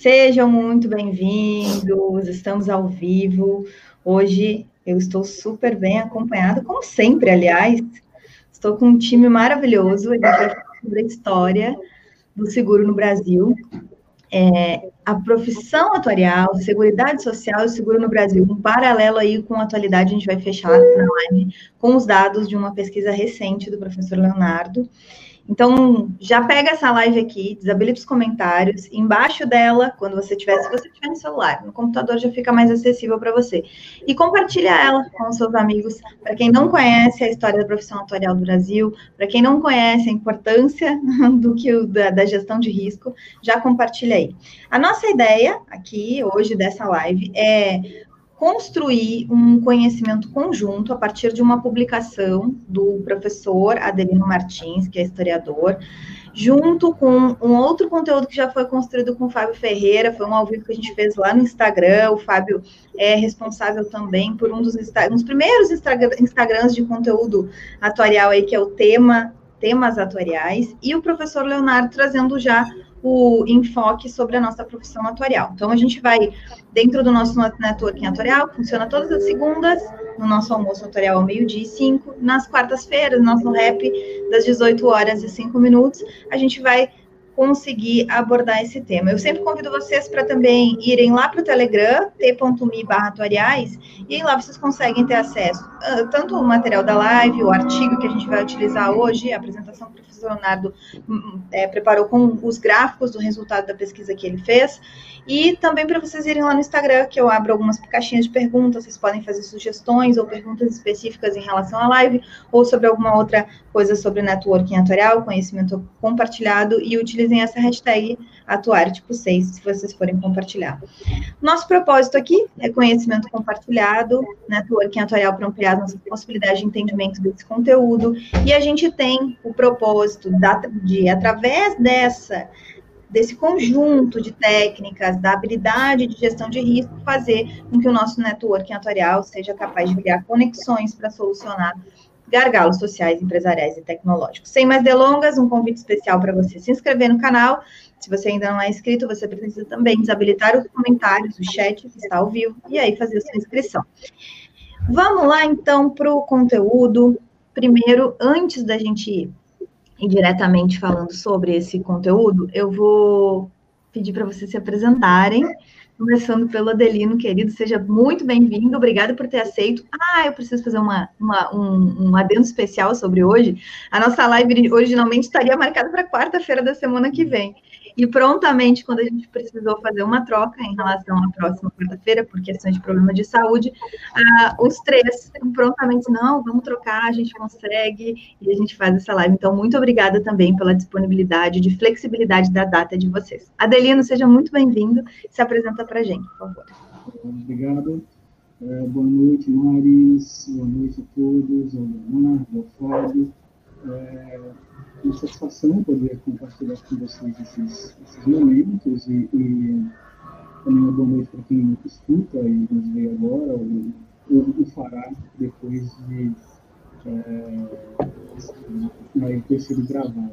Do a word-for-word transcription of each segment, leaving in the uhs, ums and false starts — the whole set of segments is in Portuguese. Sejam muito bem-vindos, estamos ao vivo. Hoje eu estou super bem acompanhada, como sempre, aliás. Estou com um time maravilhoso, ele vai falar sobre a história do seguro no Brasil, é, a profissão atuarial, Seguridade Social e seguro no Brasil. Um paralelo aí com a atualidade, a gente vai fechar na live com os dados de uma pesquisa recente do professor Leonardo. Então, já pega essa live aqui, desabilita os comentários. Embaixo dela, quando você tiver, se você tiver no celular, no computador já fica mais acessível para você. E compartilha ela com os seus amigos. Para quem não conhece a história da profissão atuarial do Brasil, para quem não conhece a importância do que o, da, da gestão de risco, já compartilha aí. A nossa ideia aqui, hoje, dessa live, é construir um conhecimento conjunto a partir de uma publicação do professor Adelino Martins, que é historiador, junto com um outro conteúdo que já foi construído com o Fábio Ferreira. Foi um ao vivo que a gente fez lá no Instagram. O Fábio é responsável também por um dos, um dos primeiros Instagrams de conteúdo atuarial aí, que é o tema, temas atuariais, e o professor Leonardo trazendo já o enfoque sobre a nossa profissão atuarial. Então, a gente vai, dentro do nosso networking atuarial, funciona todas as segundas, no nosso almoço atuarial ao meio-dia e cinco, nas quartas-feiras, nosso rap, das dezoito horas e cinco minutos, a gente vai conseguir abordar esse tema. Eu sempre convido vocês para também irem lá para o Telegram, t ponto m e barra atuariais, e lá vocês conseguem ter acesso uh, tanto o material da live, o artigo que a gente vai utilizar hoje, a apresentação que o professor Leonardo é, preparou com os gráficos do resultado da pesquisa que ele fez, e também para vocês irem lá no Instagram, que eu abro algumas caixinhas de perguntas. Vocês podem fazer sugestões ou perguntas específicas em relação à live, ou sobre alguma outra coisa sobre networking atuarial, conhecimento compartilhado, e utilizar essa hashtag atuar tipo seis, se vocês forem compartilhar. Nosso propósito aqui é conhecimento compartilhado, networking atuarial para ampliar nossa possibilidade de entendimento desse conteúdo, e a gente tem o propósito da, de, através dessa, desse conjunto de técnicas, da habilidade de gestão de risco, fazer com que o nosso networking atuarial seja capaz de criar conexões para solucionar gargalos sociais, empresariais e tecnológicos. Sem mais delongas, um convite especial para você se inscrever no canal. Se você ainda não é inscrito, você precisa também desabilitar os comentários, o chat que está ao vivo, e aí fazer a sua inscrição. Vamos lá, então, para o conteúdo. Primeiro, antes da gente ir diretamente falando sobre esse conteúdo, eu vou pedir para vocês se apresentarem. Começando pelo Adelino, querido, seja muito bem-vindo, obrigada por ter aceito. Ah, eu preciso fazer uma, uma, um, um adendo especial sobre hoje. A nossa live originalmente estaria marcada para quarta-feira da semana que vem. E prontamente, quando a gente precisou fazer uma troca em relação à próxima quarta-feira, por questões de problema de saúde, ah, os três prontamente, não, vamos trocar, a gente consegue, e a gente faz essa live. Então, muito obrigada também pela disponibilidade de flexibilidade da data de vocês. Adelino, seja muito bem-vindo, se apresenta para a gente, por favor. Obrigado. É, boa noite, Maris. Boa noite a todos. Boa noite, Fábio. É uma satisfação poder compartilhar com vocês esses, esses momentos, e, e também uma boa noite para quem escuta e nos vê agora, ou, ou, ou fará depois de é, ter sido gravado.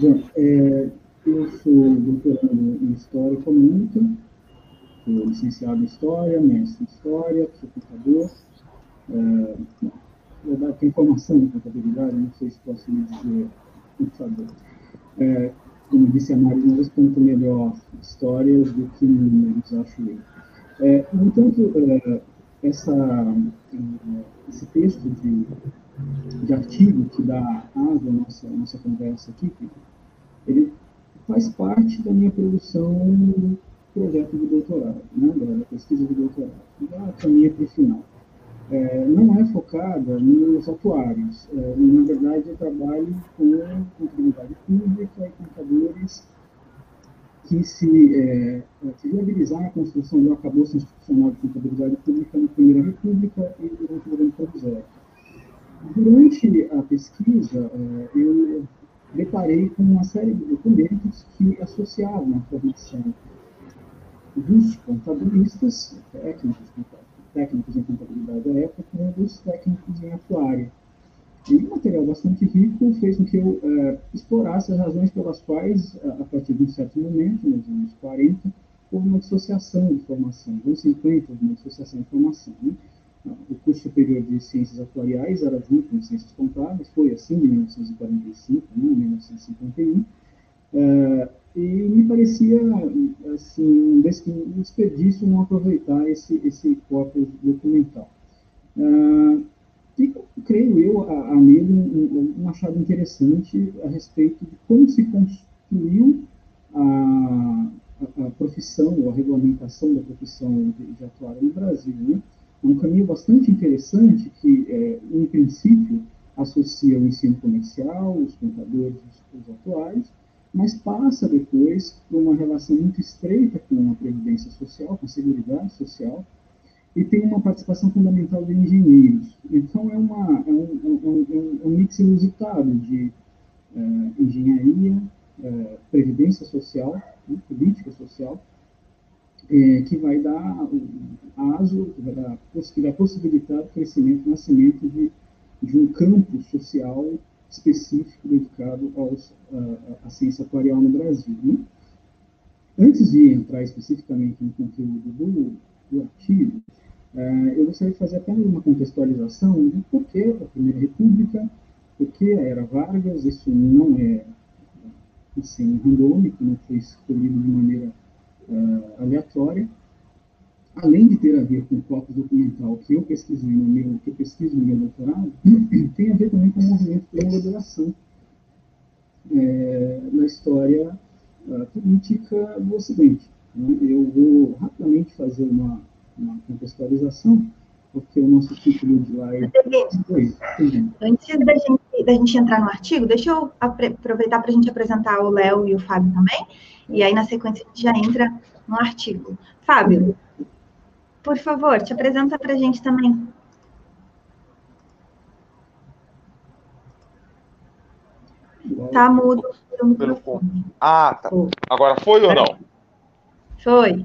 Bom, é, eu sou doutorando em História Econômica, sou licenciado em História, mestre em História, sou contador. É, Vou dar aqui informação de contabilidade, não sei se posso me dizer computador. É, como disse a Maris, não respondo melhor histórias do que números, acho eu. É, no entanto, é, essa, é, esse texto de, de artigo que dá asa à nossa, nossa conversa aqui, ele faz parte da minha produção do projeto de doutorado, né, da pesquisa de doutorado, que já caminha para o final. É, não é focada nos atuários. É, na verdade, eu trabalho com contabilidade pública e contadores que se é, que viabilizaram a construção do arcabouço institucional de contabilidade pública na Primeira República e durante o Grande Projeto. Durante a pesquisa, é, eu deparei com uma série de documentos que associavam a formação dos contabilistas, técnicos, contadores, técnicos em contabilidade da época, como dos técnicos em atuária. E um material bastante rico fez com que eu uh, explorasse as razões pelas quais, a partir de um certo momento, nos anos quarenta, houve uma dissociação de formação, nos anos cinquenta, houve uma dissociação de formação. Né? O curso superior de ciências atuariais era junto com ciências contábeis, foi assim em mil novecentos e quarenta e cinco, né, em mil novecentos e cinquenta e um, uh, e me parecia assim, um desperdício não aproveitar esse, esse corpus documental. Uh, E, creio eu, há nele um, um achado interessante a respeito de como se construiu a, a, a profissão, ou a regulamentação da profissão de, de atuário no Brasil. Né? Um caminho bastante interessante que, é, em princípio, associa o ensino comercial, os contadores, os, os atuários, mas passa depois por uma relação muito estreita com a previdência social, com a seguridade social, e tem uma participação fundamental de engenheiros. Então, é, uma, é, um, é, um, é um mix inusitado de uh, engenharia, uh, previdência social, né, política social, eh, que vai dar aso, que vai, dar, que vai possibilitar o crescimento, o nascimento de, de um campo social específico dedicado aos, uh, à ciência atuarial no Brasil. Né? Antes de entrar especificamente no conteúdo do, do artigo, Uh, eu gostaria de fazer apenas uma contextualização de por que a Primeira República, por que a Era Vargas. Isso não é assim, randômico, não foi escolhido de maneira uh, aleatória. Além de ter a ver com o corpus documental que eu pesquisei no meu, que eu pesquiso no meu doutorado, tem a ver também com o movimento de elaboração é, na história uh, política do Ocidente. Né? Eu vou rapidamente fazer uma uma contextualização, porque o nosso título de lá é... Antes da gente, da gente entrar no artigo, deixa eu aproveitar para a gente apresentar o Léo e o Fábio também, e aí na sequência a gente já entra no artigo. Fábio, por favor, te apresenta para a gente também. Tá mudo o microfone. Ah, tá. Agora foi ou não? Foi.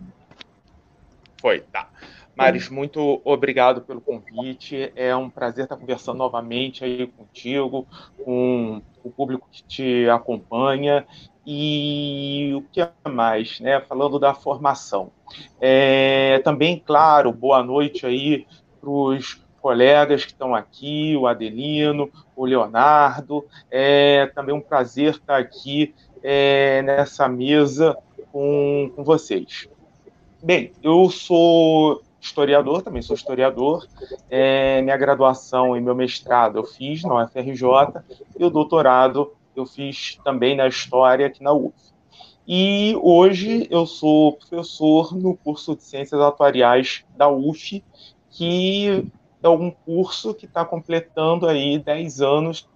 Foi, tá. Maris, muito obrigado pelo convite. É um prazer estar conversando novamente aí contigo, com o público que te acompanha. E o que é mais, né? Falando da formação. É, também, claro, boa noite aí para os colegas que estão aqui, o Adelino, o Leonardo. É também um prazer estar aqui é, nessa mesa com, com vocês. Bem, eu sou historiador, também sou historiador, é, minha graduação e meu mestrado eu fiz na U F R J, e o doutorado eu fiz também na História aqui na U F. E hoje eu sou professor no curso de Ciências Atuariais da U F, que é um curso que está completando aí dez anos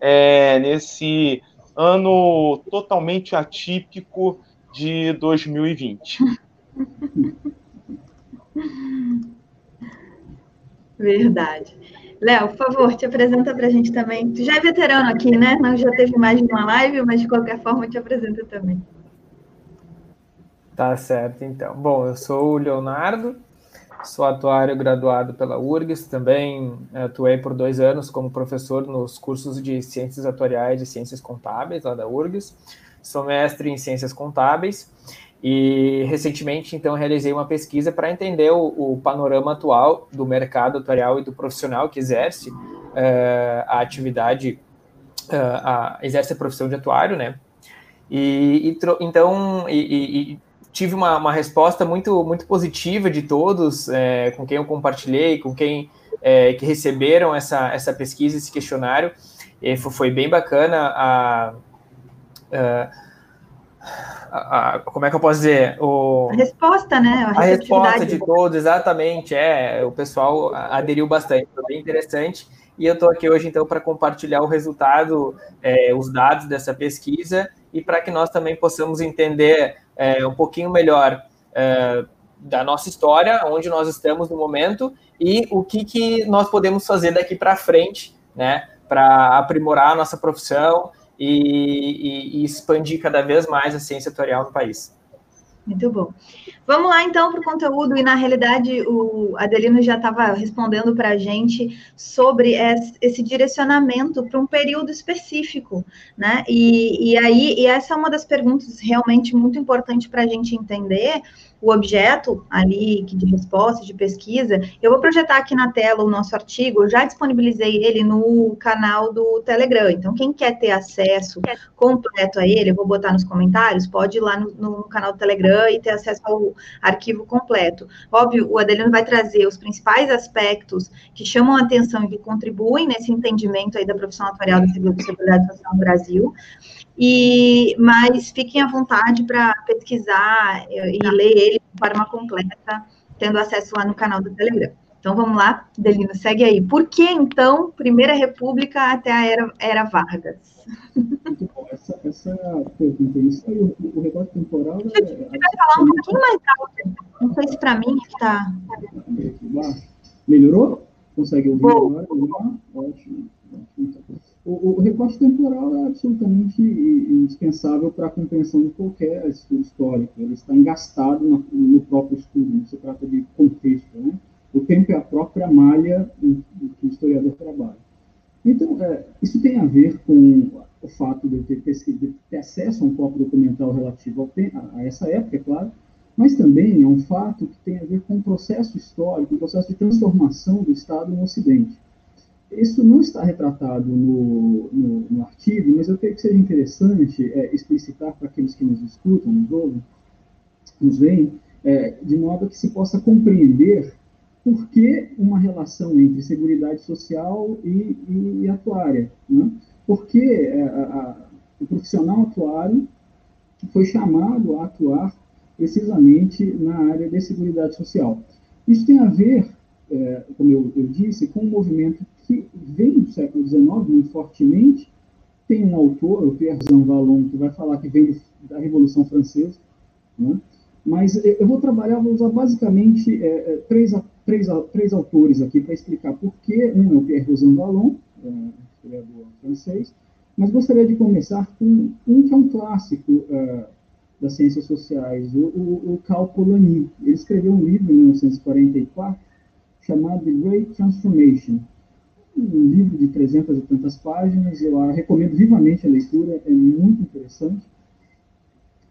é, nesse ano totalmente atípico de dois mil e vinte. Verdade. Léo, por favor, te apresenta pra gente também. Tu já é veterano aqui, né? Não, já teve mais de uma live, mas de qualquer forma te apresenta também. Tá certo, então. Bom, eu sou o Leonardo, sou atuário graduado pela U R G S, também atuei por dois anos como professor nos cursos de Ciências Atuariais e Ciências Contábeis lá da U R G S, sou mestre em Ciências Contábeis. E, recentemente, então, realizei uma pesquisa para entender o, o panorama atual do mercado atuarial e do profissional que exerce uh, a atividade, uh, a, exerce a profissão de atuário, né? E, e então, e, e tive uma, uma resposta muito, muito positiva de todos é, com quem eu compartilhei, com quem é, que receberam essa, essa pesquisa, esse questionário. E foi bem bacana a... a A, a, como é que eu posso dizer? O, a resposta, né? A, a resposta de todos, exatamente. É, o pessoal aderiu bastante, foi bem interessante. E eu estou aqui hoje, então, para compartilhar o resultado, é, os dados dessa pesquisa, e para que nós também possamos entender é, um pouquinho melhor é, da nossa história, onde nós estamos no momento, e o que, que nós podemos fazer daqui para frente, né? Para aprimorar a nossa profissão, E, e, e expandir cada vez mais a ciência atuarial no país. Muito bom. Vamos lá, então, para o conteúdo. E, na realidade, o Adelino já estava respondendo para a gente sobre esse direcionamento para um período específico, né? E, e aí, e essa é uma das perguntas realmente muito importante para a gente entender o objeto ali de resposta, de pesquisa. Eu vou projetar aqui na tela o nosso artigo, eu já disponibilizei ele no canal do Telegram. Então, quem quer ter acesso completo a ele, eu vou botar nos comentários, pode ir lá no, no canal do Telegram e ter acesso ao arquivo completo. Óbvio, o Adelino vai trazer os principais aspectos que chamam a atenção e que contribuem nesse entendimento aí da profissão atuarial da Seguridade Social no Brasil. E, mas fiquem à vontade para pesquisar e ler ele de forma completa, tendo acesso lá no canal do Telegram. Então, vamos lá, Adelino, segue aí. Por que, então, Primeira República até a Era, era Vargas? Essa, essa pergunta, isso aí, o, o recorte temporal... Deixa eu te, é, vai falar um pouquinho mais alto. Não sei se para mim está... Melhorou? Consegue ouvir agora? Ótimo. O, o recorte temporal é absolutamente indispensável para a compreensão de qualquer estudo histórico. Ele está engastado no, no próprio estudo, não se trata de contexto, né? O tempo é a própria malha em que o historiador trabalha. Então, é, isso tem a ver com o fato de eu ter, de ter acesso a um corpo documental relativo ao tempo, a, a essa época, é claro, mas também é um fato que tem a ver com o processo histórico, o processo de transformação do Estado no Ocidente. Isso não está retratado no, no, no artigo, mas eu creio que seja interessante é, explicitar para aqueles que nos escutam, nos ouvem, nos veem, é, de modo que se possa compreender por que uma relação entre Seguridade Social e, e, e atuária, né? Porque é, a, a, o profissional atuário foi chamado a atuar precisamente na área de Seguridade Social. Isso tem a ver, é, como eu, eu disse, com o movimento que vem do século dezenove muito fortemente. Tem um autor, o Pierre Zanvallon, que vai falar que vem da Revolução Francesa, né? Mas eu vou trabalhar, vou usar basicamente é, três, três, três autores aqui para explicar por que. Um é o Pierre Zanvallon, é, historiador francês, mas gostaria de começar com um que é um clássico é, das ciências sociais, o, o, o Karl Polanyi. Ele escreveu um livro em mil novecentos e quarenta e quatro chamado The Great Transformation, um livro de trezentas e tantas páginas. Eu recomendo vivamente a leitura, é muito interessante.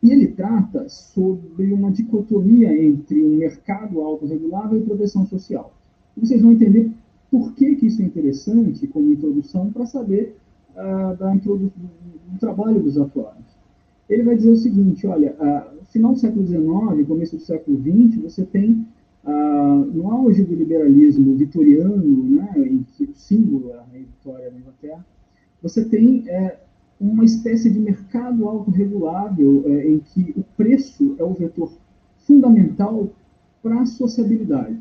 E ele trata sobre uma dicotomia entre um mercado autorregulável e proteção social. E vocês vão entender por que, que isso é interessante como introdução para saber uh, da introdu do trabalho dos atuários. Ele vai dizer o seguinte, olha, uh, final do século dezenove, começo do século vinte, você tem... Uh, no auge do liberalismo vitoriano, né, em que o símbolo é a vitória da Inglaterra, você tem é, uma espécie de mercado autorregulável é, em que o preço é o vetor fundamental para a sociabilidade.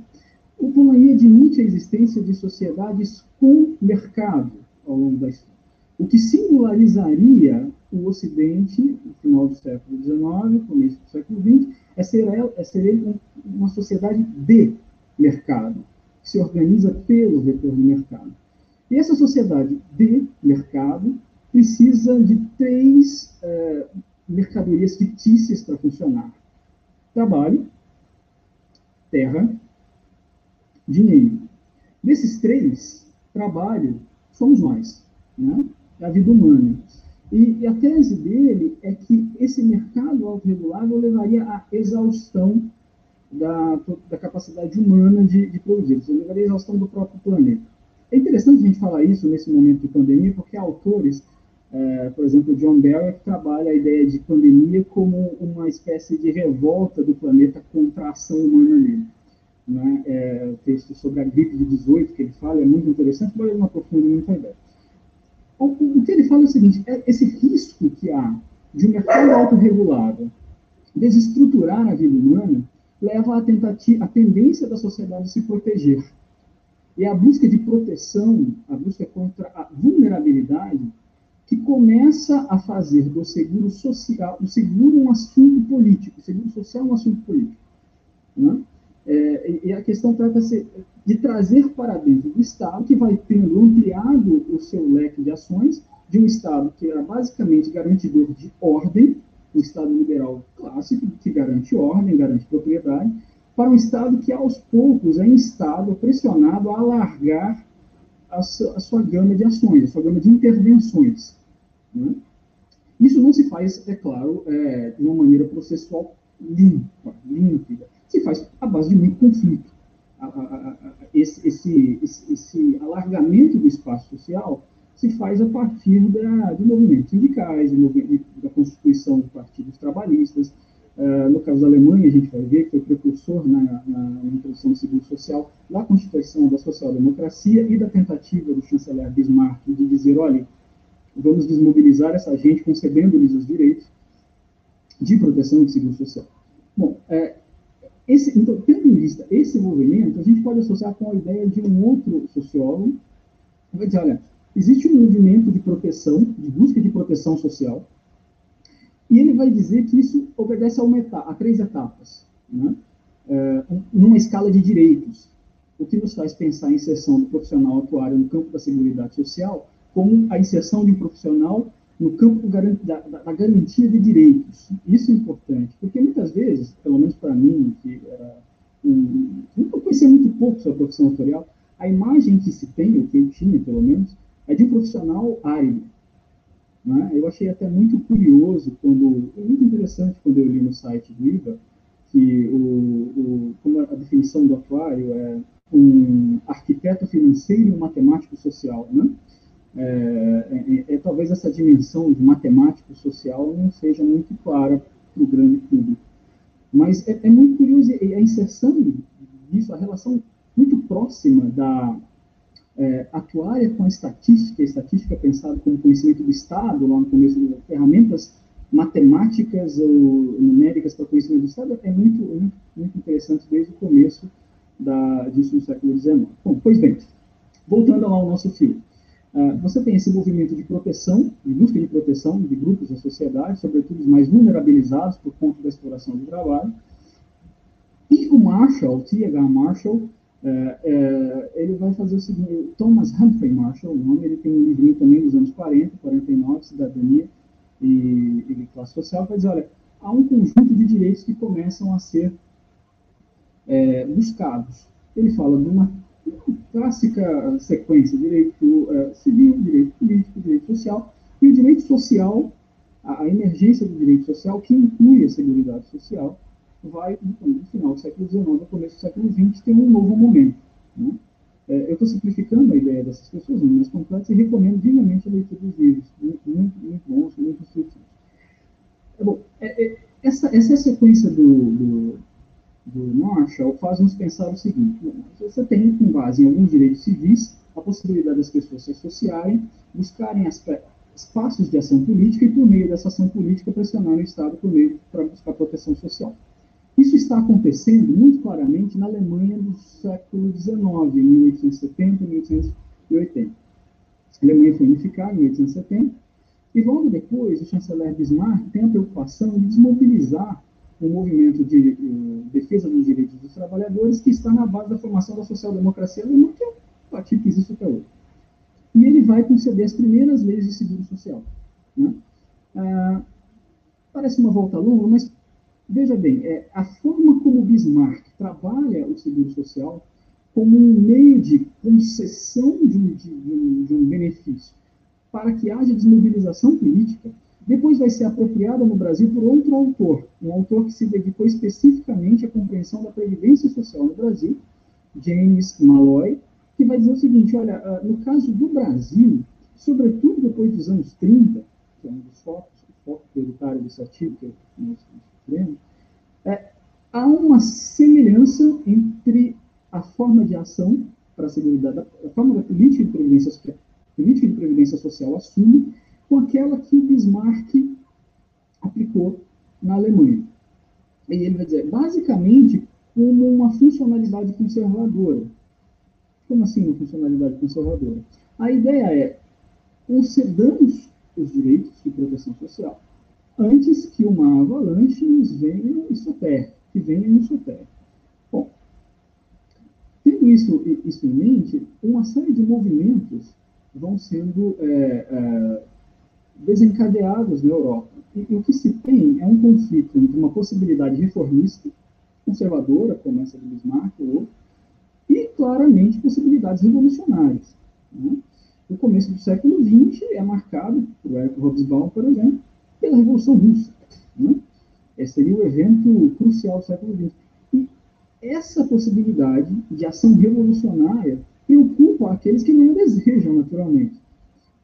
O Polanyi admite a existência de sociedades com mercado ao longo da história, o que singularizaria o Ocidente, no final do século dezenove, começo do século vinte, é ser, é ser uma sociedade de mercado, que se organiza pelo vetor de mercado. E essa sociedade de mercado precisa de três é, mercadorias fictícias para funcionar. Trabalho, terra, dinheiro. Desses três, trabalho somos nós, né? É a vida humana. E a tese dele é que esse mercado autorregulável levaria à exaustão da, da capacidade humana de, de produzir, levaria à exaustão do próprio planeta. É interessante a gente falar isso nesse momento de pandemia, porque há autores, é, por exemplo, John Barry, que trabalha a ideia de pandemia como uma espécie de revolta do planeta contra a ação humana nele. Né? É, o texto sobre a gripe de dezoito que ele fala é muito interessante, mas ele não aprofunda muito a ideia. O que ele fala é o seguinte, é esse risco que há de um mercado autorregulável desestruturar a vida humana leva à tentativa, à tendência da sociedade se proteger. E a busca de proteção, a busca contra a vulnerabilidade, que começa a fazer do seguro social, o seguro um assunto político, o seguro social um assunto político. Né? É, e a questão trata-se de trazer para dentro do Estado, que vai tendo ampliado o seu leque de ações, de um Estado que era basicamente garantidor de ordem, o Estado liberal clássico, que garante ordem, garante propriedade, para um Estado que, aos poucos, é instado, pressionado a alargar a sua, a sua gama de ações, a sua gama de intervenções. Né? Isso não se faz, é claro, é, de uma maneira processual limpa, límpida. Se faz à base de muito conflito. A, a, a, a, esse, esse, esse, esse alargamento do espaço social se faz a partir da, de movimentos sindicais, da constituição de partidos trabalhistas. Uh, no caso da Alemanha, a gente vai ver que foi precursor na, na, na introdução do seguro social, da constituição da social-democracia e da tentativa do chanceler Bismarck de dizer, olha, vamos desmobilizar essa gente concedendo-lhes os direitos de proteção e de seguro social. Bom, é, esse, então, tendo em vista esse movimento, a gente pode associar com a ideia de um outro sociólogo, que vai dizer, olha, existe um movimento de proteção, de busca de proteção social, e ele vai dizer que isso obedece a, uma etapa, a três etapas, né? é, numa escala de direitos, o que nos faz pensar a inserção do profissional atuário no campo da Seguridade Social como a inserção de um profissional no campo da, da, da garantia de direitos. Isso é importante, porque muitas vezes, pelo menos para mim, que era um, eu conhecia muito pouco sobre a profissão autorial, a imagem que se tem, ou que eu tinha pelo menos, é de um profissional árido. Né? Eu achei até muito curioso, quando, muito interessante quando eu li no site do I B A, que o, o, como a definição do atuário é um arquiteto financeiro e um matemático social. Né? É, é, é, talvez essa dimensão de matemático social não seja muito clara para o grande público. Mas é, é muito curioso a inserção disso, a relação muito próxima da... É, atuária com a estatística, a estatística pensada como conhecimento do Estado, lá no começo, ferramentas matemáticas ou numéricas para conhecimento do Estado, é muito, muito, muito interessante desde o começo da, disso no século dezenove. Bom, pois bem, voltando lá ao nosso filme, uh, você tem esse movimento de proteção, de busca de proteção de grupos da sociedade, sobretudo os mais vulnerabilizados por conta da exploração do trabalho, e o Marshall, T H Marshall, É, é, ele vai fazer o seguinte, Thomas Humphrey Marshall, o nome, ele tem um livrinho também dos anos quarenta, quarenta e nove, Cidadania e, e Classe Social, vai dizer, olha, há um conjunto de direitos que começam a ser é, buscados. Ele fala de uma, de uma clássica sequência, direito é, civil, direito político, direito social, e o direito social, a, a emergência do direito social, que inclui a Seguridade Social, vai, no final do século dezenove, no começo do século vinte, ter um novo momento. Né? É, eu estou simplificando a ideia dessas pessoas, mas completas, e recomendo vivamente a leitura dos livros. Muito, muito, muito bons, muito instrutivos. É bom, é, é, essa, essa sequência do, do, do Marshall faz-nos pensar o seguinte, você tem, com base em alguns direitos civis, a possibilidade das pessoas se associarem, buscarem aspectos, espaços de ação política e, por meio dessa ação política, pressionarem o Estado por meio para buscar proteção social. Isso está acontecendo muito claramente na Alemanha do século dezenove, mil oitocentos e setenta, mil oitocentos e oitenta. A Alemanha foi unificada em mil oitocentos e setenta, e logo depois o chanceler Bismarck tem a preocupação de desmobilizar o movimento de uh, defesa dos direitos dos trabalhadores que está na base da formação da social-democracia alemã, que é um partido que existe até hoje. E ele vai conceder as primeiras leis de seguro social. Né? Uh, parece uma volta longa, mas... Veja bem, é, a forma como Bismarck trabalha o seguro social como um meio de concessão de um, de, um, de um benefício para que haja desmobilização política, depois vai ser apropriada no Brasil por outro autor, um autor que se dedicou especificamente à compreensão da previdência social no Brasil, James Malloy, que vai dizer o seguinte, olha, no caso do Brasil, sobretudo depois dos anos trinta, que é um dos focos, o foco prioritário desse artigo que nós É, há uma semelhança entre a forma de ação para a Seguridade, a forma da política de previdência, política de previdência social assume com aquela que o Bismarck aplicou na Alemanha. E ele vai dizer, basicamente, como uma funcionalidade conservadora. Como assim uma funcionalidade conservadora? A ideia é, concedamos os direitos de proteção social, antes que uma avalanche nos venha e soterre, que venha e nos soterre. Bom, tendo isso, isso em mente, uma série de movimentos vão sendo é, é, desencadeados na Europa. E, e o que se tem é um conflito entre uma possibilidade reformista, conservadora, como essa de Bismarck, ou, e claramente possibilidades revolucionárias. Né? O começo do século vinte é marcado, por Eric Hobsbawm, por exemplo, pela Revolução Russa. Né? Esse seria o evento crucial do século vinte. E essa possibilidade de ação revolucionária preocupa aqueles que não desejam, naturalmente.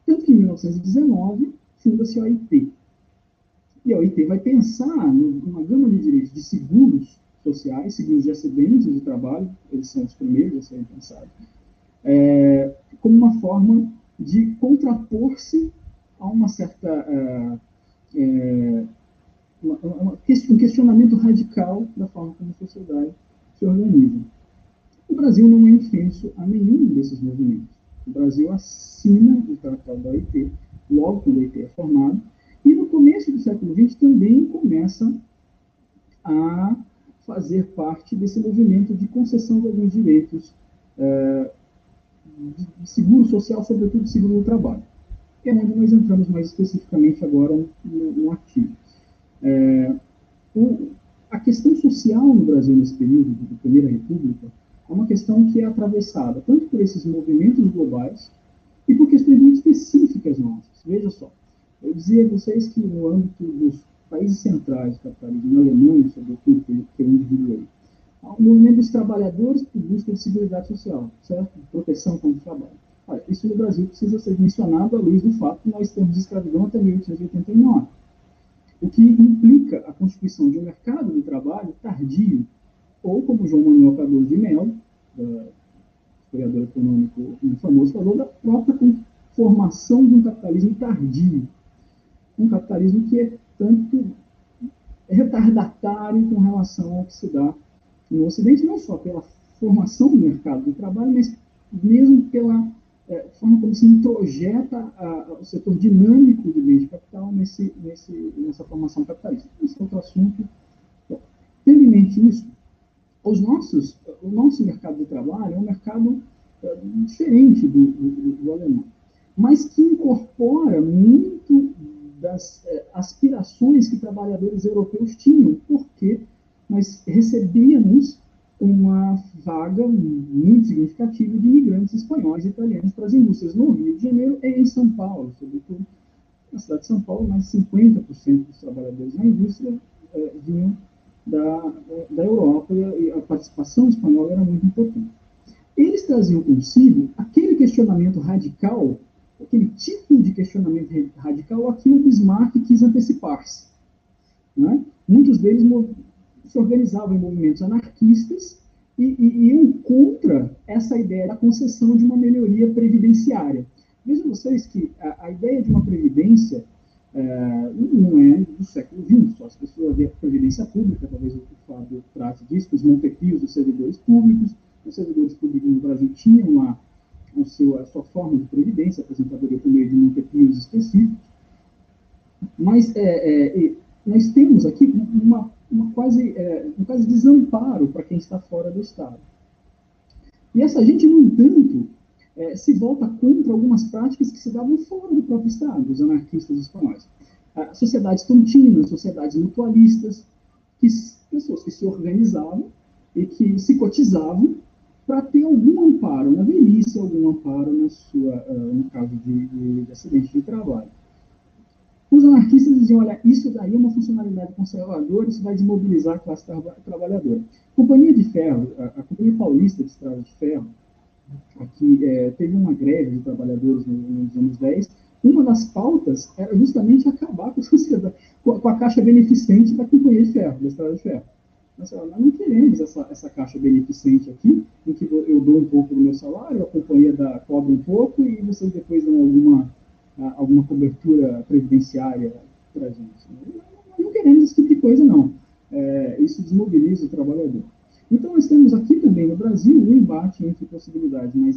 Tanto que, em mil novecentos e dezenove, funda-se a O I T. E a O I T vai pensar numa gama de direitos de seguros sociais, seguros de acidentes de trabalho, eles são os primeiros a serem pensados, é, como uma forma de contrapor-se a uma certa... É, é, uma, uma, um questionamento radical da forma como a sociedade se organiza. O Brasil não é infenso a nenhum desses movimentos. O Brasil assina o Tratado da O I T, logo quando a O I T é formada, e no começo do século vinte também começa a fazer parte desse movimento de concessão de alguns direitos eh, de seguro social, sobretudo seguro do trabalho. É onde nós entramos mais especificamente agora no, no artigo. É, o, a questão social no Brasil nesse período da Primeira República é uma questão que é atravessada tanto por esses movimentos globais e por questões muito específicas nossas. Veja só, eu dizia a vocês que no âmbito dos países centrais do capitalismo, na Alemanha, sobretudo, que eu individuei, há um movimento dos trabalhadores que busca de seguridade social, certo? Proteção contra o trabalho. Olha, isso no Brasil precisa ser mencionado à luz do fato que nós temos escravidão até mil oitocentos e oitenta e nove, o que implica a constituição de um mercado de trabalho tardio, ou como João Manuel Cardoso de Melo, historiador econômico muito famoso, falou da própria formação de um capitalismo tardio, um capitalismo que é tanto retardatário com relação ao que se dá no Ocidente, não só pela formação do mercado de trabalho, mas mesmo pela É, forma como se introjeta a, a, o setor dinâmico de bens de capital nesse, nesse, nessa formação capitalista. Esse é outro assunto. Bom, tendo em mente isso, os nossos, o nosso mercado de trabalho é um mercado é, diferente do, do, do alemão, mas que incorpora muito das é, aspirações que trabalhadores europeus tinham, porque nós recebíamos uma vaga muito significativa de imigrantes espanhóis e italianos para as indústrias no Rio de Janeiro e em São Paulo, sobretudo na cidade de São Paulo, mais de cinquenta por cento dos trabalhadores na indústria eh, vinham da, da Europa e a participação espanhola era muito importante. Eles traziam consigo aquele questionamento radical, aquele tipo de questionamento radical a que o Bismarck quis antecipar-se. Né? Muitos deles se organizavam em movimentos anarquistas e, e iam contra essa ideia da concessão de uma melhoria previdenciária. Vejam vocês que a, a ideia de uma previdência é, não é do século vinte, só as pessoas veem a previdência pública, talvez o Fábio trate disso, os Montepios, os servidores públicos, os servidores públicos no Brasil tinham a, a, sua, a sua forma de previdência, a aposentadoria por meio de Montepios específicos, mas é, é, nós temos aqui uma Uma quase, é, um quase desamparo para quem está fora do Estado. E essa gente, no entanto, é, se volta contra algumas práticas que se davam fora do próprio Estado, os anarquistas espanhóis. Ah, sociedades tontinas, sociedades mutualistas, que, pessoas que se organizavam e que se cotizavam para ter algum amparo na velhice, algum amparo na sua, uh, no caso de, de, de acidente de trabalho. Os anarquistas diziam, olha, isso daí é uma funcionalidade conservadora, isso vai desmobilizar a classe tra trabalhadora. Companhia de Ferro, a, a Companhia Paulista de Estrada de Ferro, aqui é, teve uma greve de trabalhadores nos anos dez, uma das pautas era justamente acabar com a, sociedade, com a caixa beneficente da Companhia de Ferro, da Estrada de Ferro. Nós não queremos essa, essa caixa beneficente aqui, em que eu dou um pouco do meu salário, a companhia dá, cobra um pouco e vocês depois dão alguma... alguma cobertura previdenciária para a gente. Não, não queremos esse tipo de coisa, não. É, isso desmobiliza o trabalhador. Então, nós temos aqui também no Brasil um embate entre possibilidades mais,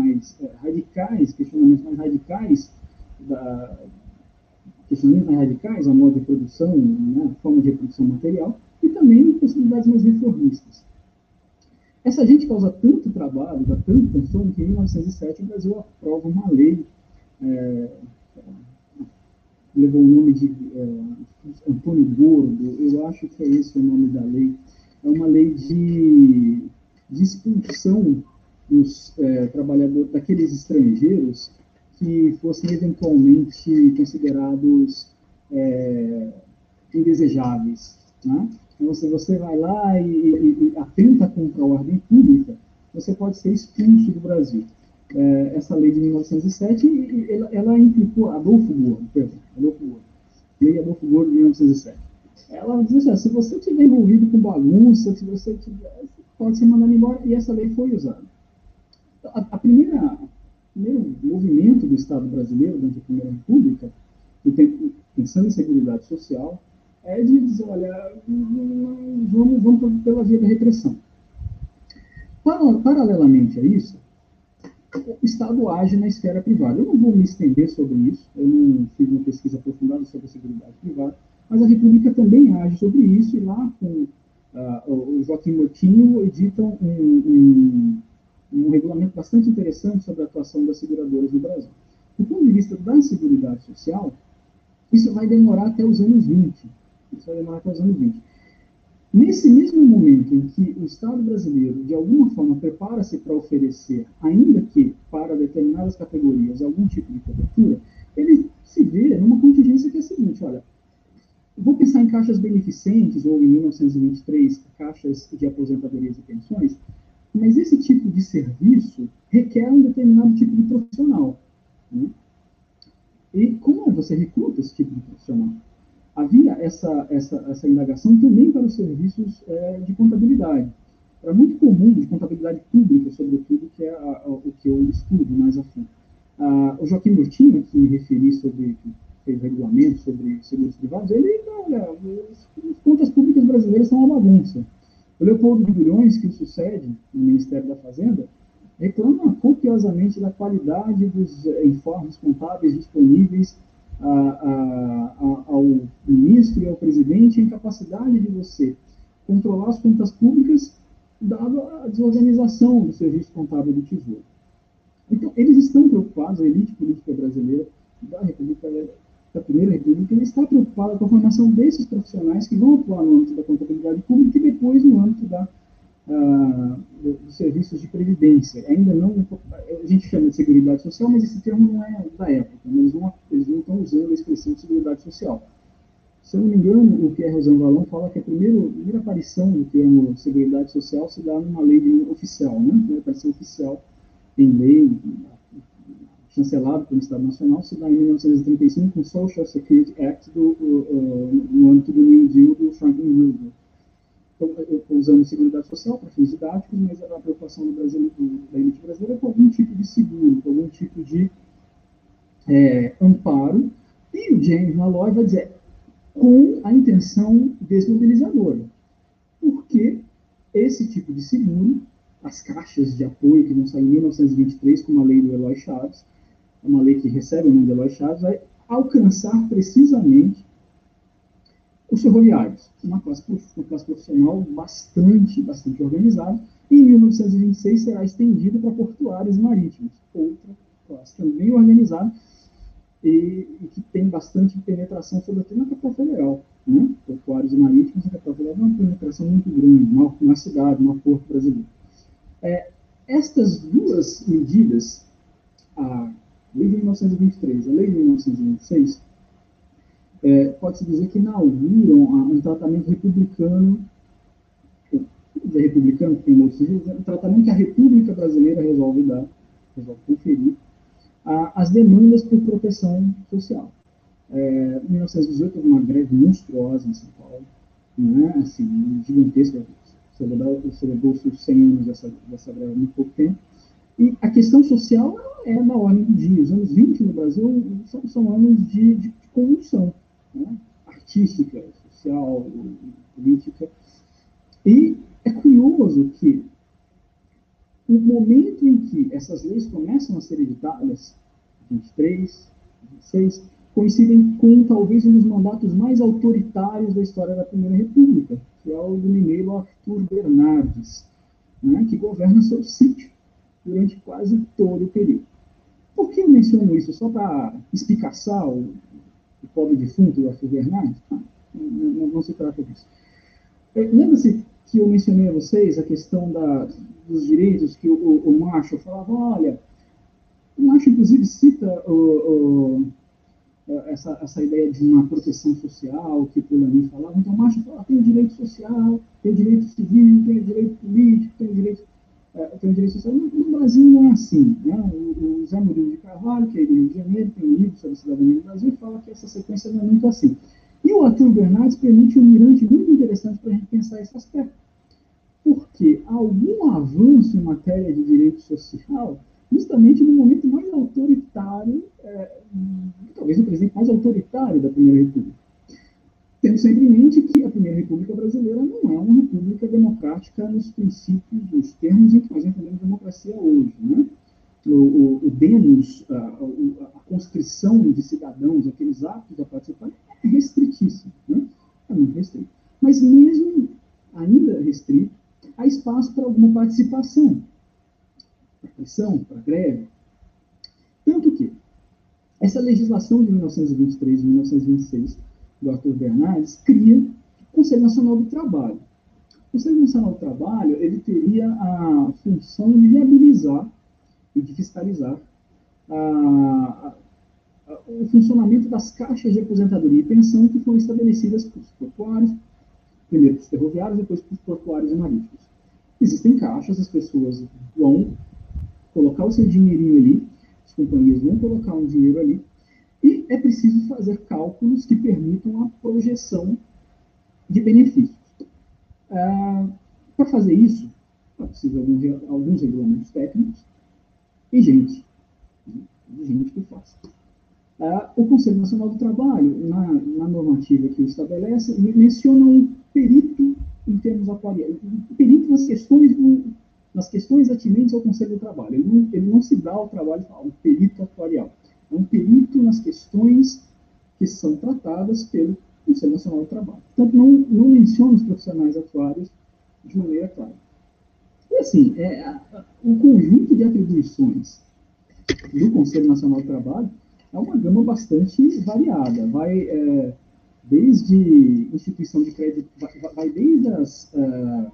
mais é, radicais, questionamentos mais radicais, da, questionamentos mais radicais, a modo de produção, né, a forma de reprodução material, e também possibilidades mais reformistas. Essa gente causa tanto trabalho, dá tanto transtorno, que em mil novecentos e sete o Brasil aprova uma lei É, levou o nome de é, Antônio Gordo, eu acho que é esse o nome da lei, é uma lei de, de expulsão dos é, trabalhadores, daqueles estrangeiros que fossem eventualmente considerados é, indesejáveis, né? Então, se você vai lá e, e, e atenta contra a ordem pública, você pode ser expulso do Brasil. É, essa lei de mil novecentos e sete, ela, ela implicou Adolfo Gordo, perdão, Adolfo Gordo, lei Adolfo Gordo de mil novecentos e sete. Ela diz assim, se você estiver envolvido com bagunça, se você tiver, pode ser mandado embora, e essa lei foi usada. A, a primeira, o primeiro movimento do Estado brasileiro durante a Primeira República, pensando em Seguridade Social, é de dizer, olha, vamos, vamos pela via da repressão. Paralelamente a isso, o Estado age na esfera privada. Eu não vou me estender sobre isso, eu não fiz uma pesquisa aprofundada sobre a Seguridade Privada, mas a República também age sobre isso, e lá com uh, o Joaquim Murtinho editam um, um, um regulamento bastante interessante sobre a atuação das seguradoras no Brasil. Do ponto de vista da Seguridade Social, isso vai demorar até os anos vinte. Isso vai demorar até os anos vinte. Nesse mesmo momento em que o Estado brasileiro, de alguma forma, prepara-se para oferecer, ainda que para determinadas categorias, algum tipo de cobertura, ele se vê numa contingência que é a seguinte, olha, vou pensar em caixas beneficentes, ou em mil novecentos e vinte e três, caixas de aposentadorias e pensões, mas esse tipo de serviço requer um determinado tipo de profissional, né? E como você recruta esse tipo de profissional? Havia essa, essa, essa indagação também para os serviços é, de contabilidade. Era muito comum, de contabilidade pública, sobretudo, que é a, a, o que eu estudo mais a fundo. Ah, o Joaquim Murtinho, que me referi sobre fez regulamento sobre seguros privados, ele, olha, as contas públicas brasileiras são uma bagunça. O Leopoldo de Bulhões, que o sucede no Ministério da Fazenda, reclama copiosamente da qualidade dos informes contábeis disponíveis a, a, a, ao ministro e ao presidente, a incapacidade de você controlar as contas públicas, dado a desorganização do serviço contábil do Tesouro. Então, eles estão preocupados, a elite política brasileira da República, da Primeira República, ela está preocupada com a formação desses profissionais que vão atuar no âmbito da contabilidade pública e depois no âmbito da Uh, dos serviços de previdência. Ainda não, a gente chama de Seguridade Social, mas esse termo não é da época, eles não, eles não estão usando a expressão de Seguridade Social. Se eu não me engano, o Pierre Rosan Vallon fala que a primeira, a primeira aparição do termo Seguridade Social se dá numa lei de, oficial, né? A primeira aparição oficial em lei, chancelada pelo Estado Nacional, se dá em mil novecentos e trinta e cinco, com o Social Security Act, do, uh, no âmbito do New Deal do Franklin Roosevelt. Usando Seguridade Social para fins didáticos, mas a preocupação do Brasil, da elite brasileira é com algum tipo de seguro, com algum tipo de é, amparo. E o James Malloy vai dizer, com a intenção desmobilizadora, porque esse tipo de seguro, as caixas de apoio que vão sair em mil novecentos e vinte e três com uma lei do Eloy Chaves, uma lei que recebe o nome do Eloy Chaves, vai alcançar precisamente os ferroviários, uma classe, uma classe profissional bastante, bastante organizada, e em mil novecentos e vinte e seis será estendida para portuários e marítimos, outra classe também organizada e, e que tem bastante penetração, sobretudo na capital federal, né? Portuários e marítimos na capital federal é uma penetração muito grande, na cidade, no porto brasileiro. É, estas duas medidas, a lei de mil novecentos e vinte e três e a lei de mil novecentos e vinte e seis, É, pode-se dizer que inauguram um tratamento republicano, republicano que tem um outro sentido, um tratamento que a República Brasileira resolve dar, resolve conferir, às demandas por proteção social. É, em mil novecentos e dezoito houve uma greve monstruosa em São Paulo, né, assim, gigantesca, celebrou-se os cem anos dessa, dessa greve há muito pouco tempo, e a questão social é na ordem do dia. Os anos vinte no Brasil são, são anos de, de convulsão, né? Artística, social, política. E é curioso que o momento em que essas leis começam a ser editadas, vinte e três, vinte e seis, coincidem com talvez um dos mandatos mais autoritários da história da Primeira República, que é o do mineiro Arthur Bernardes, né? Que governa seu sítio durante quase todo o período. Por que eu menciono isso? Só para explicar o pobre defunto, o F. Bernard, tá? não, não, não se trata disso. Lembra-se que eu mencionei a vocês a questão da, dos direitos que o, o, o Marshall falava, olha, o Marshall inclusive cita o, o, essa, essa ideia de uma proteção social que o Polanyi falava, então o Marshall fala, tem o direito social, tem o direito civil, tem o direito político, tem o direito... Tem um direito social. No Brasil não é assim, né? O Zé Murilo de Carvalho, que é do Rio de Janeiro, tem um livro sobre a cidadania do Brasil, fala que essa sequência não é muito assim. E o Arthur Bernardes permite um mirante muito interessante para a gente pensar esse aspecto. Porque algum avanço em matéria de direito social, justamente no momento mais autoritário, é, talvez o presidente mais autoritário da Primeira República. Tendo sempre em mente que a Primeira República Brasileira não é uma república democrática nos princípios, nos termos em que nós entendemos democracia hoje. Né? O, o, o demos, a, a conscrição de cidadãos, aqueles atos a participar, é restritíssimo. Né? É muito restrito. Mas mesmo ainda restrito, há espaço para alguma participação, para pressão, para greve. Tanto que essa legislação de mil novecentos e vinte e três e mil novecentos e vinte e seis do Arthur Bernardes, cria o Conselho Nacional do Trabalho. O Conselho Nacional do Trabalho, ele teria a função de viabilizar e de fiscalizar a, a, o funcionamento das caixas de aposentadoria e pensão que foram estabelecidas pelos portuários, primeiro pelos ferroviários, depois pelos portuários e marítimos. Existem caixas, as pessoas vão colocar o seu dinheirinho ali, as companhias vão colocar um dinheiro ali, e é preciso fazer cálculos que permitam a projeção de benefícios. Ah, para fazer isso, é preciso de alguns regulamentos técnicos e gente, né? gente que faça. Ah, o Conselho Nacional do Trabalho, na, na normativa que o estabelece, menciona um perito em termos atuariais, um perito nas questões, do, nas questões atinentes ao Conselho do Trabalho. Ele não, ele não se dá ao trabalho de falar, um perito atuarial. É um perito nas questões que são tratadas pelo Conselho Nacional do Trabalho. Portanto, não, não menciona os profissionais atuários de maneira clara. E assim, é, a, a, o conjunto de atribuições do Conselho Nacional do Trabalho é uma gama bastante variada. Vai é, desde instituição de crédito, vai, vai desde as, uh,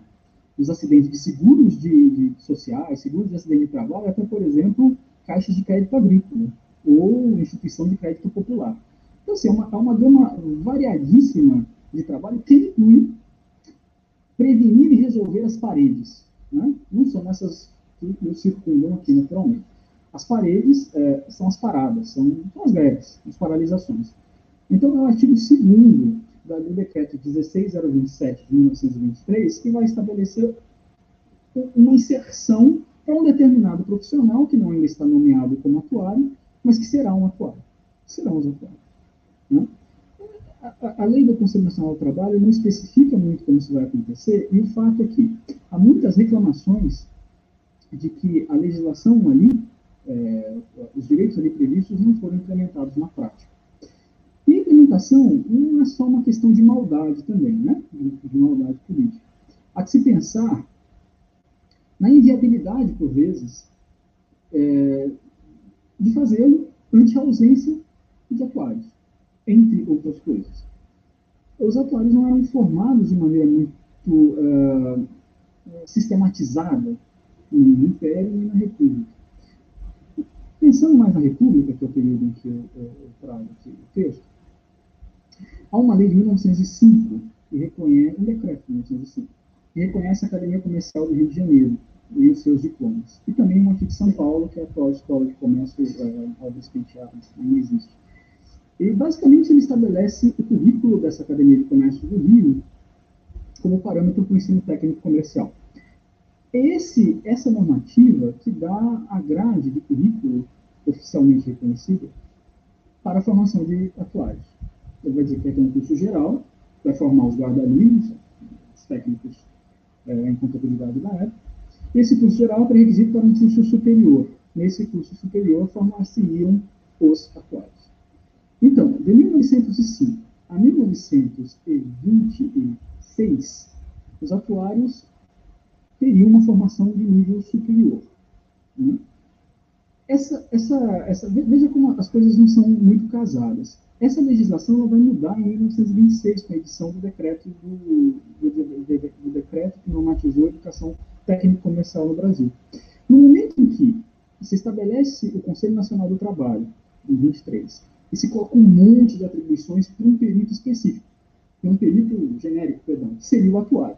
os acidentes de seguros de, de sociais, seguros de acidente de trabalho, até, por exemplo, caixas de crédito agrícola, ou instituição de crédito popular. Então, assim, é uma, uma gama variadíssima de trabalho que inclui prevenir e resolver as paredes. Né? Não são essas que nos circundam aqui, naturalmente. As paredes é, são as paradas, são as greves, as paralisações. Então, é o artigo segundo do decreto dezesseis mil e vinte e sete, de mil novecentos e vinte e três, que vai estabelecer uma inserção para um determinado profissional, que não ainda está nomeado como atuário, mas que será um atuário. Serão os atuários. Né? A, a, a lei do Conselho Nacional do Trabalho não especifica muito como isso vai acontecer, e o fato é que há muitas reclamações de que a legislação ali, é, os direitos ali previstos, não foram implementados na prática. E a implementação não é só uma questão de maldade também, né? de, de maldade política. Há que se pensar na inviabilidade, por vezes, é, de fazê-lo ante a ausência de atuários, entre outras coisas. Os atuários não eram informados de maneira muito uh, sistematizada no Império e na República. Pensando mais na República, que é o período em que eu, eu, eu trago aqui o texto, há uma lei de mil novecentos e cinco, que reconhece, um decreto de mil novecentos e cinco, que reconhece a Academia Comercial do Rio de Janeiro e os seus diplomas. E também uma aqui de São Paulo, que é a atual Escola de Comércio Alves Penteado, ainda existe. E, basicamente, ele estabelece o currículo dessa Academia de Comércio do Rio como parâmetro para o ensino técnico comercial. Esse, essa normativa que dá a grade de currículo oficialmente reconhecida para a formação de atuários. Ele vai dizer que é um curso geral, vai formar os guarda-livros, os técnicos é, em contabilidade da época. Esse curso geral é pré-requisito para um curso superior. Nesse curso superior, formar-se-iam os atuários. Então, de mil novecentos e cinco a mil novecentos e vinte e seis, os atuários teriam uma formação de nível superior. Essa, essa, essa, veja como as coisas não são muito casadas. Essa legislação ela vai mudar em mil novecentos e vinte e seis, com a edição do decreto, do, do, do, do decreto que normatizou a educação técnico-comercial no Brasil. No momento em que se estabelece o Conselho Nacional do Trabalho, em vinte e três, e se coloca um monte de atribuições para um período específico, para um período genérico, perdão, que seria o atuário.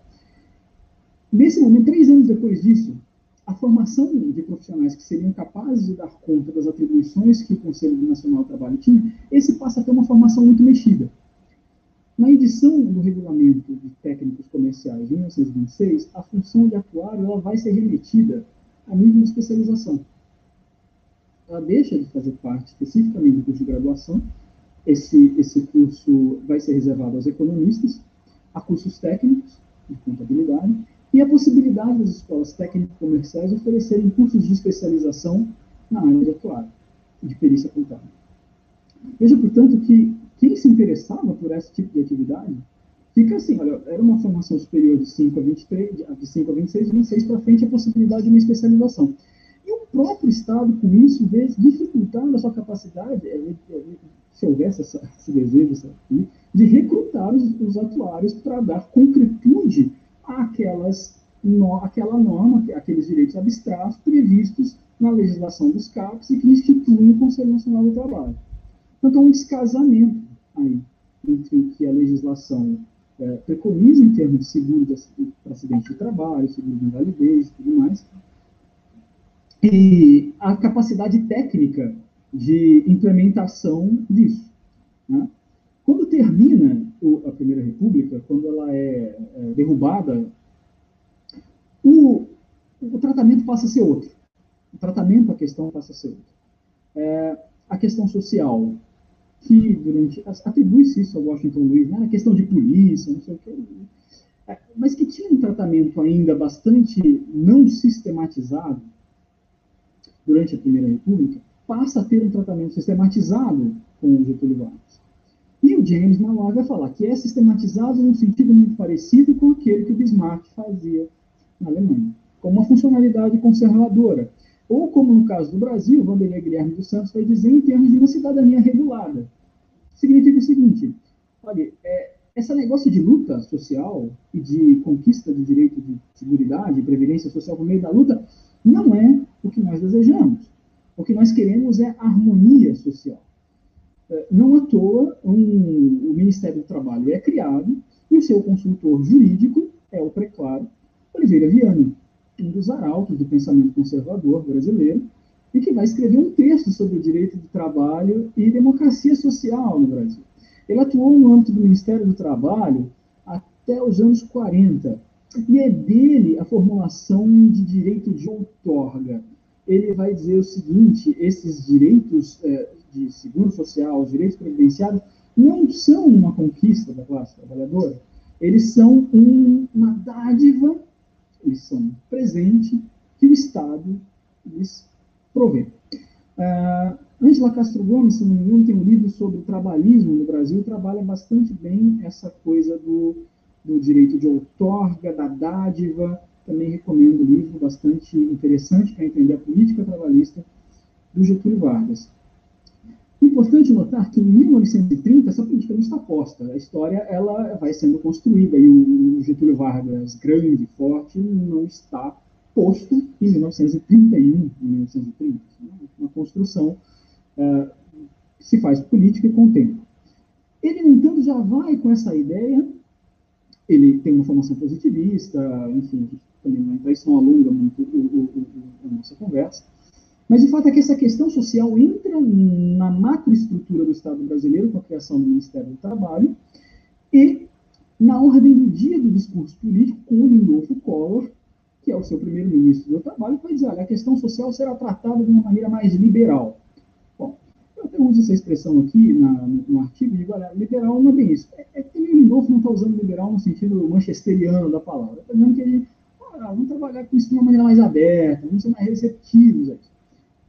Nesse momento, três anos depois disso, a formação de profissionais que seriam capazes de dar conta das atribuições que o Conselho Nacional do Trabalho tinha, esse passa a ter uma formação muito mexida. Na edição do Regulamento de Técnicos Comerciais de mil novecentos e vinte e seis, a função de atuário ela vai ser remetida a nível de especialização. Ela deixa de fazer parte especificamente do curso de graduação, esse, esse curso vai ser reservado aos economistas, a cursos técnicos de contabilidade, e a possibilidade das escolas técnico-comerciais oferecerem cursos de especialização na área de atuário, de perícia contábil. Veja, portanto, que quem se interessava por esse tipo de atividade, fica assim, olha, era uma formação superior de cinco a vinte e três, de cinco a vinte e seis, de vinte e seis para frente a possibilidade de uma especialização. E o próprio Estado, com isso, vê dificultando a sua capacidade, se houvesse essa, esse desejo, essa, de recrutar os, os atuários para dar concretude Aquelas, no, aquela norma, aqueles direitos abstratos previstos na legislação dos CAPs e que instituem o Conselho Nacional do Trabalho. Então, há um descasamento aí entre o que a legislação é, preconiza em termos de seguro para acidente de trabalho, seguro de invalidez e tudo mais, e a capacidade técnica de implementação disso, né? Quando termina a Primeira República, quando ela é derrubada, o, o tratamento passa a ser outro. O tratamento, a questão passa a ser outra. É, a questão social, que durante... atribui-se isso a Washington Luiz, né? A questão de polícia, não sei o que, é, mas que tinha um tratamento ainda bastante não sistematizado durante a Primeira República, passa a ter um tratamento sistematizado com o Getúlio Vargas. E o James Mallard vai falar que é sistematizado num sentido muito parecido com aquele que o Bismarck fazia na Alemanha, como uma funcionalidade conservadora. Ou, como no caso do Brasil, Wanderley Guilherme dos Santos vai dizer em termos de uma cidadania regulada. Significa o seguinte, olha, é, esse negócio de luta social e de conquista do direito de seguridade e previdência social por meio da luta não é o que nós desejamos. O que nós queremos é harmonia social. Não à toa, um, o Ministério do Trabalho é criado e o seu consultor jurídico é o preclaro Oliveira Viana, um dos arautos do pensamento conservador brasileiro, e que vai escrever um texto sobre o direito do trabalho e democracia social no Brasil. Ele atuou no âmbito do Ministério do Trabalho até os anos quarenta, e é dele a formulação de direito de outorga. Ele vai dizer o seguinte, esses direitos... É, de seguro social, os direitos previdenciários, não são uma conquista da classe trabalhadora, eles são um, uma dádiva, eles são um presente que o Estado lhes provê. Ângela uh, Castro Gomes, se não me engano, tem um livro sobre o trabalhismo no Brasil, trabalha bastante bem essa coisa do, do direito de outorga, da dádiva, também recomendo um livro bastante interessante para entender a política trabalhista do Getúlio Vargas. Importante notar que em mil novecentos e trinta essa política não está posta. A história ela vai sendo construída e o Getúlio Vargas, grande, forte, não está posto em mil novecentos e trinta e um, em mil novecentos e trinta. Uma construção uh, que se faz política com o tempo. Ele, no entanto, já vai com essa ideia, ele tem uma formação positivista, enfim, também não vai se alonga muito o, o, o, a nossa conversa. Mas o fato é que essa questão social entra na macroestrutura do Estado brasileiro com a criação do Ministério do Trabalho e na ordem do dia do discurso político com o Lindolfo Collor, que é o seu primeiro-ministro do Trabalho, vai dizer, olha, a questão social será tratada de uma maneira mais liberal. Bom, eu até uso essa expressão aqui na, no, no artigo e digo, olha, liberal não é bem isso. É, é que o Lindolfo não está usando liberal no sentido manchesteriano da palavra. Está dizendo que ele, olha, vamos trabalhar com isso de uma maneira mais aberta, vamos ser mais receptivos aqui.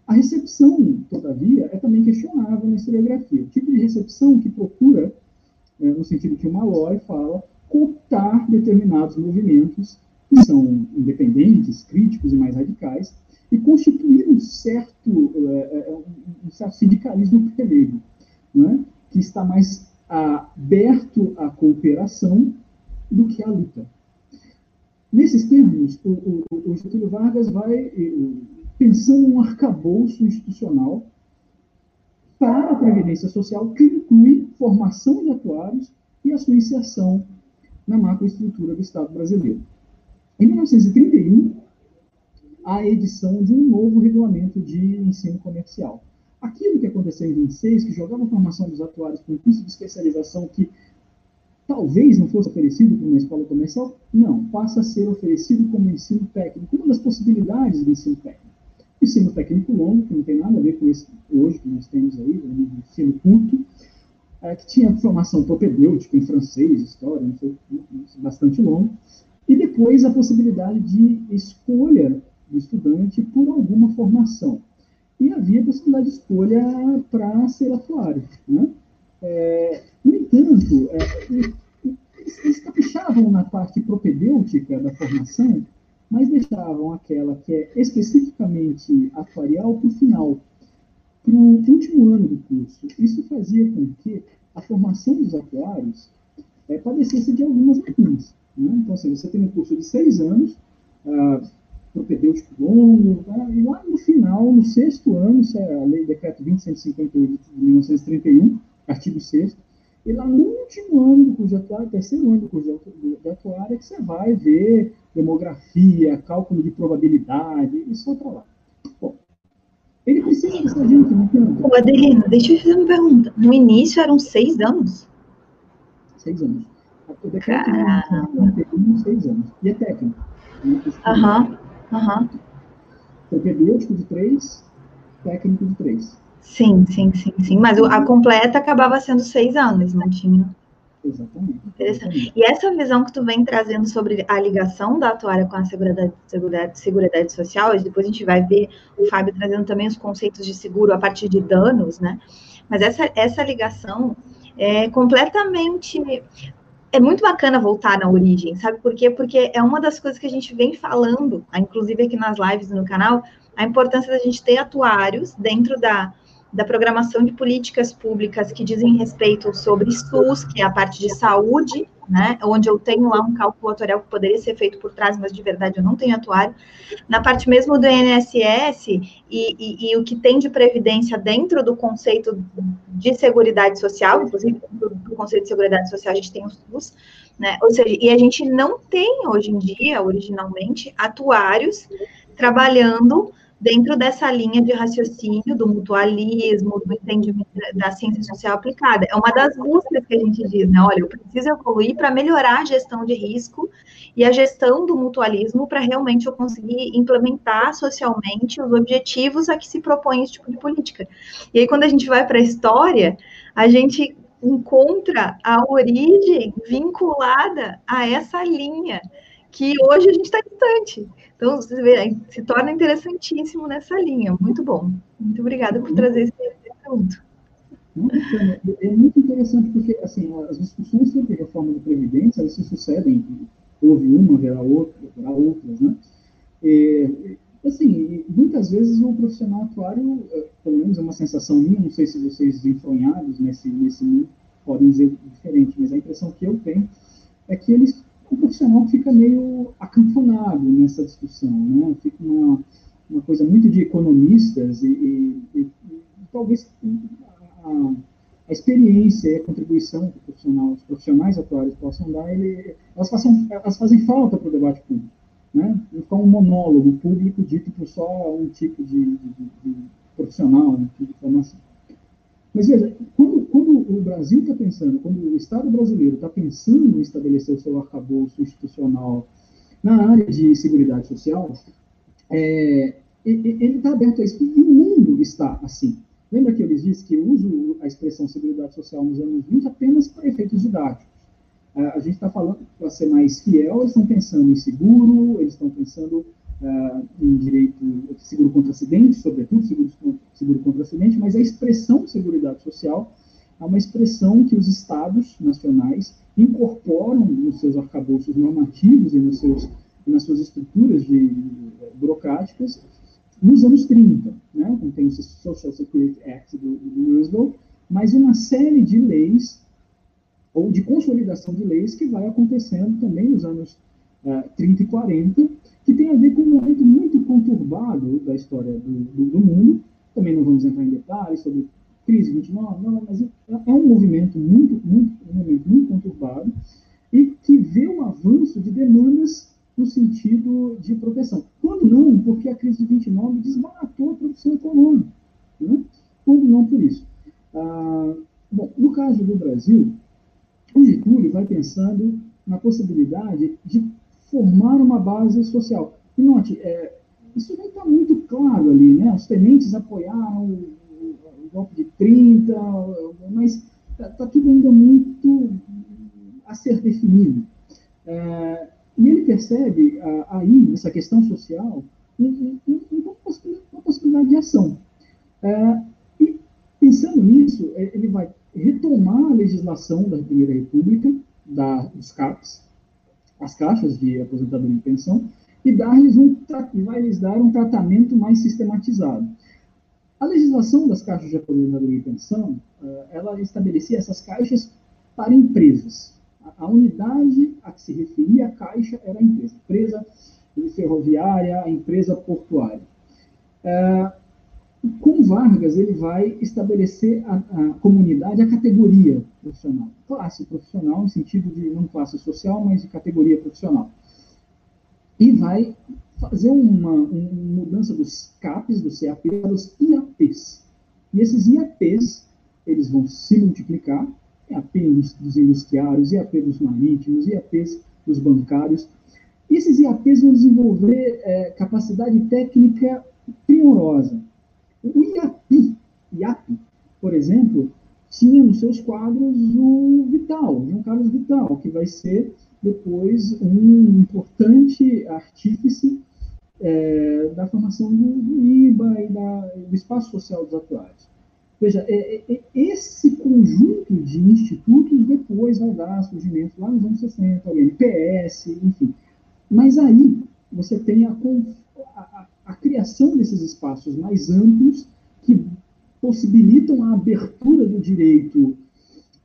A recepção, todavia, é também questionável na historiografia. O tipo de recepção que procura, no sentido que o Malloy fala, cooptar determinados movimentos que são independentes, críticos e mais radicais, e constituir um certo, um certo sindicalismo prévio, né? que está mais aberto à cooperação do que à luta. Nesses termos, o, o, o Getúlio Vargas vai pensando um arcabouço institucional para a Previdência Social que inclui formação de atuários e a sua inserção na macroestrutura do Estado brasileiro. Em mil novecentos e trinta e um, há a edição de um novo regulamento de ensino comercial. Aquilo que aconteceu em vinte e seis, que jogava a formação dos atuários para um curso de especialização que talvez não fosse oferecido por uma escola comercial, não, passa a ser oferecido como ensino técnico, uma das possibilidades do ensino técnico. O ensino técnico longo, que não tem nada a ver com esse hoje que nós temos aí, o ensino curto, é, que tinha formação propedêutica em francês, história, não sei, bastante longo, e depois a possibilidade de escolha do estudante por alguma formação. E havia a possibilidade de escolha para ser atuário, né? É, no entanto, é, eles caprichavam na parte propedêutica da formação, mas deixavam aquela que é especificamente atuarial para o final, para o último ano do curso. Isso fazia com que a formação dos atuários é, padecesse de algumas lacunas, né? Então, assim, você tem um curso de seis anos, ah, propedêutico longo, tá? E lá no final, no sexto ano, isso é a lei decreto vinte mil cento e cinquenta e oito de mil novecentos e trinta e um, artigo sexto, e lá no último ano do curso de atuária, terceiro ano do curso de atuária, que você vai ver demografia, cálculo de probabilidade, e só para lá. Bom, ele precisa dessa gente, não tem nada. Ô, Adelino, deixa eu fazer uma pergunta. No início eram seis anos? Seis anos. O decreto vinte mil cento e cinquenta e um, seis anos. E é técnico. Aham, aham. Propedêutico de três, técnico de três. Sim, sim, sim, sim. Mas a completa acabava sendo seis anos, não tinha? Exatamente. Interessante. E essa visão que tu vem trazendo sobre a ligação da atuária com a Seguridade, Seguridade, Seguridade Social, depois a gente vai ver o Fábio trazendo também os conceitos de seguro a partir de danos, né? Mas essa, essa ligação é completamente... É muito bacana voltar na origem, sabe por quê? Porque é uma das coisas que a gente vem falando, inclusive aqui nas lives no canal, a importância da gente ter atuários dentro da... da programação de políticas públicas que dizem respeito sobre SUS, que é a parte de saúde, né, onde eu tenho lá um cálculo atuarial que poderia ser feito por trás, mas de verdade eu não tenho atuário, na parte mesmo do I N S S e, e, e o que tem de previdência dentro do conceito de Seguridade Social, inclusive do conceito de Seguridade Social a gente tem o SUS, né, ou seja, e a gente não tem hoje em dia, originalmente, atuários trabalhando dentro dessa linha de raciocínio do mutualismo, do entendimento da ciência social aplicada. É uma das buscas que a gente diz, né? Olha, eu preciso evoluir para melhorar a gestão de risco e a gestão do mutualismo para realmente eu conseguir implementar socialmente os objetivos a que se propõe esse tipo de política. E aí, quando a gente vai para a história, a gente encontra a origem vinculada a essa linha, que hoje a gente está distante. Então, você vê, se torna interessantíssimo nessa linha. Muito bom. Muito obrigada por trazer esse assunto. É muito interessante, porque assim, as discussões sobre a reforma da Previdência, elas se sucedem. Houve uma, haverá outra, haverá outras, né? E, assim, muitas vezes o profissional atuário, pelo menos é uma sensação minha, não sei se vocês enfronhados nesse, nesse mundo podem dizer diferente, mas a impressão que eu tenho é que eles... o profissional fica meio acantonado nessa discussão, né? Fica uma, uma coisa muito de economistas e, e, e, e talvez a, a experiência e a contribuição que o profissional, os profissionais atuais possam dar, ele, elas, façam, elas fazem falta para o debate público, né? Não fica um monólogo público dito por só um tipo de, de, de profissional, um tipo de formação. Mas veja, quando, quando o Brasil está pensando, quando o Estado brasileiro está pensando em estabelecer o seu arcabouço institucional na área de Seguridade Social, é, ele está aberto a isso, e o mundo está assim. Lembra que eles dizem que eu uso a expressão Seguridade Social nos anos vinte apenas para efeitos didáticos. A gente está falando, para ser mais fiel, eles estão pensando em seguro, eles estão pensando... Uh, em direito, seguro contra acidente, sobretudo seguro, seguro contra acidente, mas a expressão Seguridade Social é uma expressão que os estados nacionais incorporam nos seus arcabouços normativos e nos seus, nas suas estruturas de, de, burocráticas nos anos trinta, né? Como tem o Social Security Act do, do Roosevelt, mas uma série de leis, ou de consolidação de leis, que vai acontecendo também nos anos uh, trinta e quarenta, que tem a ver com um momento muito conturbado da história do, do, do mundo. Também não vamos entrar em detalhes sobre crise vinte e nove, não, mas é um movimento muito, muito, um momento muito conturbado e que vê um avanço de demandas no sentido de proteção. Quando não, porque a crise de vinte e nove desbaratou a produção econômica. Né? Quando não por isso. Ah, bom, no caso do Brasil, o Getúlio vai pensando na possibilidade de formar uma base social. E note, é, isso não está muito claro ali, né? Os tenentes apoiaram o, o, o golpe de trinta, mas está tá tudo ainda muito a ser definido. É, e ele percebe a, aí, nessa questão social, um, um, uma, possibilidade, uma possibilidade de ação. É, e pensando nisso, ele vai retomar a legislação da Primeira República, da, dos CAPs, as caixas de aposentadoria e pensão, e dar-lhes um, vai lhes dar um tratamento mais sistematizado. A legislação das caixas de aposentadoria e pensão, ela estabelecia essas caixas para empresas. A unidade a que se referia a caixa era a empresa. A empresa ferroviária, a empresa portuária. Com Vargas, ele vai estabelecer a, a comunidade, a categoria profissional. Classe profissional, no sentido de não classe social, mas de categoria profissional. E vai fazer uma, uma mudança dos CAPs, dos C A Ps, para os I A Ps. E esses I A Ps, eles vão se multiplicar, I A P dos industriários, I A P dos marítimos, I A Ps dos bancários. E esses I A Ps vão desenvolver é, capacidade técnica primorosa. O I A P, I A P, por exemplo, tinha nos seus quadros o Vital, João Carlos Vital, que vai ser depois um importante artífice é, da formação do, do I B A e da, do espaço social dos atuários. Veja, é, é, esse conjunto de institutos depois vai dar surgimento lá nos anos sessenta, o N P S, enfim. Mas aí você tem a, a, a a criação desses espaços mais amplos que possibilitam a abertura do direito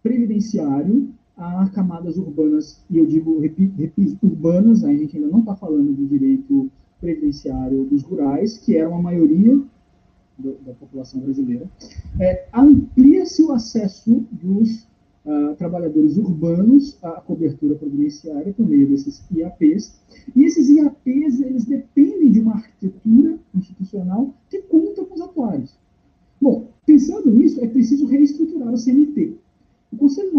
previdenciário a camadas urbanas, e eu digo, repito, urbanas, a gente ainda não está falando do direito previdenciário dos rurais, que eram a maioria do, da população brasileira. É, amplia-se o acesso dos uh, trabalhadores urbanos à cobertura previdenciária por meio desses I A Ps, e esses I A Ps, eles dependem de uma arquitetura institucional que conta com os atuários. Bom, pensando nisso, é preciso reestruturar a C N T. O Conselho,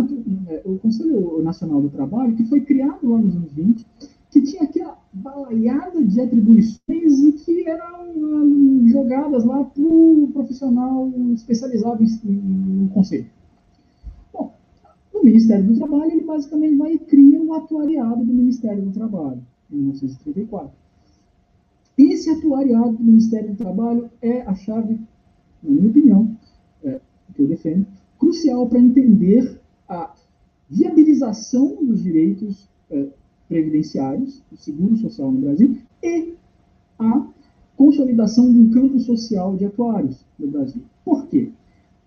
o Conselho Nacional do Trabalho, que foi criado lá nos anos vinte, que tinha aquela balaiada de atribuições e que eram jogadas lá para o profissional especializado no Conselho. Bom, o Ministério do Trabalho, ele basicamente vai e cria um atuariado do Ministério do Trabalho. Em mil novecentos e trinta e quatro. Esse atuariado do Ministério do Trabalho é a chave, na minha opinião, é, que eu defendo, crucial para entender a viabilização dos direitos é, previdenciários, do seguro social no Brasil, e a consolidação de um campo social de atuários no Brasil. Por quê?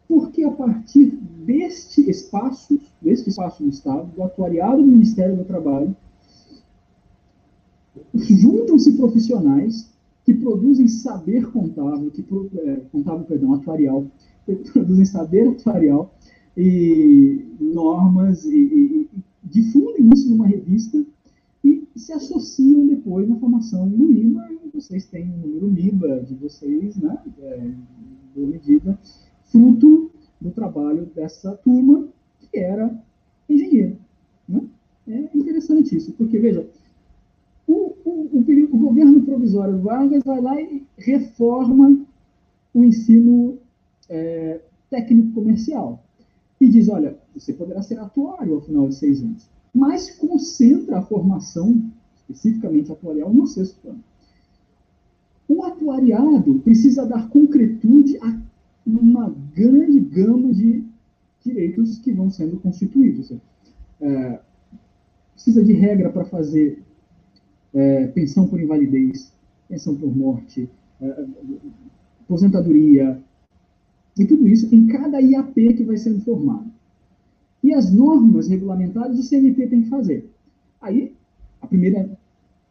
Porque a partir deste espaço, deste espaço do Estado, do atuariado do Ministério do Trabalho, juntam-se profissionais que produzem saber contábil, que pro, é, contábil, perdão, atuarial, que produzem saber atuarial e normas, e, e, e difundem isso numa revista e se associam depois na formação do I B A. Vocês têm o número I B A de vocês, né, é, boa medida, fruto do trabalho dessa turma que era engenheiro. Né? É interessante isso, porque, veja, O, o, o, o governo provisório Vargas vai lá e reforma o ensino é, técnico-comercial. E diz, olha, você poderá ser atuário ao final de seis anos, mas concentra a formação, especificamente atuarial, no sexto ano. O atuariado precisa dar concretude a uma grande gama de direitos que vão sendo constituídos. É, precisa de regra para fazer... É, pensão por invalidez, pensão por morte, é, aposentadoria, E tudo isso em cada I A P que vai sendo formado. E as normas regulamentares o C N P tem que fazer. Aí, a primeira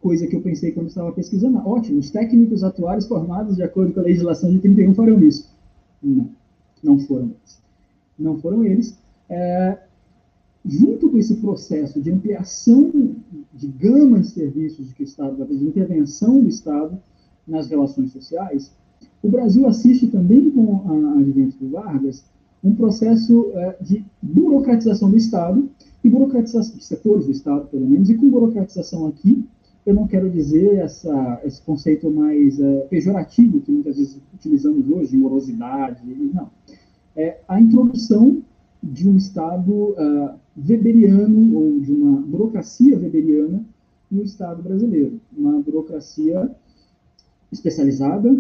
coisa que eu pensei quando estava pesquisando, ótimo, os técnicos atuários formados de acordo com a legislação de trinta e um farão isso. Não, não foram eles. Não foram eles. É, junto com esse processo de ampliação de gama de serviços que o Estado, de intervenção do Estado nas relações sociais, o Brasil assiste também com o advento do Vargas um processo é, de burocratização do Estado, e burocratização de setores do Estado, pelo menos, e com burocratização aqui, eu não quero dizer essa, esse conceito mais é, pejorativo que muitas vezes utilizamos hoje, morosidade, não. É a introdução de um Estado uh, weberiano, ou de uma burocracia weberiana no Estado brasileiro. Uma burocracia especializada,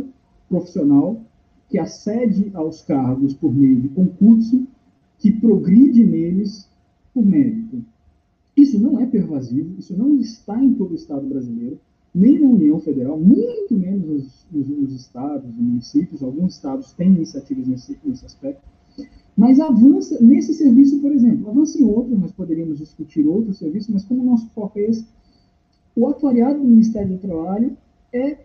profissional, que acede aos cargos por meio de concurso, que progride neles por mérito. Isso não é pervasivo, isso não está em todo o Estado brasileiro, nem na União Federal, muito menos nos, nos estados, nos municípios, alguns estados têm iniciativas nesse, nesse aspecto, mas avança nesse serviço, por exemplo, avança em outro, nós poderíamos discutir outro serviço, mas como o nosso foco é esse, o atuariado do Ministério do Trabalho é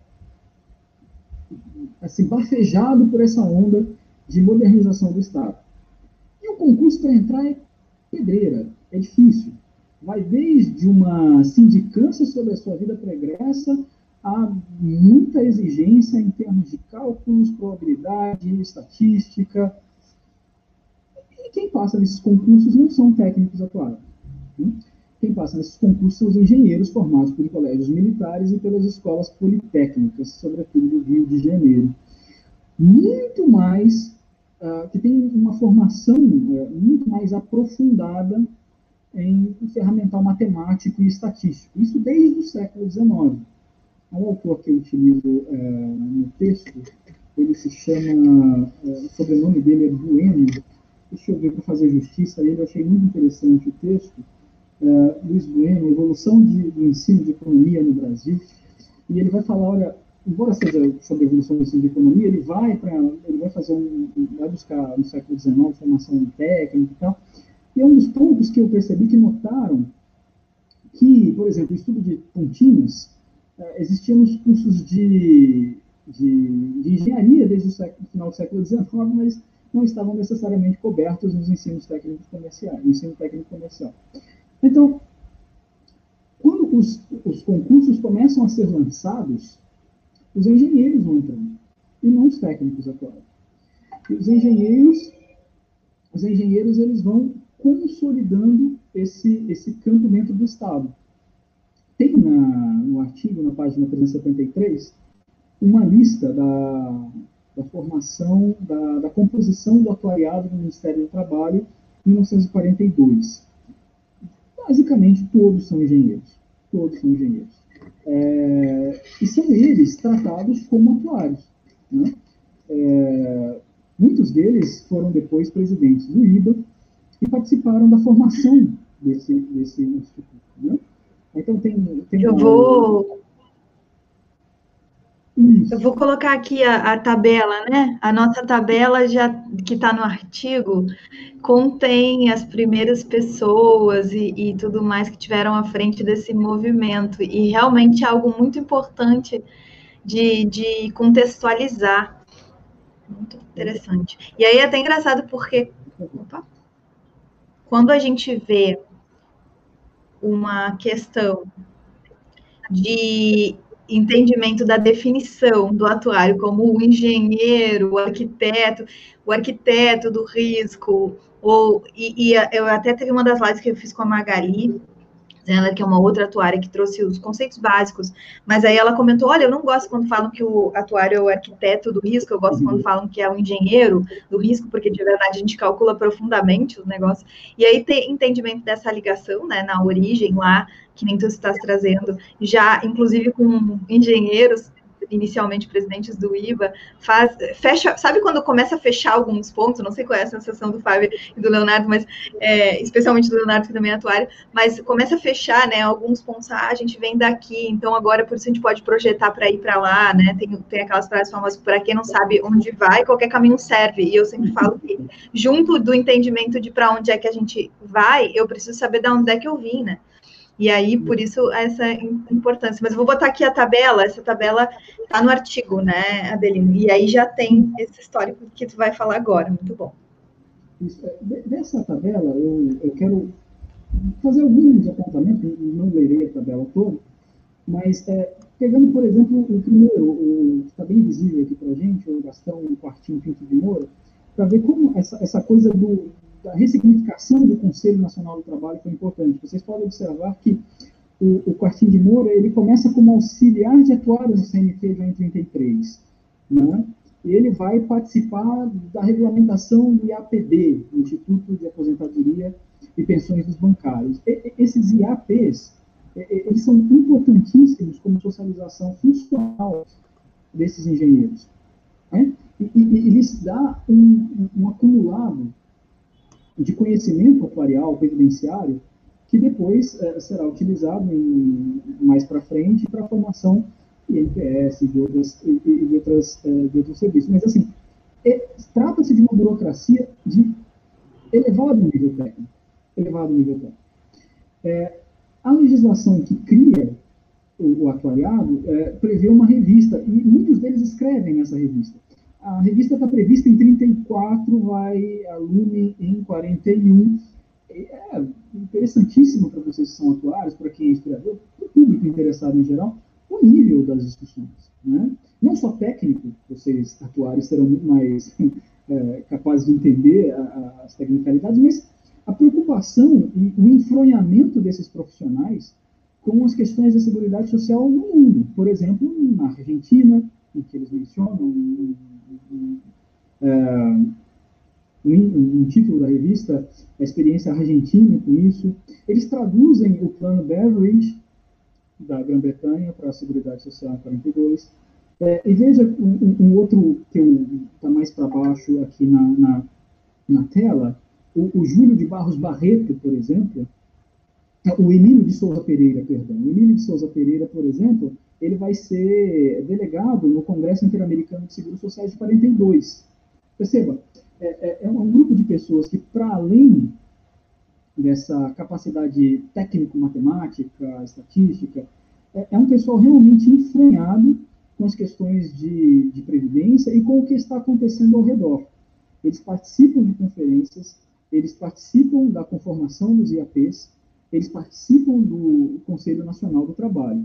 assim, bafejado por essa onda de modernização do Estado. E o concurso para entrar é pedreira, é difícil. Vai desde uma sindicância sobre a sua vida pregressa a muita exigência em termos de cálculos, probabilidade, estatística. E quem passa nesses concursos não são técnicos atuais. Quem passa nesses concursos são os engenheiros formados por colégios militares e pelas escolas politécnicas, sobretudo do Rio de Janeiro. Muito mais, uh, que tem uma formação uh, muito mais aprofundada em ferramental matemático e estatístico. Isso desde o século dezenove. Um autor que eu utilizo é, no texto, ele se chama, é, o sobrenome dele é Bueno, deixa eu ver para fazer justiça a ele, eu achei muito interessante o texto, é, Luiz Bueno, Evolução de, do Ensino de Economia no Brasil, e ele vai falar, olha, embora seja sobre a evolução do ensino de economia, ele vai, pra, ele vai, fazer um, vai buscar no século dezenove formação técnica e tal. E é um dos pontos que eu percebi que notaram que, por exemplo, no estudo de Pontinas, existiam os cursos de, de, de engenharia desde o século, final do século dezenove, mas não estavam necessariamente cobertos nos ensinos técnicos comerciais, no ensino técnico comercial. Então, quando os, os concursos começam a ser lançados, os engenheiros vão entrando, e não os técnicos atuais. Os engenheiros, os engenheiros eles vão consolidando esse, esse campo dentro do Estado. Tem na, no artigo, na página trezentos e setenta e três, uma lista da, da formação, da, da composição do atuariado do Ministério do Trabalho, em mil novecentos e quarenta e dois. Basicamente, todos são engenheiros. Todos são engenheiros. É, e são eles tratados como atuários. Né? É, muitos deles foram depois presidentes do I B A, que participaram da formação desse, desse instituto. Né? Então, tem... tem eu, uma... vou... eu vou colocar aqui a, a tabela, né? A nossa tabela, já, que está no artigo, contém as primeiras pessoas e, e tudo mais que tiveram à frente desse movimento. E realmente é algo muito importante de, de contextualizar. Muito interessante. E aí é até engraçado porque... Opa. Quando a gente vê uma questão de entendimento da definição do atuário como o engenheiro, o arquiteto, o arquiteto do risco, ou, e, e eu até teve uma das lives que eu fiz com a Magali, ela que é uma outra atuária que trouxe os conceitos básicos, mas aí ela comentou, olha, eu não gosto quando falam que o atuário é o arquiteto do risco, eu gosto quando falam que é o engenheiro do risco, porque de verdade a gente calcula profundamente o negócio, e aí ter entendimento dessa ligação, né, na origem lá, que nem tu estás trazendo, já inclusive com engenheiros, inicialmente presidentes do I B A, faz, fecha, sabe quando começa a fechar alguns pontos? Não sei qual é a sensação do Fábio e do Leonardo, mas é, especialmente do Leonardo, que também é atuário, mas começa a fechar, né, alguns pontos, ah, a gente vem daqui, então agora por isso a gente pode projetar para ir para lá, né, tem, tem aquelas frases famosas, para quem não sabe onde vai, qualquer caminho serve, e eu sempre falo que junto do entendimento de para onde é que a gente vai, eu preciso saber de onde é que eu vim, né? E aí, por isso, essa importância. Mas eu vou botar aqui a tabela, essa tabela está no artigo, né, Adelino? E aí já tem esse histórico que tu vai falar agora, muito bom. Dessa tabela, eu, eu quero fazer alguns apontamentos, não lerei a tabela toda, mas é, pegando, por exemplo, o primeiro, o, que está bem visível aqui para a gente, o Gastão Quartinho Pinto de Moura, para ver como essa, essa coisa do... a ressignificação do Conselho Nacional do Trabalho foi importante. Vocês podem observar que o, o Quartinho de Moura, ele começa como auxiliar de atuários do C N T de oitenta e três, né? Ele vai participar da regulamentação do I A P B, Instituto de Aposentadoria e Pensões dos Bancários. E, esses I A Ps, eles são importantíssimos como socialização funcional desses engenheiros, né? E, e eles dão um, um acumulado de conhecimento atuarial, previdenciário, que depois eh, será utilizado em, mais para frente para a formação de I N P S e de, outras, e, de, outras, eh, de outros serviços. Mas, assim, é, trata-se de uma burocracia de elevado nível técnico. Elevado nível técnico. É, a legislação que cria o, o atuariado é, prevê uma revista, e muitos deles escrevem nessa revista. A revista está prevista em trinta e quatro, vai a Lume em quarenta e um. É interessantíssimo para vocês que são atuários, para quem é historiador, para o público interessado em geral, o nível das discussões, né? Não só técnico, vocês atuários serão muito mais é, capazes de entender a, a, as tecnicalidades, mas a preocupação e o enfronhamento desses profissionais com as questões da seguridade social no mundo. Por exemplo, na Argentina, em que eles mencionam... Em, Um, um, um título da revista, a experiência argentina com isso. Eles traduzem o plano Beveridge da Grã-Bretanha para a Seguridade Social em quarenta e dois. É, e veja um, um outro que está mais para baixo aqui na, na, na tela, o, o Júlio de Barros Barreto, por exemplo, o Emílio de Souza Pereira, perdão, o Emílio de Souza Pereira, por exemplo, ele vai ser delegado no Congresso Interamericano de Seguros Sociais de quarenta e dois. Perceba, é, é um grupo de pessoas que, para além dessa capacidade técnico-matemática, estatística, é, é um pessoal realmente enfrenhado com as questões de, de previdência e com o que está acontecendo ao redor. Eles participam de conferências, eles participam da conformação dos I A Ps, eles participam do Conselho Nacional do Trabalho.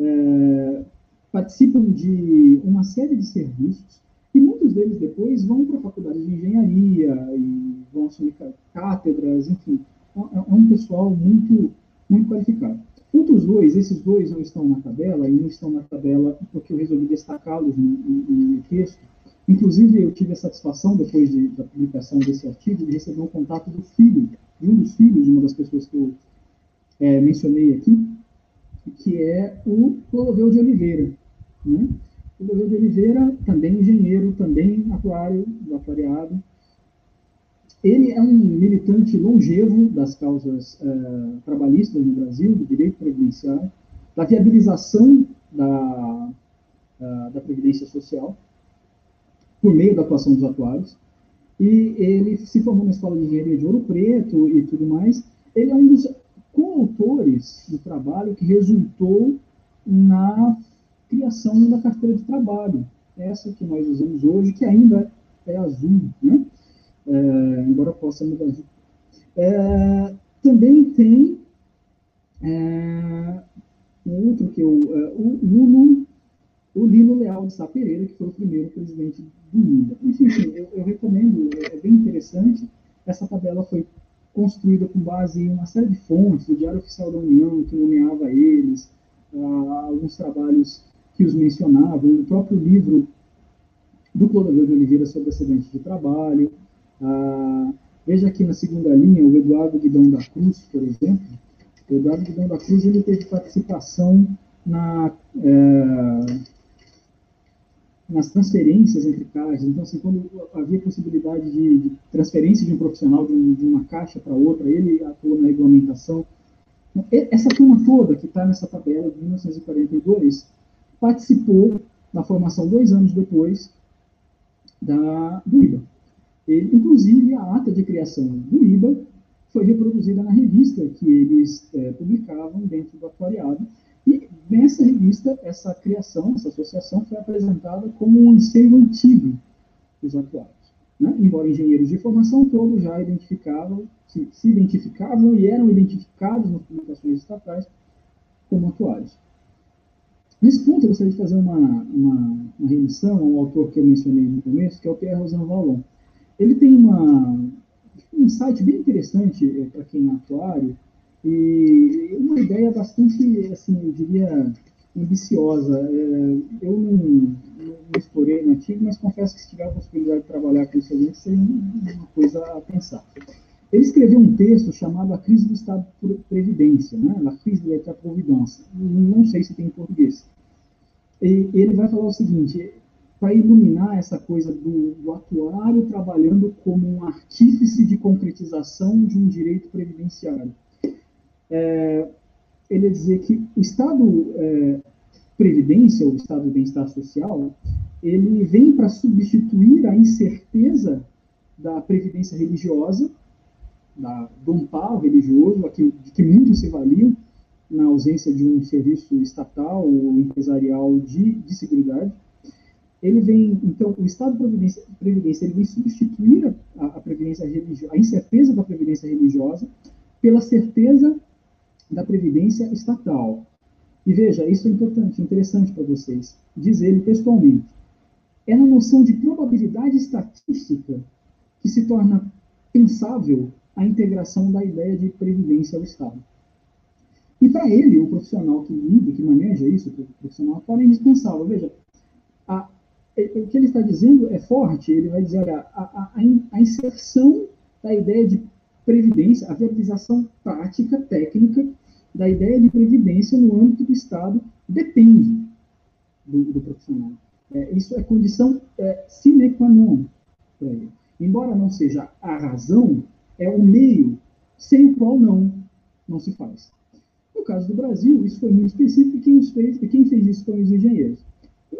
É, participam de uma série de serviços e muitos deles depois vão para a faculdade de engenharia e vão assumir cátedras, enfim, é um pessoal muito, muito qualificado. Outros dois, esses dois não estão na tabela e não estão na tabela porque eu resolvi destacá-los no, no, no texto. Inclusive, eu tive a satisfação, depois de, da publicação desse artigo, de receber um contato do filho, de um dos filhos de uma das pessoas que eu é, mencionei aqui, que é o Clodoveu de Oliveira, né? Clodoveu de Oliveira, também engenheiro, também atuário, atuariado. Ele é um militante longevo das causas uh, trabalhistas no Brasil, do direito previdenciário, da viabilização da, uh, da previdência social, por meio da atuação dos atuários. E ele se formou na Escola de Engenharia de Ouro Preto e tudo mais. Ele é um dos coautores do trabalho que resultou na criação da carteira de trabalho, essa que nós usamos hoje, que ainda é azul, né? É, embora possa mudar. É, também tem é, um outro que eu, é, o, Lino, o Lino Leal de Sá Pereira, que foi o primeiro presidente do I N D A. Enfim, eu, eu recomendo, é bem interessante. Essa tabela foi construída com base em uma série de fontes, o Diário Oficial da União, que nomeava eles, ah, alguns trabalhos que os mencionavam, o próprio livro do Clodoveu de Oliveira sobre acidente de trabalho. Ah, veja aqui na segunda linha, o Eduardo Guidão da Cruz, por exemplo. O Eduardo Guidão da Cruz ele teve participação na, é, nas transferências entre caixas. Então, assim, quando havia possibilidade de, de transferência de um profissional de, um, de uma caixa para outra, ele atuou na regulamentação. Essa turma toda que está nessa tabela de mil novecentos e quarenta e dois participou da formação dois anos depois da, do I B A. Ele, inclusive, a ata de criação do I B A foi reproduzida na revista que eles é, publicavam dentro do atuariado. E nessa revista, essa criação, essa associação, foi apresentada como um anseio antigo dos atuários. Né? Embora engenheiros de formação, todos já identificavam, se, se identificavam e eram identificados nas publicações estatais como atuários. Nesse ponto, eu gostaria de fazer uma, uma, uma remissão ao autor que eu mencionei no começo, que é o Pierre Rosan Vallon. Ele tem uma, um site bem interessante é, para quem é atuário, e uma ideia bastante, assim, eu diria, ambiciosa. É, eu não, não explorei no artigo, mas confesso que se tiver a possibilidade de trabalhar com isso aí, seria uma coisa a pensar. Ele escreveu um texto chamado A Crise do Estado por Previdência, né? La Crise de l'État Providence. Não sei se tem em português. E ele vai falar o seguinte, para iluminar essa coisa do, do atuário trabalhando como um artífice de concretização de um direito previdenciário. É, ele ia dizer que o Estado é, Previdência, ou o Estado do Bem-Estar Social, ele vem para substituir a incerteza da previdência religiosa, da, do amparo religioso, aquilo de que muitos se valiam na ausência de um serviço estatal ou empresarial de, de seguridade. Ele vem, então, o Estado Previdência, previdência ele vem substituir a, a, previdência religio- a incerteza da previdência religiosa pela certeza da previdência estatal. E veja, isso é importante, interessante para vocês. Diz ele textualmente, é na noção de probabilidade estatística que se torna pensável a integração da ideia de previdência ao Estado. E para ele, o profissional que lida, que maneja isso, o profissional atual, é indispensável. Veja, a, o que ele está dizendo é forte, ele vai dizer, olha, a, a, a inserção da ideia de previdência, a viabilização prática, técnica, da ideia de previdência no âmbito do Estado depende do, do profissional. É, isso é condição é, sine qua non para ele. Embora não seja a razão, é o meio sem o qual não, não se faz. No caso do Brasil, isso foi muito específico, e quem, os fez, quem fez isso foram os engenheiros.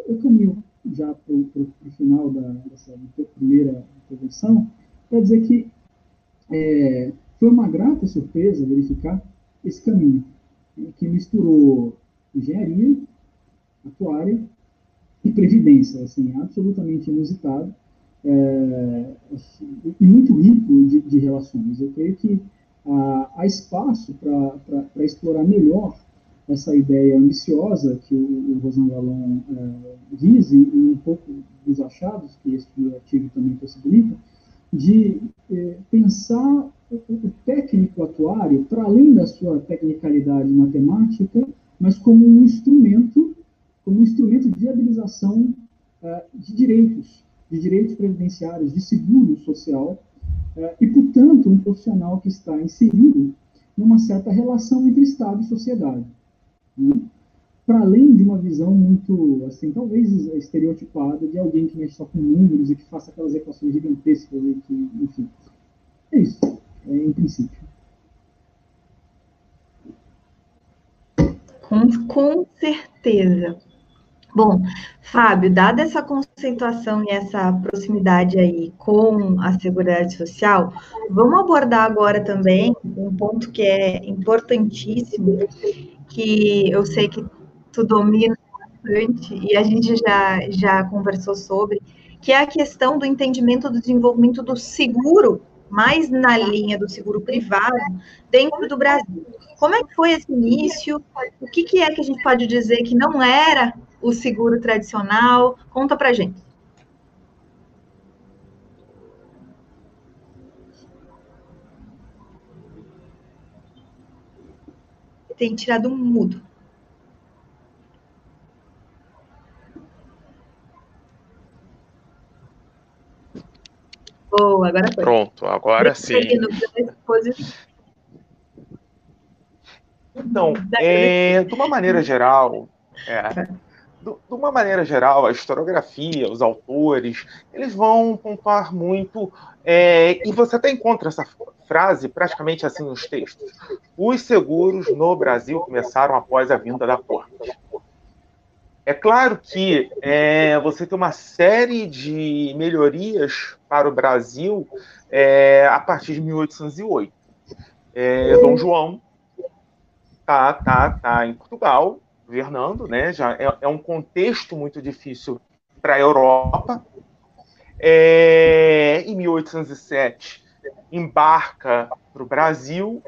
Eu caminho já para o final da, dessa primeira intervenção para dizer que É, foi uma grata surpresa verificar esse caminho, que misturou engenharia, atuária e previdência, assim, absolutamente inusitado é, e muito rico de, de relações. Eu creio que há, há espaço para explorar melhor essa ideia ambiciosa que o, o Rosan Vallon é, diz, e um pouco dos achados que esse artigo também possibilita, de eh, pensar o, o técnico atuário, para além da sua tecnicalidade matemática, mas como um instrumento, como um instrumento de viabilização eh, de direitos, de direitos previdenciários, de seguro social, eh, e, portanto, um profissional que está inserido numa certa relação entre Estado e sociedade. Né? Para além de uma visão muito, assim, talvez estereotipada de alguém que mexe só com números e que faça aquelas equações gigantescas, que, enfim. É isso, é, em princípio. Com, com certeza. Bom, Fábio, dada essa conceituação e essa proximidade aí com a Seguridade Social, vamos abordar agora também um ponto que é importantíssimo, que eu sei que tu domina bastante, e a gente já, já conversou sobre, que é a questão do entendimento do desenvolvimento do seguro, mais na linha do seguro privado, dentro do Brasil. Como é que foi esse início? O que, que é que a gente pode dizer que não era o seguro tradicional? Conta pra gente. Tem tirado um mudo. Boa, agora foi. Pronto, agora sim. Então, é, de uma maneira geral, é, do, de uma maneira geral, a historiografia, os autores, eles vão pontuar muito, é, e você até encontra essa frase praticamente assim nos textos. Os seguros no Brasil começaram após a vinda da corte. É claro que é, você tem uma série de melhorias para o Brasil é, a partir de mil oitocentos e oito. É, Dom João está tá, tá em Portugal, governando, né? Já é, é um contexto muito difícil para a Europa. É, em mil oitocentos e sete, embarca para o Brasil,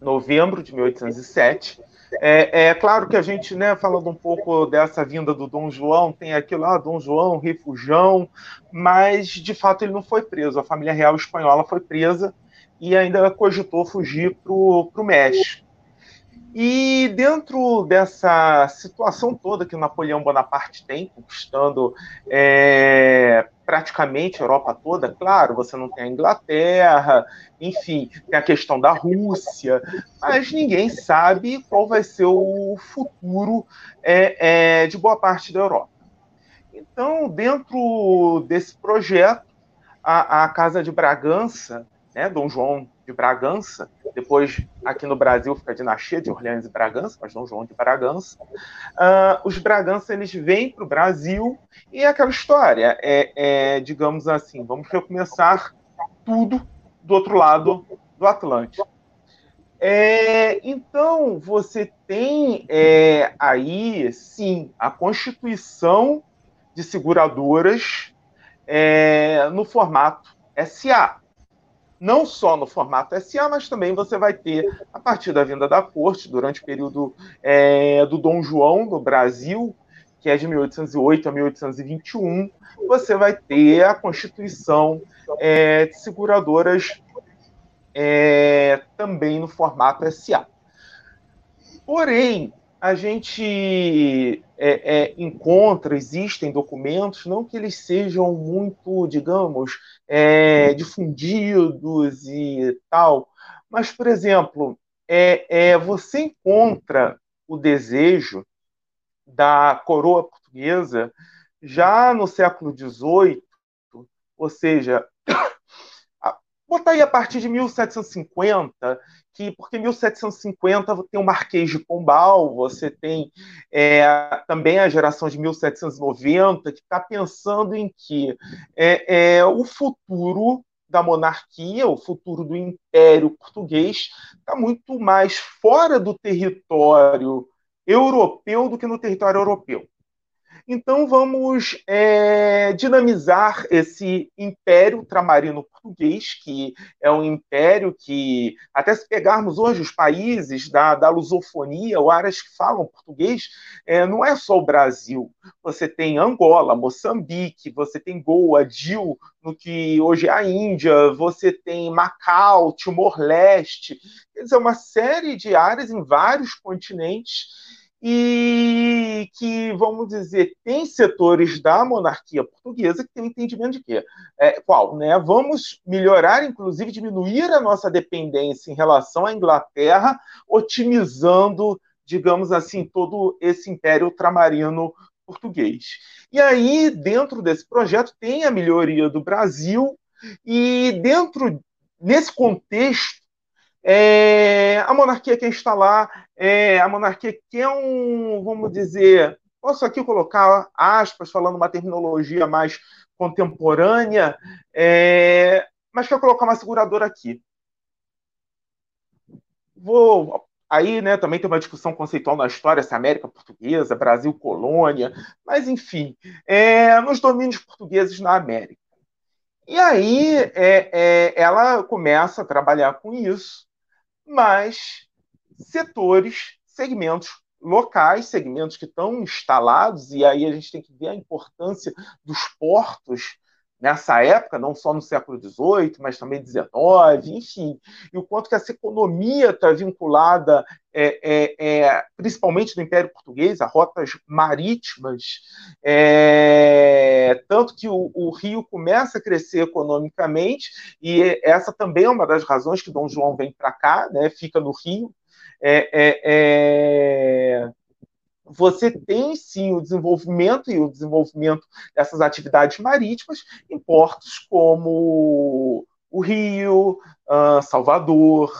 novembro de mil oitocentos e sete. É, é claro que a gente, né, falando um pouco dessa vinda do Dom João, tem aquilo lá, ah, Dom João, rei Fujão, mas, de fato, ele não foi preso. A família real espanhola foi presa e ainda cogitou fugir para o México. E dentro dessa situação toda que o Napoleão Bonaparte tem, conquistando é, praticamente a Europa toda, claro, você não tem a Inglaterra, enfim, tem a questão da Rússia, mas ninguém sabe qual vai ser o futuro é, é, de boa parte da Europa. Então, dentro desse projeto, a, a Casa de Bragança, né, Dom João de Bragança, depois aqui no Brasil fica a dinastia de Orleans e Bragança, mas Dom João de Bragança, uh, os Bragança, eles vêm para o Brasil e é aquela história, é, é, digamos assim, vamos recomeçar tudo do outro lado do Atlântico. É, então, você tem é, aí, sim, a constituição de seguradoras é, no formato S A, não só no formato S A, mas também você vai ter, a partir da vinda da corte, durante o período é, do Dom João no Brasil, que é de mil oitocentos e oito a mil oitocentos e vinte e um, você vai ter a constituição é, de seguradoras é, também no formato S A. Porém, a gente é, é, encontra, existem documentos, não que eles sejam muito, digamos, é, difundidos e tal, mas, por exemplo, é, é, você encontra o desejo da coroa portuguesa já no século dezoito, ou seja, botar aí a partir de mil setecentos e cinquenta, que, porque em mil setecentos e cinquenta tem o Marquês de Pombal, você tem é, também a geração de mil setecentos e noventa, que está pensando em que é, é, o futuro da monarquia, o futuro do Império Português, está muito mais fora do território europeu do que no território europeu. Então, vamos é, dinamizar esse império ultramarino português, que é um império que, até se pegarmos hoje os países da, da lusofonia, ou áreas que falam português, é, não é só o Brasil. Você tem Angola, Moçambique, você tem Goa, Dil, no que hoje é a Índia, você tem Macau, Timor-Leste. Quer dizer, uma série de áreas em vários continentes, e que, vamos dizer, tem setores da monarquia portuguesa que tem um entendimento de quê? É, qual? Né? Vamos melhorar, inclusive, diminuir a nossa dependência em relação à Inglaterra, otimizando, digamos assim, todo esse império ultramarino português. E aí, dentro desse projeto, tem a melhoria do Brasil, e dentro, nesse contexto, É, a monarquia quer instalar, é, a monarquia quer um, vamos dizer, posso aqui colocar aspas, falando uma terminologia mais contemporânea, é, mas quer colocar uma seguradora aqui. Vou, aí né, também tem uma discussão conceitual na história, se América Portuguesa, Brasil colônia, mas enfim, é, nos domínios portugueses na América. E aí é, é, ela começa a trabalhar com isso, mas setores, segmentos locais, segmentos que estão instalados, e aí a gente tem que ver a importância dos portos nessa época, não só no século dezoito, mas também dezenove, enfim, e o quanto que essa economia está vinculada, é, é, é, principalmente do Império Português, a rotas marítimas, é, tanto que o, o Rio começa a crescer economicamente, e essa também é uma das razões que Dom João vem para cá, né, fica no Rio, é, é, é, você tem sim o desenvolvimento e o desenvolvimento dessas atividades marítimas em portos como o Rio, uh, Salvador,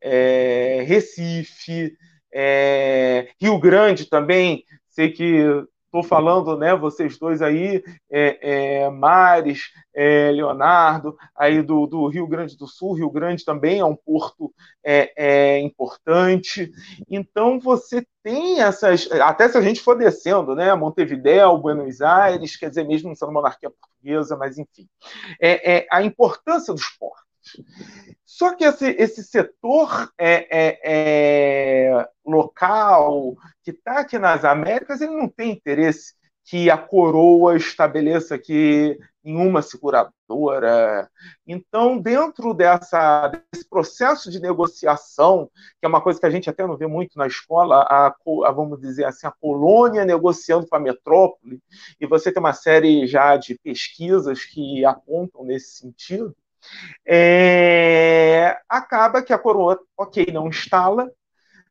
é, Recife, é, Rio Grande também, sei que estou falando, né, vocês dois aí, é, é, Mares, é, Leonardo, aí do, do Rio Grande do Sul. Rio Grande também é um porto é, é, importante. Então, você tem essas... Até se a gente for descendo, né, Montevidéu, Buenos Aires, quer dizer, mesmo sendo monarquia portuguesa, mas enfim. É, é, a importância dos portos. Só que esse, esse setor é, é, é, local que está aqui nas Américas, ele não tem interesse que a coroa estabeleça aqui em uma seguradora. Então, dentro dessa, desse processo de negociação, que é uma coisa que a gente até não vê muito na escola, a, a, vamos dizer assim, a colônia negociando com a metrópole, e você tem uma série já de pesquisas que apontam nesse sentido, É, acaba que a coroa, ok, não instala,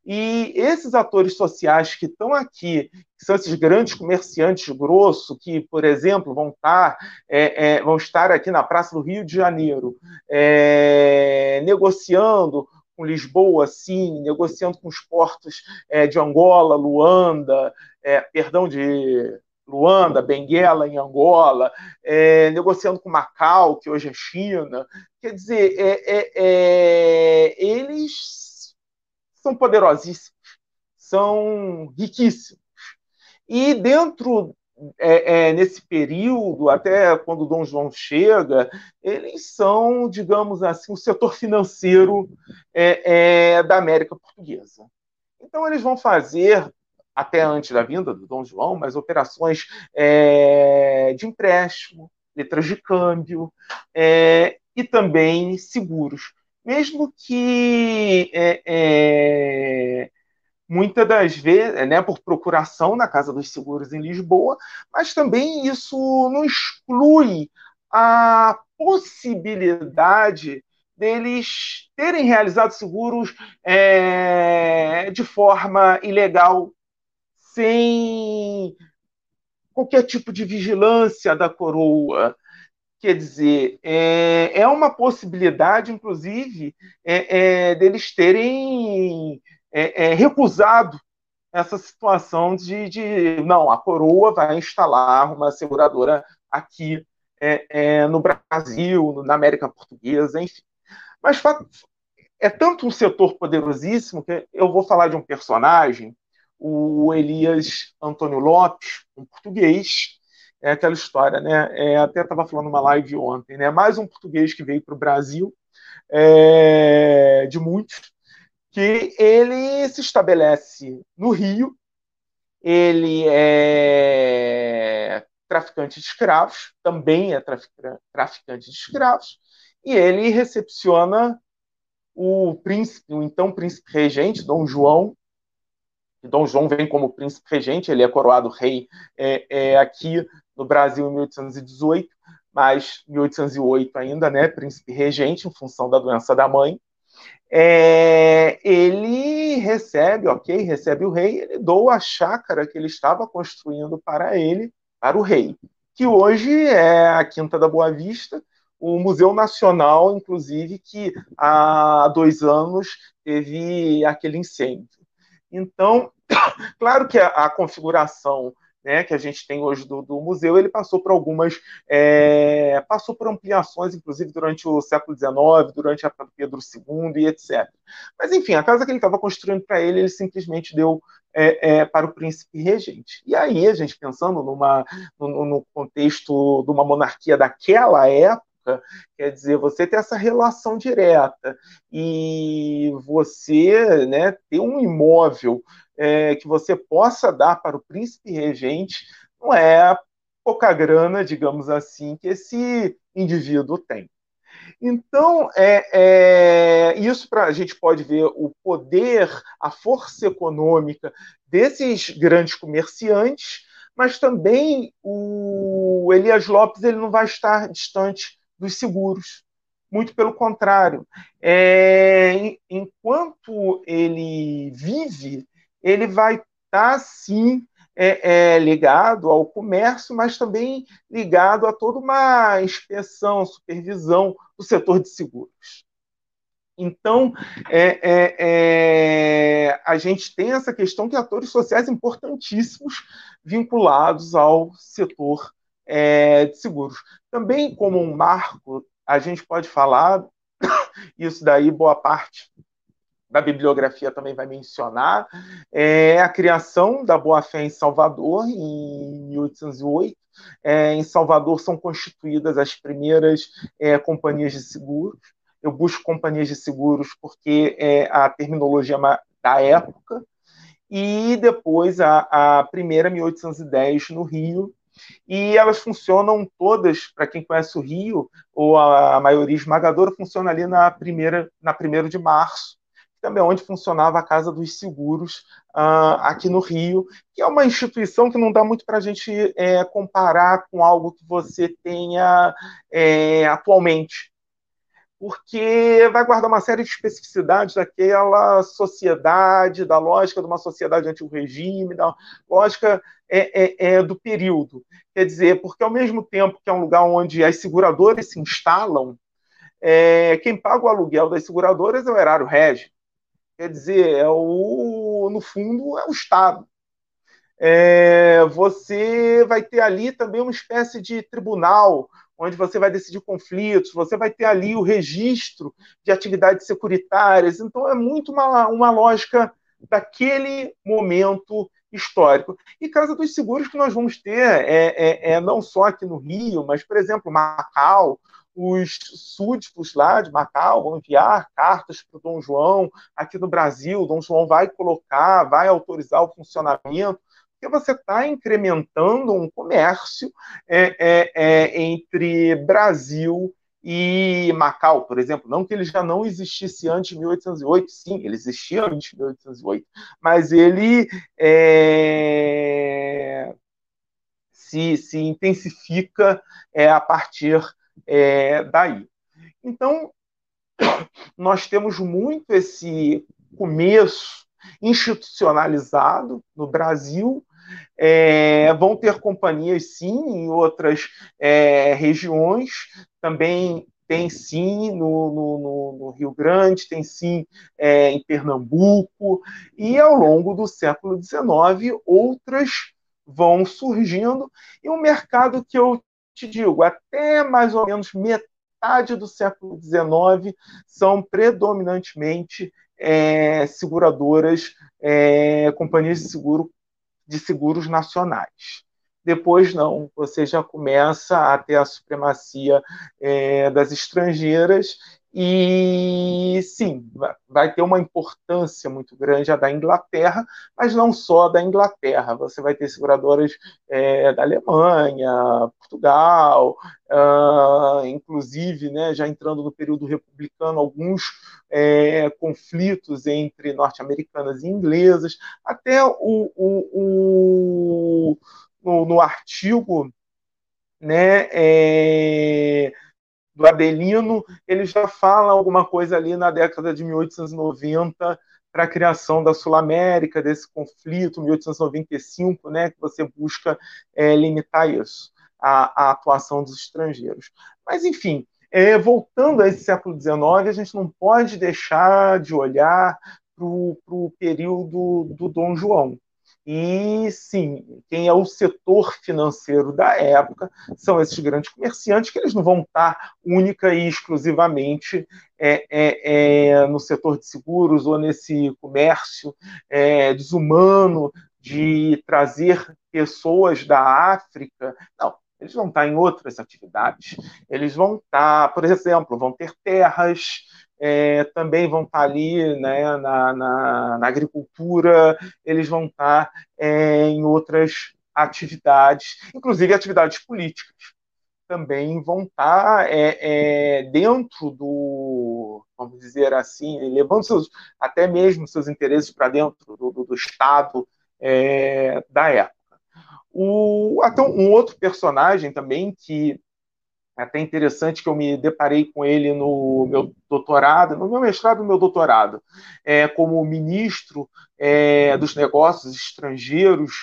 e esses atores sociais que estão aqui, que são esses grandes comerciantes grosso, que, por exemplo, vão estar, é, é, vão estar aqui na Praça do Rio de Janeiro, é, negociando com Lisboa, sim, negociando com os portos é, de Angola, Luanda, é, perdão, de... Luanda, Benguela, em Angola, é, negociando com Macau, que hoje é China. Quer dizer, é, é, é, eles são poderosíssimos, são riquíssimos. E dentro, é, é, nesse período, até quando Dom João chega, eles são, digamos assim, o setor financeiro é, é, da América Portuguesa. Então, eles vão fazer... até antes da vinda do Dom João, mas operações é, de empréstimo, letras de câmbio é, e também seguros. Mesmo que é, é, muitas das vezes, né, por procuração na Casa dos Seguros em Lisboa, mas também isso não exclui a possibilidade deles terem realizado seguros é, de forma ilegal, sem qualquer tipo de vigilância da coroa. Quer dizer, é, é uma possibilidade, inclusive, é, é, deles terem é, é, recusado essa situação de, de... Não, a coroa vai instalar uma seguradora aqui é, é, no Brasil, na América Portuguesa, enfim. Mas é tanto um setor poderosíssimo que eu vou falar de um personagem, o Elias Antônio Lopes, um português, é aquela história, né? É, até estava falando numa live ontem, né? Mais um português que veio para o Brasil, é, de muitos, que ele se estabelece no Rio, ele é traficante de escravos, também é traficante de escravos, e ele recepciona o príncipe, o então príncipe regente, Dom João. Dom João vem como príncipe regente, ele é coroado rei é, é, aqui no Brasil em mil oitocentos e dezoito, mas mil oitocentos e oito ainda, né, príncipe regente, em função da doença da mãe. É, ele recebe, ok, recebe o rei, ele doa a chácara que ele estava construindo para ele, para o rei, que hoje é a Quinta da Boa Vista, o Museu Nacional, inclusive, que há dois anos teve aquele incêndio. Então, claro que a, a configuração, né, que a gente tem hoje do, do museu, ele passou por algumas, é, passou por ampliações, inclusive durante o século dezenove, durante a Pedro segundo e etcétera. Mas, enfim, a casa que ele estava construindo para ele, ele simplesmente deu é, é, para o príncipe regente. E aí, a gente pensando numa, no, no contexto de uma monarquia daquela época, quer dizer, você ter essa relação direta e você, né, ter um imóvel é, que você possa dar para o príncipe regente, não é pouca grana, digamos assim, que esse indivíduo tem. Então, é, é, isso pra, a gente pode ver o poder, a força econômica desses grandes comerciantes, mas também o Elias Lopes ele não vai estar distante dos seguros, muito pelo contrário. É, enquanto ele vive, ele vai está, sim, é, é, ligado ao comércio, mas também ligado a toda uma inspeção, supervisão do setor de seguros. Então, é, é, é, a gente tem essa questão de atores sociais importantíssimos vinculados ao setor é, de seguros. Também, como um marco, a gente pode falar, isso daí boa parte da bibliografia também vai mencionar, é a criação da Boa-Fé em Salvador, em mil oitocentos e oito. É, em Salvador são constituídas as primeiras é, companhias de seguros. Eu busco companhias de seguros porque é a terminologia da época. E depois a, a primeira, mil oitocentos e dez, no Rio. E elas funcionam todas, para quem conhece o Rio, ou a, a maioria esmagadora, funciona ali na primeira, na primeira de março, também onde funcionava a Casa dos Seguros uh, aqui no Rio, que é uma instituição que não dá muito para a gente é, comparar com algo que você tenha é, atualmente, porque vai guardar uma série de especificidades daquela sociedade, da lógica de uma sociedade antigo regime, da lógica é, é, é, do período. Quer dizer, porque ao mesmo tempo que é um lugar onde as seguradoras se instalam, é, quem paga o aluguel das seguradoras é o erário régio. Quer dizer, é o, no fundo, é o Estado. É, você vai ter ali também uma espécie de tribunal, onde você vai decidir conflitos, você vai ter ali o registro de atividades securitárias. Então, é muito uma, uma lógica daquele momento histórico. E Casa dos Seguros que nós vamos ter, é, é, é, não só aqui no Rio, mas, por exemplo, Macau. Os súditos lá de Macau vão enviar cartas para o Dom João. Aqui no Brasil, o Dom João vai colocar, vai autorizar o funcionamento, porque você está incrementando um comércio é, é, é, entre Brasil e Macau, por exemplo. Não que ele já não existisse antes de mil oitocentos e oito, sim, ele existia antes de mil oitocentos e oito, mas ele é, se, se intensifica é, a partir É, daí. Então, nós temos muito esse começo institucionalizado no Brasil. É, vão ter companhias, sim, em outras é, regiões. Também tem, sim, no, no, no Rio Grande, tem, sim, é, em Pernambuco. E, ao longo do século dezenove, outras vão surgindo. E um mercado que eu te digo, até mais ou menos metade do século dezenove são predominantemente é, seguradoras, é, companhias de, seguro, de seguros nacionais. Depois não, você já começa a ter a supremacia é, das estrangeiras e, sim, vai ter uma importância muito grande a da Inglaterra, mas não só da Inglaterra. Você vai ter seguradoras é, da Alemanha, Portugal, ah, inclusive, né, já entrando no período republicano, alguns é, conflitos entre norte-americanas e inglesas. Até o, o, o, no, no artigo, né, é, do Adelino, ele já fala alguma coisa ali na década de mil oitocentos e noventa para a criação da Sul-América, desse conflito, mil oitocentos e noventa e cinco, né, que você busca é, limitar isso, a, a atuação dos estrangeiros. Mas, enfim, é, voltando a esse século dezenove, a gente não pode deixar de olhar para o período do Dom João. E, sim, quem é o setor financeiro da época são esses grandes comerciantes, que eles não vão estar única e exclusivamente é, é, é, no setor de seguros ou nesse comércio é, desumano de trazer pessoas da África. Não, eles vão estar em outras atividades. Eles vão estar, por exemplo, vão ter terras, É, também vão estar ali, né, na, na, na agricultura, eles vão estar é, em outras atividades, inclusive atividades políticas. Também vão estar é, é, dentro do, vamos dizer assim, levando seus, até mesmo seus interesses para dentro do, do, do Estado é, da época. O, até um outro personagem também que até interessante que eu me deparei com ele no meu doutorado, no meu mestrado e no meu doutorado, é, como ministro é, dos negócios estrangeiros,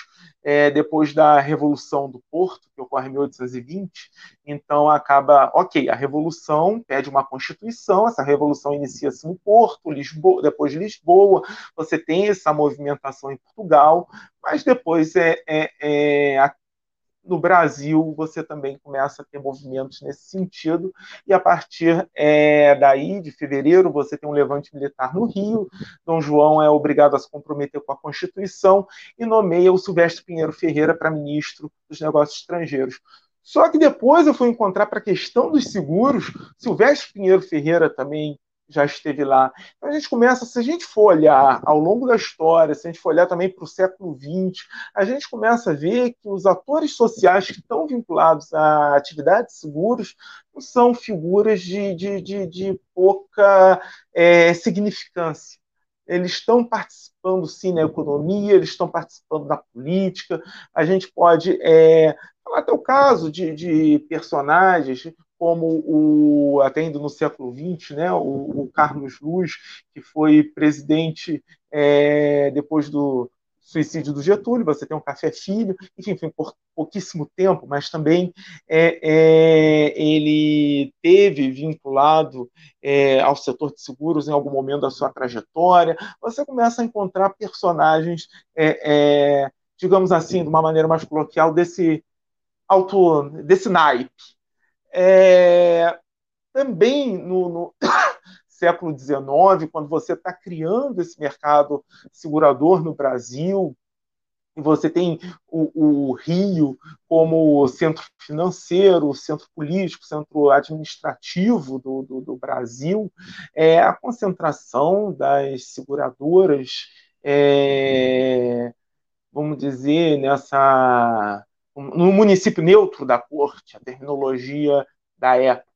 é, depois da Revolução do Porto, que ocorre em mil oitocentos e vinte, então acaba, ok, a Revolução pede uma Constituição, essa Revolução inicia-se no Porto, Lisboa, depois Lisboa, você tem essa movimentação em Portugal, mas depois é, é, é a no Brasil, você também começa a ter movimentos nesse sentido, e a partir é, daí, de fevereiro, você tem um levante militar no Rio, Dom João é obrigado a se comprometer com a Constituição e nomeia o Silvestre Pinheiro Ferreira para ministro dos Negócios Estrangeiros. Só que depois eu fui encontrar para a questão dos seguros, Silvestre Pinheiro Ferreira também já esteve lá. Então a gente começa, se a gente for olhar ao longo da história, se a gente for olhar também para o século vinte, a gente começa a ver que os atores sociais que estão vinculados à atividade de seguros não são figuras de, de, de, de pouca é, significância. Eles estão participando, sim, na economia, eles estão participando da política. A gente pode é, falar até o caso de, de personagens como o, até indo no século vinte, né, o, o Carlos Luz, que foi presidente é, depois do suicídio do Getúlio, você tem um Café Filho, enfim, foi por pouquíssimo tempo, mas também é, é, ele teve vinculado é, ao setor de seguros em algum momento da sua trajetória. Você começa a encontrar personagens, é, é, digamos assim, de uma maneira mais coloquial, desse, auto, desse naipe. É, também no, no século dezenove, quando você está criando esse mercado segurador no Brasil, e você tem o, o Rio como centro financeiro, centro político, centro administrativo do, do, do Brasil, é, a concentração das seguradoras, é, vamos dizer, nessa... no município neutro da corte, a terminologia da época,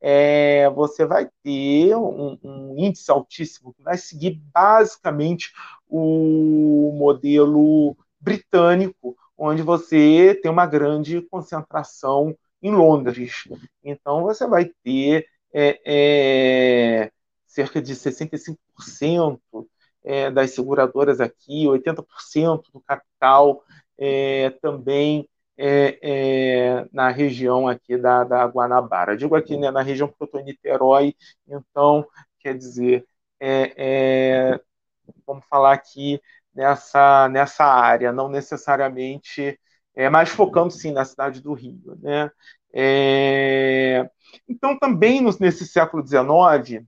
é, você vai ter um, um índice altíssimo que vai seguir basicamente o modelo britânico, onde você tem uma grande concentração em Londres. Então, você vai ter é, é, cerca de sessenta e cinco por cento é, das seguradoras aqui, oitenta por cento do capital É, também é, é, na região aqui da, da Guanabara. Eu digo aqui, né, na região porque eu estou em Niterói, então, quer dizer, é, é, vamos falar aqui nessa, nessa área, não necessariamente, é, mas focando, sim, na cidade do Rio, né? É, então, também no, nesse século dezenove,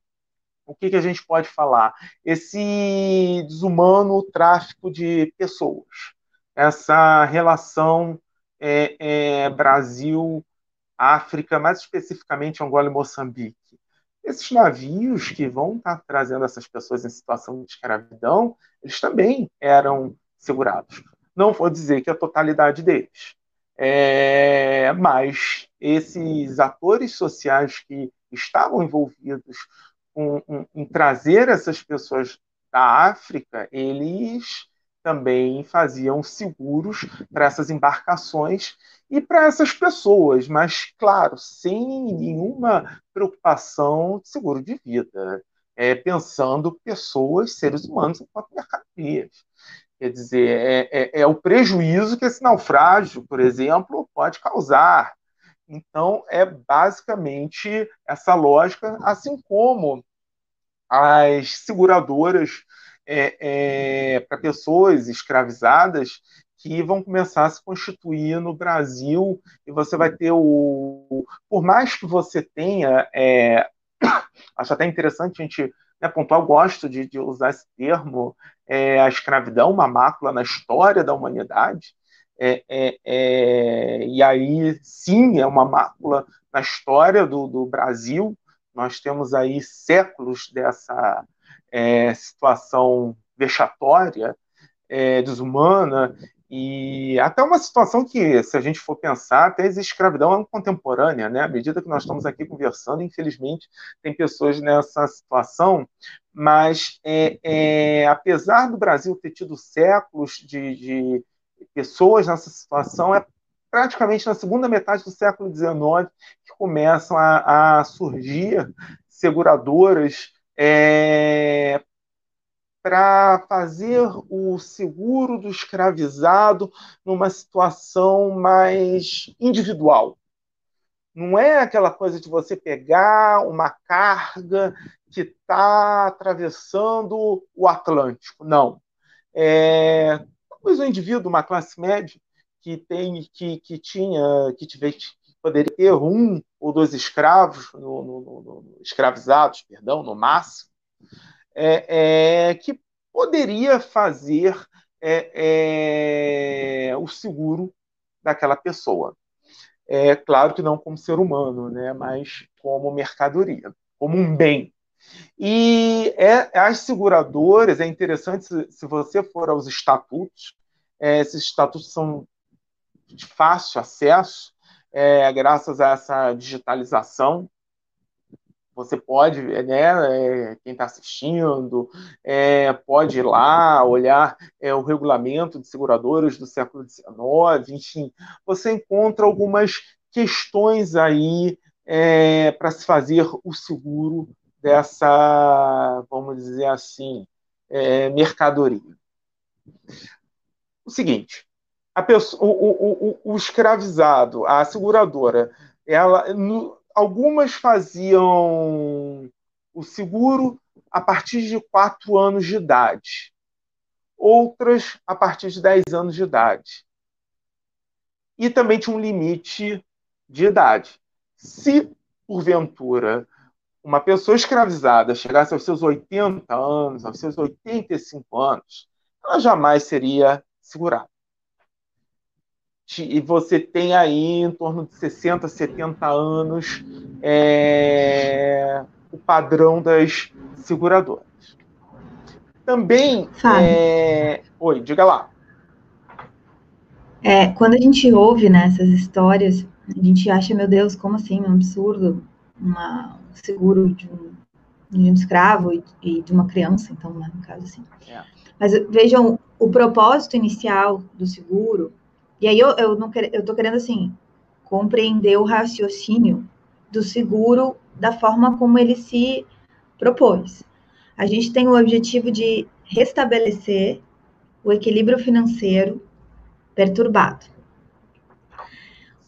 o que, que a gente pode falar? Esse desumano tráfico de pessoas. Essa relação é, é, Brasil-África, mais especificamente Angola e Moçambique. Esses navios que vão estar trazendo essas pessoas em situação de escravidão, eles também eram segurados. Não vou dizer que a totalidade deles, é, mas esses atores sociais que estavam envolvidos em, em, em trazer essas pessoas da África, eles também faziam seguros para essas embarcações e para essas pessoas, mas, claro, sem nenhuma preocupação de seguro de vida, é, pensando pessoas, seres humanos, enquanto mercadorias. Quer dizer, é, é, é o prejuízo que esse naufrágio, por exemplo, pode causar. Então, é basicamente essa lógica, assim como as seguradoras É, é, para pessoas escravizadas que vão começar a se constituir no Brasil, e você vai ter o... Por mais que você tenha... É, acho até interessante a gente, né, pontuar, eu gosto de, de usar esse termo, é, a escravidão, uma mácula na história da humanidade, é, é, é, e aí, sim, é uma mácula na história do, do Brasil, nós temos aí séculos dessa... É, situação vexatória, é, desumana, e até uma situação que, se a gente for pensar, até a escravidão é contemporânea, né? À medida que nós estamos aqui conversando, infelizmente, tem pessoas nessa situação, mas é, é, apesar do Brasil ter tido séculos de, de pessoas nessa situação, é praticamente na segunda metade do século dezenove, que começam a, a surgir seguradoras é, para fazer o seguro do escravizado numa situação mais individual. Não é aquela coisa de você pegar uma carga que está atravessando o Atlântico, não. É, talvez um indivíduo, uma classe média, que, tem, que, que, tinha, que, tive, que poderia ter um ou dois escravos, no, no, no, escravizados, perdão, no máximo, é, é, que poderia fazer é, é, o seguro daquela pessoa. É claro que não como ser humano, né? Mas como mercadoria, como um bem. E é, as seguradoras, é interessante, se, se você for aos estatutos, é, esses estatutos são de fácil acesso, é, graças a essa digitalização. Você pode, né, é, quem está assistindo, é, pode ir lá, olhar é, o regulamento de seguradoras do século dezenove, enfim. Você encontra algumas questões aí é, para se fazer o seguro dessa, vamos dizer assim, é, mercadoria. O seguinte, a pessoa, o, o, o, o escravizado, a seguradora, ela... No, algumas faziam o seguro a partir de quatro anos de idade, outras a partir de dez anos de idade. E também tinha um limite de idade. Se, porventura, uma pessoa escravizada chegasse aos seus oitenta anos, aos seus oitenta e cinco anos, ela jamais seria segurada. E você tem aí em torno de sessenta, setenta anos é, o padrão das seguradoras. Também... É... Oi, diga lá. É, quando a gente ouve, né, essas histórias, a gente acha, meu Deus, como assim, um absurdo, uma, um seguro de um, de um escravo e, e de uma criança, então, né, no caso assim. É. Mas vejam, o propósito inicial do seguro... E aí eu, eu não eu tô querendo, assim, compreender o raciocínio do seguro da forma como ele se propôs. A gente tem o objetivo de restabelecer o equilíbrio financeiro perturbado.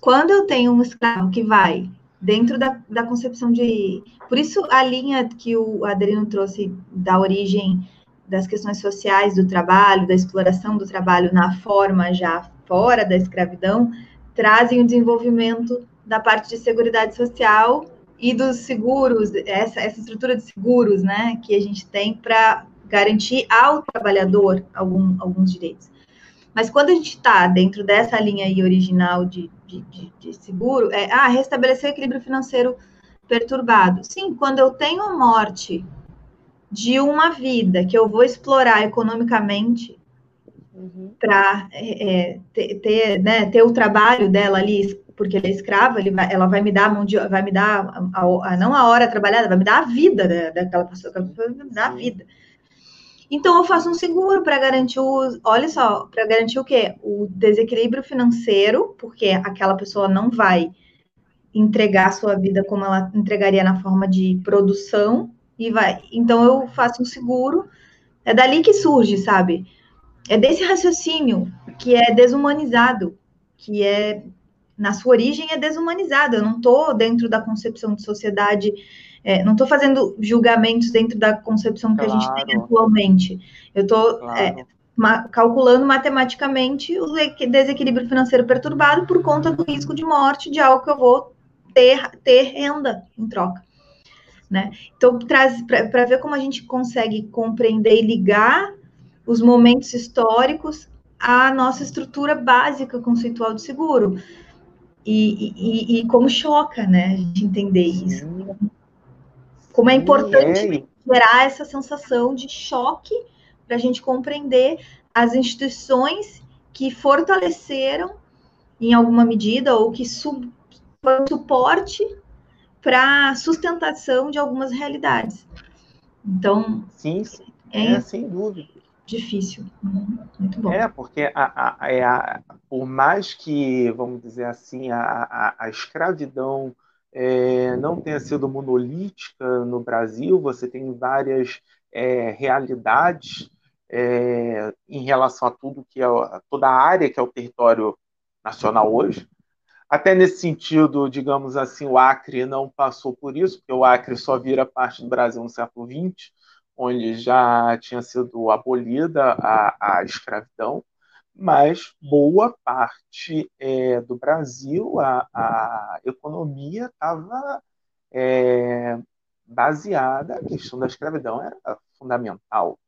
Quando eu tenho um escravo que vai dentro da, da concepção de... Por isso a linha que o Adelino trouxe da origem das questões sociais do trabalho, da exploração do trabalho na forma já fora da escravidão, trazem o desenvolvimento da parte de seguridade social e dos seguros, essa, essa estrutura de seguros, né, que a gente tem para garantir ao trabalhador algum, alguns direitos. Mas quando a gente está dentro dessa linha aí original de, de, de, de seguro, é ah, restabelecer o equilíbrio financeiro perturbado. Sim, quando eu tenho a morte de uma vida que eu vou explorar economicamente, uhum, para é, ter, ter, né, ter o trabalho dela ali, porque ela é escrava, ele vai, ela vai me dar, a mão de, vai me dar a, a, a, não a hora trabalhada, vai me dar a vida da, daquela pessoa, vai me dar a vida. Então, eu faço um seguro para garantir, o, olha só, para garantir o quê? O desequilíbrio financeiro, porque aquela pessoa não vai entregar a sua vida como ela entregaria na forma de produção, e vai. Então, eu faço um seguro, é dali que surge, sabe? É desse raciocínio que é desumanizado, que é, na sua origem, é desumanizado. Eu não estou dentro da concepção de sociedade, é, não estou fazendo julgamentos dentro da concepção que, claro, a gente tem atualmente. Eu estou, claro, é, ma- calculando matematicamente o desequilíbrio financeiro perturbado por conta do risco de morte de algo que eu vou ter, ter renda em troca, né? Então, para ver como a gente consegue compreender e ligar os momentos históricos à nossa estrutura básica conceitual de seguro. E, e, e como choca, né, a gente entender isso. Como é importante gerar essa sensação de choque para a gente compreender as instituições que fortaleceram, em alguma medida, ou que sub, suporte para a sustentação de algumas realidades. Então... Sim, sim. É, é, sem dúvida. Difícil. Muito bom. É, porque a, a, a, por mais que, vamos dizer assim, a, a, a escravidão é, não tenha sido monolítica no Brasil, você tem várias é, realidades é, em relação a tudo que é a toda a área que é o território nacional hoje. Até nesse sentido, digamos assim, o Acre não passou por isso, porque o Acre só vira parte do Brasil no século vinte, onde já tinha sido abolida a, a escravidão, mas boa parte é, do Brasil, a, a economia estava é, baseada, a questão da escravidão era fundamental,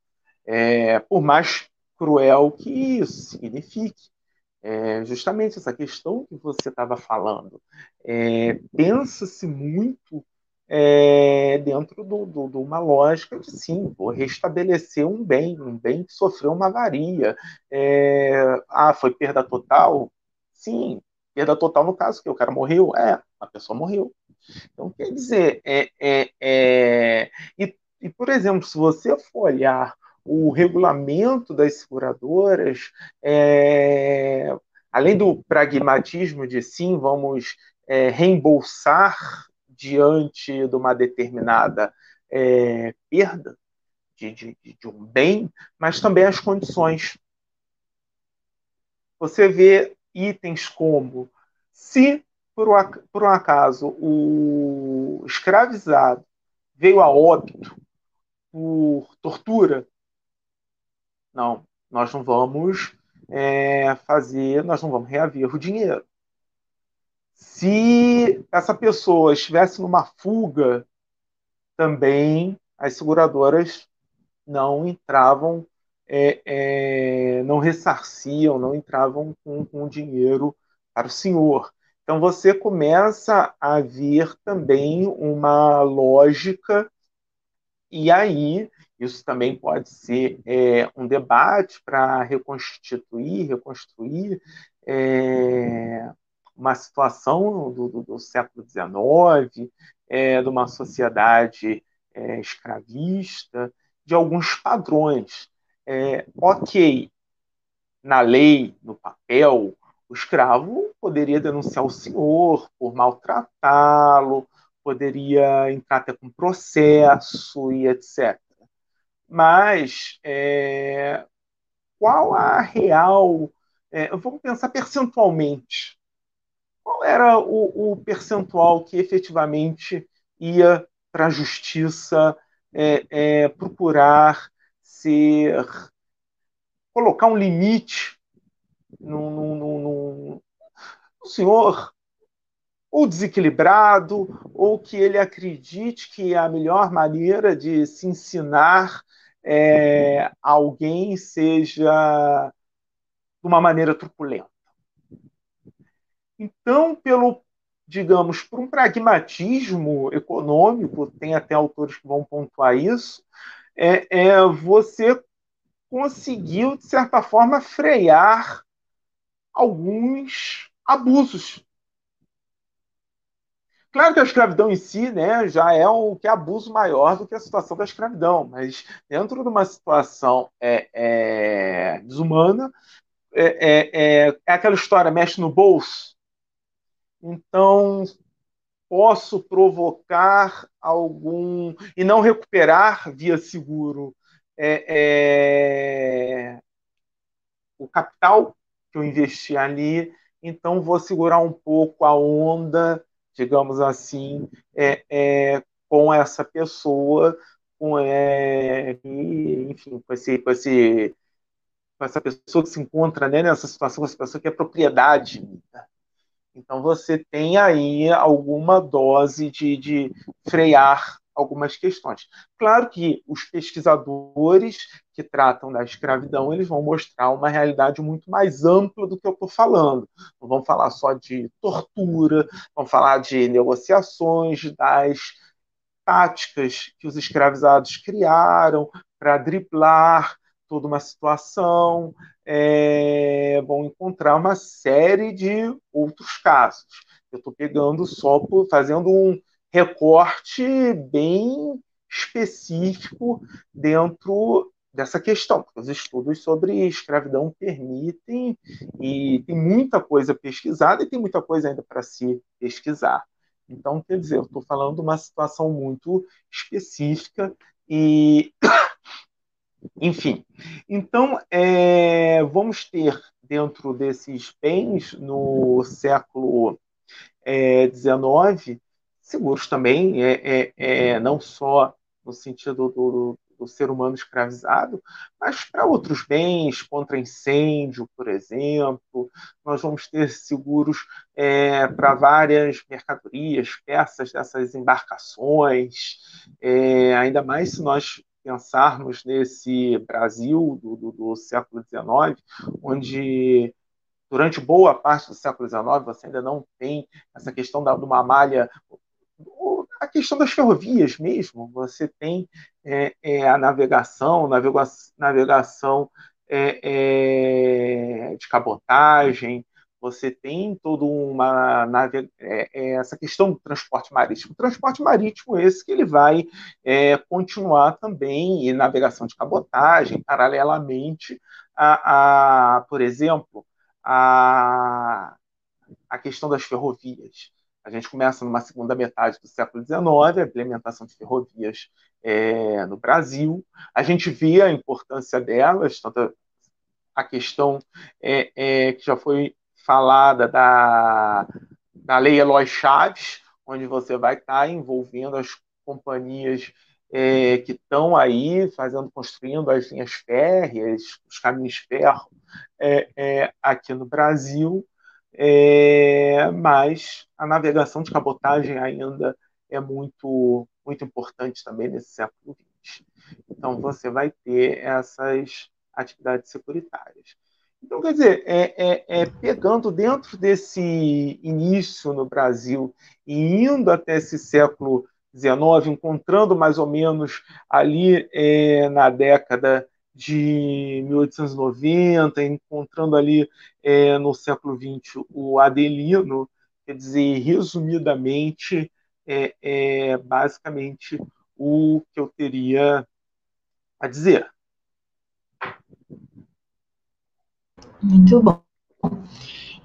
é, por mais cruel que isso signifique. É justamente essa questão que você estava falando. É, pensa-se muito é, dentro de uma lógica de, sim, vou restabelecer um bem, um bem que sofreu uma avaria. É, ah, foi perda total? Sim, perda total no caso que o cara morreu? É, a pessoa morreu. Então, quer dizer, é, é, é, e, e, por exemplo, se você for olhar o regulamento das seguradoras, é, além do pragmatismo de sim, vamos é, reembolsar diante de uma determinada é, perda de, de, de um bem, mas também as condições. Você vê itens como, se por um, por um acaso o escravizado veio a óbito por tortura, não, nós não vamos é, fazer, nós não vamos reaver o dinheiro. Se essa pessoa estivesse numa fuga, também as seguradoras não entravam, é, é, não ressarciam, não entravam com, com dinheiro para o senhor. Então você começa a ver também uma lógica, e aí isso também pode ser é, um debate para reconstituir, reconstruir é, uma situação do, do, do século dezenove, é, de uma sociedade é, escravista, de alguns padrões. É, ok, na lei, no papel, o escravo poderia denunciar o senhor por maltratá-lo, poderia entrar até com processo e etcétera. Mas é, qual a real... É, vamos pensar percentualmente. Qual era o, o percentual que efetivamente ia para a justiça é, é, procurar ser... colocar um limite num, num, num, num, num senhor ou desequilibrado, ou que ele acredite que a melhor maneira de se ensinar é, alguém seja de uma maneira truculenta. Então, pelo, digamos, por um pragmatismo econômico, tem até autores que vão pontuar isso, é, é, você conseguiu, de certa forma, frear alguns abusos. Claro que a escravidão em si, né, já é um que é abuso maior do que a situação da escravidão, mas dentro de uma situação é, é, desumana, é, é, é aquela história, mexe no bolso. Então, posso provocar algum... e não recuperar via seguro é, é, o capital que eu investi ali, então vou segurar um pouco a onda, digamos assim, é, é, com essa pessoa, com, é, enfim, com, esse, com, esse, com essa pessoa que se encontra, né, nessa situação, com essa pessoa que é propriedade. Então você tem aí alguma dose de, de frear algumas questões. Claro que os pesquisadores que tratam da escravidão, eles vão mostrar uma realidade muito mais ampla do que eu estou falando. Não vão falar só de tortura, vão falar de negociações, das táticas que os escravizados criaram para driblar toda uma situação, é, vão encontrar uma série de outros casos. Eu estou pegando só, por, fazendo um recorte bem específico dentro dessa questão. Os estudos sobre escravidão permitem, e tem muita coisa pesquisada e tem muita coisa ainda para se pesquisar. Então, quer dizer, eu estou falando de uma situação muito específica e... Enfim, então, é, vamos ter dentro desses bens, no século dezenove, é, seguros também, é, é, é, não só no sentido do, do ser humano escravizado, mas para outros bens, contra incêndio, por exemplo. Nós vamos ter seguros é, para várias mercadorias, peças dessas embarcações, é, ainda mais se nós... pensarmos nesse Brasil do, do, do século dezenove, onde, durante boa parte do século dezenove, você ainda não tem essa questão da, de uma malha, a questão das ferrovias mesmo. Você tem é, é, a navegação, navegação, navegação é, é, de cabotagem, você tem toda uma nave, é, essa questão do transporte marítimo. O transporte marítimo esse que ele vai é, continuar também, e navegação de cabotagem, paralelamente a, a por exemplo, a, a questão das ferrovias. A gente começa numa segunda metade do século dezenove, a implementação de ferrovias é, no Brasil. A gente vê a importância delas, tanto a questão é, é, que já foi falada da, da Lei Eloy Chaves, onde você vai estar envolvendo as companhias é, que estão aí fazendo, construindo as linhas férreas, os caminhos ferro é, é, aqui no Brasil, é, mas a navegação de cabotagem ainda é muito, muito importante também nesse século vinte. Então, você vai ter essas atividades securitárias. Então, quer dizer, é, é, é, pegando dentro desse início no Brasil e indo até esse século dezenove, encontrando mais ou menos ali é, na década de mil oitocentos e noventa, encontrando ali é, no século vinte o Adelino, quer dizer, resumidamente, é, é basicamente o que eu teria a dizer. Muito bom.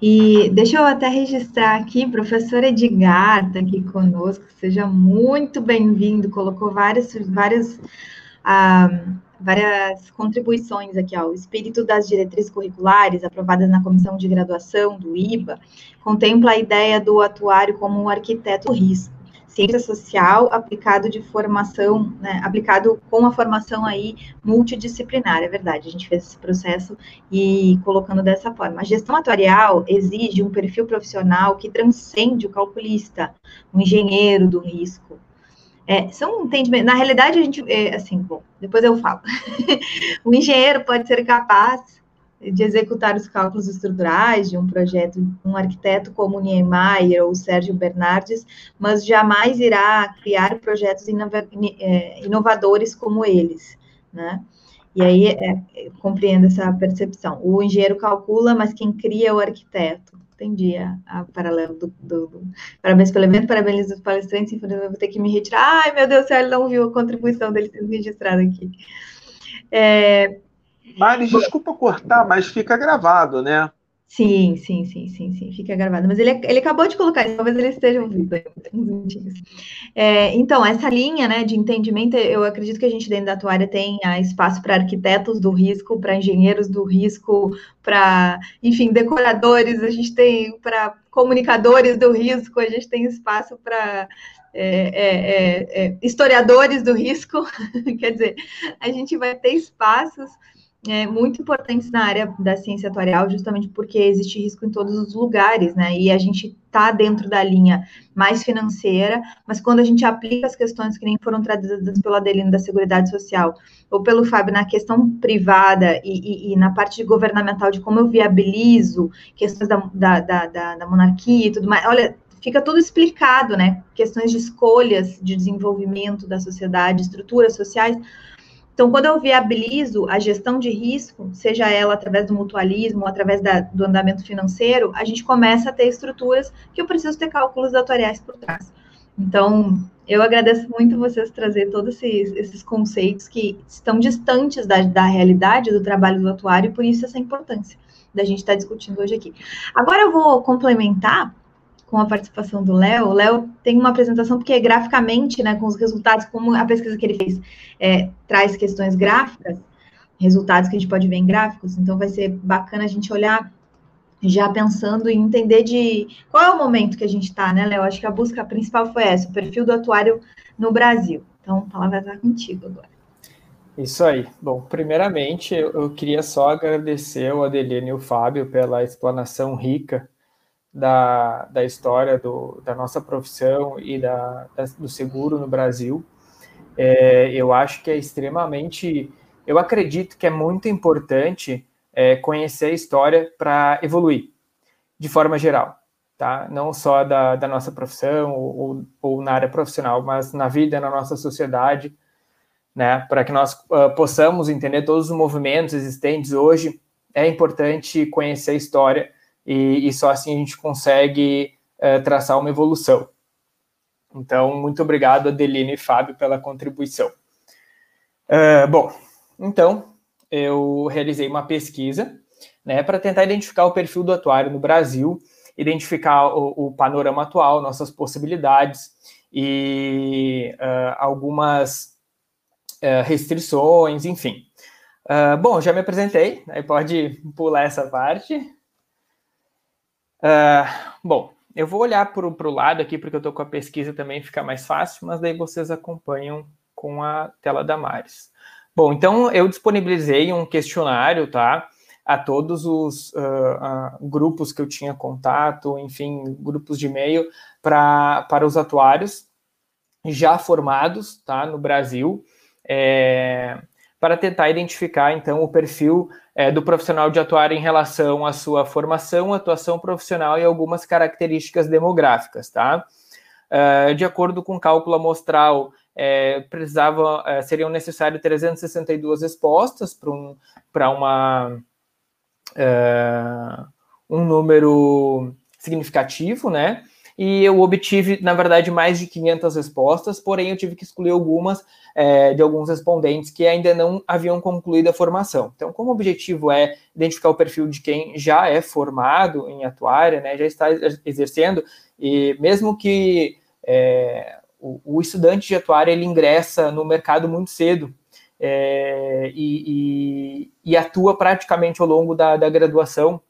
E deixa eu até registrar aqui, professor Edgar está aqui conosco, seja muito bem-vindo, colocou várias, várias, ah, várias contribuições aqui, ó. O espírito das diretrizes curriculares aprovadas na comissão de graduação do I B A contempla a ideia do atuário como um arquiteto do risco. Ciência social aplicado de formação, né, aplicado com a formação aí multidisciplinar, é verdade, a gente fez esse processo e colocando dessa forma. A gestão atuarial exige um perfil profissional que transcende o calculista, o engenheiro do risco. É, são entendimentos, na realidade a gente, é, assim, bom, depois eu falo. O engenheiro pode ser capaz de executar os cálculos estruturais de um projeto, um arquiteto como Niemeyer ou Sérgio Bernardes, mas jamais irá criar projetos inovadores como eles, né? E aí, é, compreendo essa percepção. O engenheiro calcula, mas quem cria é o arquiteto. Entendi a, a paralelo do, do, do... Parabéns pelo evento, parabéns aos palestrantes, eu vou ter que me retirar. Ai, meu Deus do céu, ele não viu a contribuição dele sendo registrada aqui. É... Maris, desculpa cortar, mas fica gravado, né? Sim, sim, sim, sim, sim, fica gravado. Mas ele, ele acabou de colocar, talvez ele esteja ouvindo. É, então, essa linha, né, de entendimento, eu acredito que a gente dentro da atuária tem ah, espaço para arquitetos do risco, para engenheiros do risco, para, enfim, decoradores, a gente tem para comunicadores do risco, a gente tem espaço para... É, é, é, é, historiadores do risco, quer dizer, a gente vai ter espaços é, muito importantes na área da ciência atuarial, justamente porque existe risco em todos os lugares, né, e a gente está dentro da linha mais financeira, mas quando a gente aplica as questões que nem foram trazidas pelo Adelino da Seguridade Social, ou pelo Fábio na questão privada e, e, e na parte de governamental, de como eu viabilizo questões da, da, da, da, da monarquia e tudo mais, olha, fica tudo explicado, né? Questões de escolhas, de desenvolvimento da sociedade, estruturas sociais. Então, quando eu viabilizo a gestão de risco, seja ela através do mutualismo, através da, do andamento financeiro, a gente começa a ter estruturas que eu preciso ter cálculos atuariais por trás. Então, eu agradeço muito vocês trazer todos esses, esses conceitos que estão distantes da, da realidade do trabalho do atuário, e por isso essa importância da gente estar discutindo hoje aqui. Agora eu vou complementar com a participação do Léo. O Léo tem uma apresentação, porque graficamente, né, com os resultados, como a pesquisa que ele fez é, traz questões gráficas, resultados que a gente pode ver em gráficos, então vai ser bacana a gente olhar já pensando em entender de qual é o momento que a gente está, né, Léo? Acho que a busca principal foi essa, o perfil do atuário no Brasil. Então, a palavra está contigo agora. Isso aí. Bom, primeiramente, eu, eu queria só agradecer ao Adelino e ao Fábio pela explanação rica Da, da história do, da nossa profissão e da, da, do seguro no Brasil. É, eu acho que é extremamente... Eu acredito que é muito importante é, conhecer a história para evoluir, de forma geral, tá? Não só da, da nossa profissão ou, ou na área profissional, mas na vida, na nossa sociedade, né? Para que nós uh, possamos entender todos os movimentos existentes hoje, é importante conhecer a história. E, e só assim a gente consegue uh, traçar uma evolução. Então, muito obrigado, Adelino e Fábio, pela contribuição. Uh, bom, então, eu realizei uma pesquisa, né, para tentar identificar o perfil do atuário no Brasil, identificar o, o panorama atual, nossas possibilidades e uh, algumas uh, restrições, enfim. Uh, bom, já me apresentei, aí pode pular essa parte. Uh, bom, eu vou olhar para o lado aqui, porque eu estou com a pesquisa também, fica mais fácil, mas daí vocês acompanham com a tela da Maris. Bom, então eu disponibilizei um questionário, tá, a todos os uh, uh, grupos que eu tinha contato, enfim, grupos de e-mail, pra, para os atuários já formados, tá, no Brasil, é, para tentar identificar, então, o perfil do profissional de atuário em relação à sua formação, atuação profissional e algumas características demográficas, tá? Uh, de acordo com o cálculo amostral, é, precisava, é, seriam necessárias trezentas e sessenta e duas respostas para um, para uma, uh, um número significativo, né? E eu obtive, na verdade, mais de quinhentas respostas, porém eu tive que excluir algumas é, de alguns respondentes que ainda não haviam concluído a formação. Então, como o objetivo é identificar o perfil de quem já é formado em atuária, né, já está exercendo, e mesmo que é, o, o estudante de atuária, ele ingressa no mercado muito cedo é, e, e, e atua praticamente ao longo da, da graduação,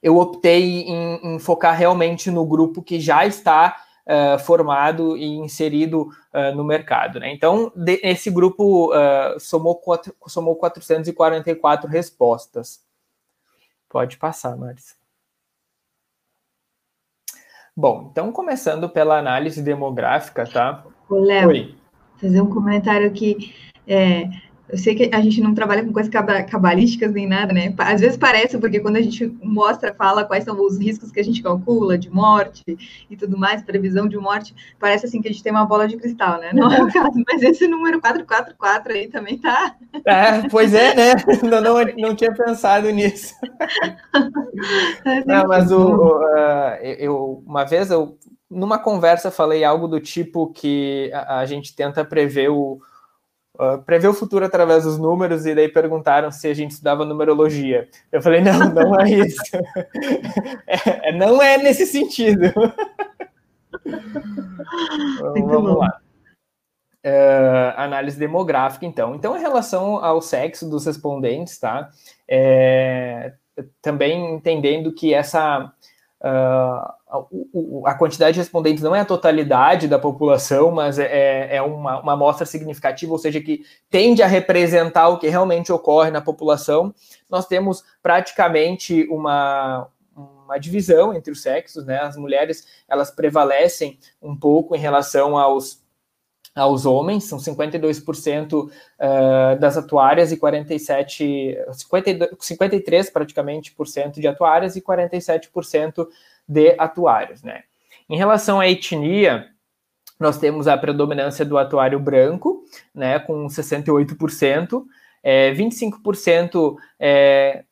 eu optei em, em focar realmente no grupo que já está uh, formado e inserido uh, no mercado, né? Então, de, esse grupo uh, somou, quatro, somou quatrocentas e quarenta e quatro respostas. Pode passar, Marisa. Bom, então, começando pela análise demográfica, tá? Ô, Léo, oi. Fazer um comentário aqui. É... Eu sei que a gente não trabalha com coisas cabalísticas nem nada, né? Às vezes parece, porque quando a gente mostra, fala quais são os riscos que a gente calcula de morte e tudo mais, previsão de morte, parece assim que a gente tem uma bola de cristal, né? Não é o caso, mas esse número quatrocentos e quarenta e quatro aí também tá... É, pois é, né? Não, não, não tinha pensado nisso. Não, mas o, o, uh, eu, uma vez, eu, numa conversa, falei algo do tipo que a, a gente tenta prever o... Uh, prever o futuro através dos números, e daí perguntaram se a gente estudava numerologia. Eu falei, não, não é isso. é, não é nesse sentido. Então, vamos lá. Uh, análise demográfica, então. Então, em relação ao sexo dos respondentes, tá? É, também entendendo que essa... Uh, a quantidade de respondentes não é a totalidade da população, mas é, é uma, uma amostra significativa, ou seja, que tende a representar o que realmente ocorre na população. Nós temos praticamente uma, uma divisão entre os sexos, né? As mulheres, elas prevalecem um pouco em relação aos, aos homens, são cinquenta e dois por cento uh, das atuárias e quarenta e sete, cinquenta e dois, cinquenta e três praticamente por cento de atuárias e quarenta e sete por cento de atuários, né? Em relação à etnia, nós temos a predominância do atuário branco, né, com sessenta e oito por cento, é, vinte e cinco por cento é,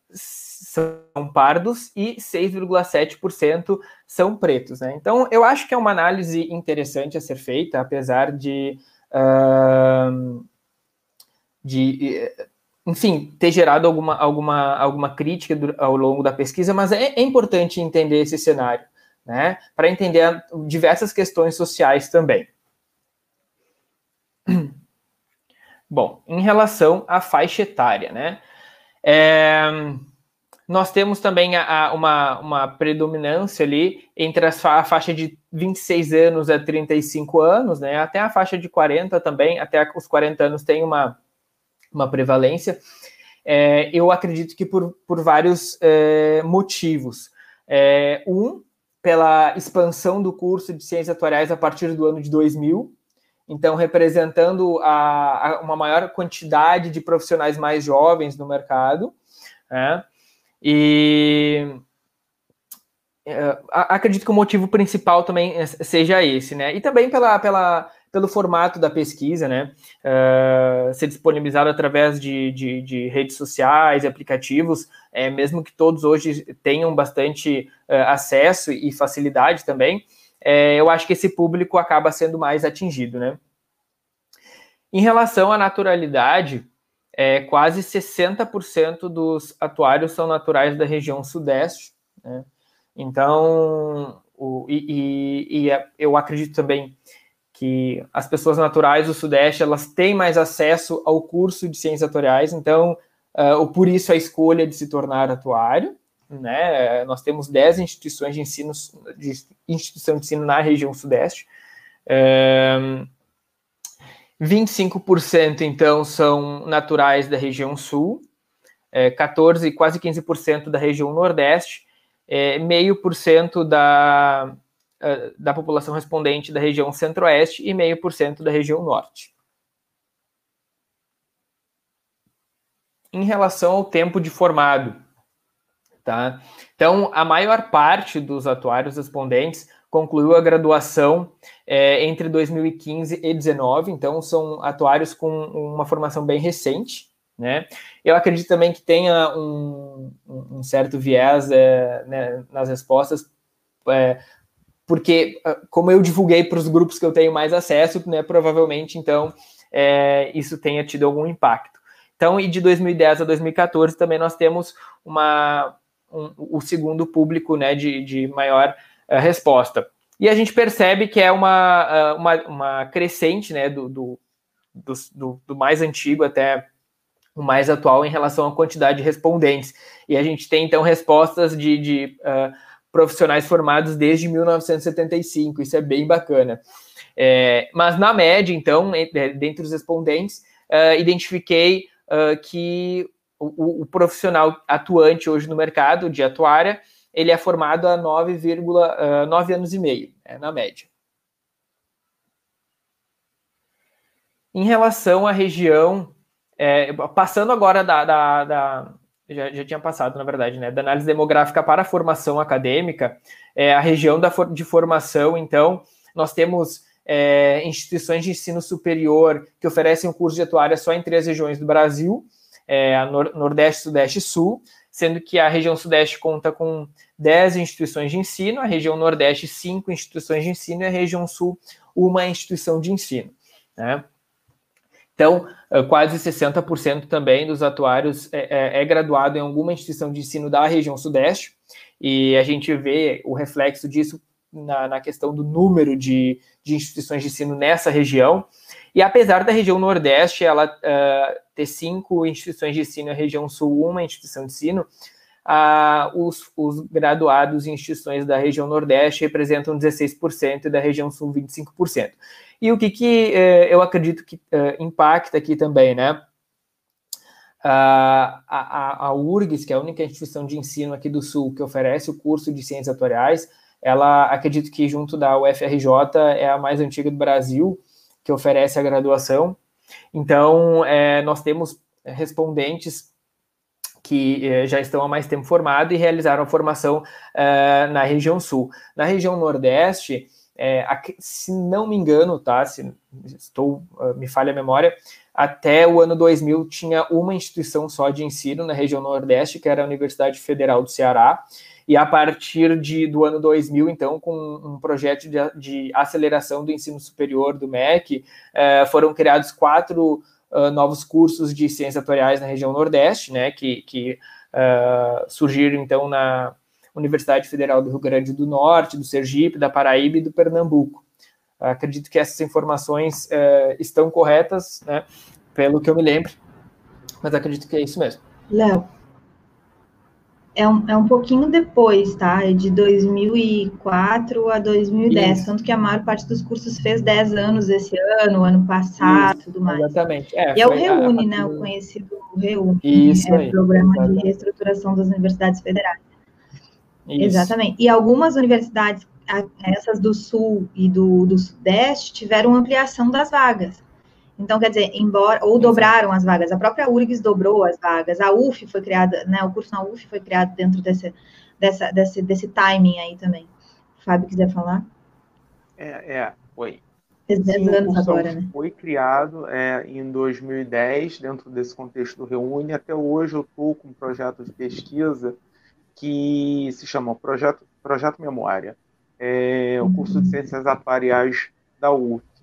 são pardos e seis vírgula sete por cento são pretos, né? Então, eu acho que é uma análise interessante a ser feita, apesar de, uh, de enfim, ter gerado alguma, alguma, alguma crítica ao longo da pesquisa, mas é, é importante entender esse cenário, né? Para entender diversas questões sociais também. Bom, em relação à faixa etária, né? É, nós temos também a, a, uma, uma predominância ali entre a, fa a faixa de vinte e seis anos a trinta e cinco anos, né? Até a faixa de quarenta também, até os quarenta anos tem uma, uma prevalência. É, eu acredito que por, por vários é, motivos. É, um, pela expansão do curso de Ciências Atuariais a partir do ano de dois mil, então, representando a, a, uma maior quantidade de profissionais mais jovens no mercado, né? E é, acredito que o motivo principal também seja esse, né? E também pela, pela, pelo formato da pesquisa, né? É, ser disponibilizado através de, de, de redes sociais, aplicativos, é, mesmo que todos hoje tenham bastante é, acesso e facilidade também, É, eu acho que esse público acaba sendo mais atingido, né? Em relação à naturalidade, é, quase sessenta por cento dos atuários são naturais da região sudeste, né? Então, o, e, e, e eu acredito também que as pessoas naturais do sudeste, elas têm mais acesso ao curso de ciências atuariais, então, uh, por isso a escolha de se tornar atuário, né? Nós temos dez instituições de ensino, de instituição de ensino na região sudeste. É, vinte e cinco por cento, então, são naturais da região sul, é, quatorze por cento, quase quinze por cento da região nordeste, meio por cento da da população respondente da região centro-oeste e meio por cento da região norte. Em relação ao tempo de formado, tá? Então, a maior parte dos atuários respondentes concluiu a graduação é, entre dois mil e quinze e dois mil e dezenove, então são atuários com uma formação bem recente, né? Eu acredito também que tenha um, um certo viés é, né, nas respostas, é, porque como eu divulguei para os grupos que eu tenho mais acesso, né, provavelmente, então, é, isso tenha tido algum impacto. Então, e de dois mil e dez a dois mil e quatorze também nós temos uma... Um, o segundo público, né, de, de maior uh, resposta. E a gente percebe que é uma, uh, uma, uma crescente, né, do, do, do, do mais antigo até o mais atual em relação à quantidade de respondentes. E a gente tem, então, respostas de, de uh, profissionais formados desde mil novecentos e setenta e cinco, isso é bem bacana. É, mas, na média, então, entre, dentre os respondentes, uh, identifiquei uh, que... O, o profissional atuante hoje no mercado de atuária, ele é formado há nove vírgula nove anos e meio, né, na média. Em relação à região, é, passando agora da... da, da já, já tinha passado, na verdade, né, da análise demográfica para a formação acadêmica, é, a região da, de formação, então, nós temos é, instituições de ensino superior que oferecem o curso de atuária só em três regiões do Brasil, É, a nor Nordeste, Sudeste e Sul, sendo que a região Sudeste conta com dez instituições de ensino, a região Nordeste, cinco instituições de ensino, e a região Sul, uma instituição de ensino, né? Então, quase sessenta por cento também dos atuários é, é, é graduado em alguma instituição de ensino da região Sudeste, e a gente vê o reflexo disso na, na questão do número de, de instituições de ensino nessa região. E apesar da região Nordeste ela uh, ter cinco instituições de ensino, a região Sul uma instituição de ensino, uh, os, os graduados em instituições da região Nordeste representam dezesseis por cento e da região Sul vinte e cinco por cento. E o que, que uh, eu acredito que uh, impacta aqui também, né? Uh, a, a, a U R G S, que é a única instituição de ensino aqui do Sul que oferece o curso de Ciências Atuariais, ela, acredito que junto da U F R J, é a mais antiga do Brasil, que oferece a graduação. Então, é, nós temos respondentes que é, já estão há mais tempo formados e realizaram a formação é, na região Sul. Na região Nordeste, É, se não me engano, tá? Se estou, me falha a memória, até o ano dois mil tinha uma instituição só de ensino na região Nordeste, que era a Universidade Federal do Ceará, e a partir de, do ano dois mil, então, com um projeto de, de aceleração do ensino superior do M E C, eh, foram criados quatro uh, novos cursos de ciências atuariais na região Nordeste, né, que, que uh, surgiram, então, na Universidade Federal do Rio Grande do Norte, do Sergipe, da Paraíba e do Pernambuco. Acredito que essas informações eh, estão corretas, né, pelo que eu me lembro, mas acredito que é isso mesmo. Léo, é um, é um pouquinho depois, tá? É de dois mil e quatro a dois mil e dez, isso. Tanto que a maior parte dos cursos fez dez anos esse ano, ano passado, isso, tudo mais. Exatamente. É, e é o REUNE, a... né, o conhecido REUNE, isso é, aí, Programa exatamente. de Reestruturação das Universidades Federais. Isso. Exatamente. E algumas universidades, essas do Sul e do, do Sudeste, tiveram ampliação das vagas. Então, quer dizer, embora, ou dobraram as vagas, a própria U R G S dobrou as vagas, a U F foi criada, né, o curso na U F foi criado dentro desse, dessa, desse, desse timing aí também. O Fábio quiser falar? É, é foi. dez anos agora, né? Foi criado é, em dois mil e dez, dentro desse contexto do REUNE, até hoje eu estou com um projeto de pesquisa que se chama Projeto, Projeto Memória, é, o curso de Ciências Atuariais da U F.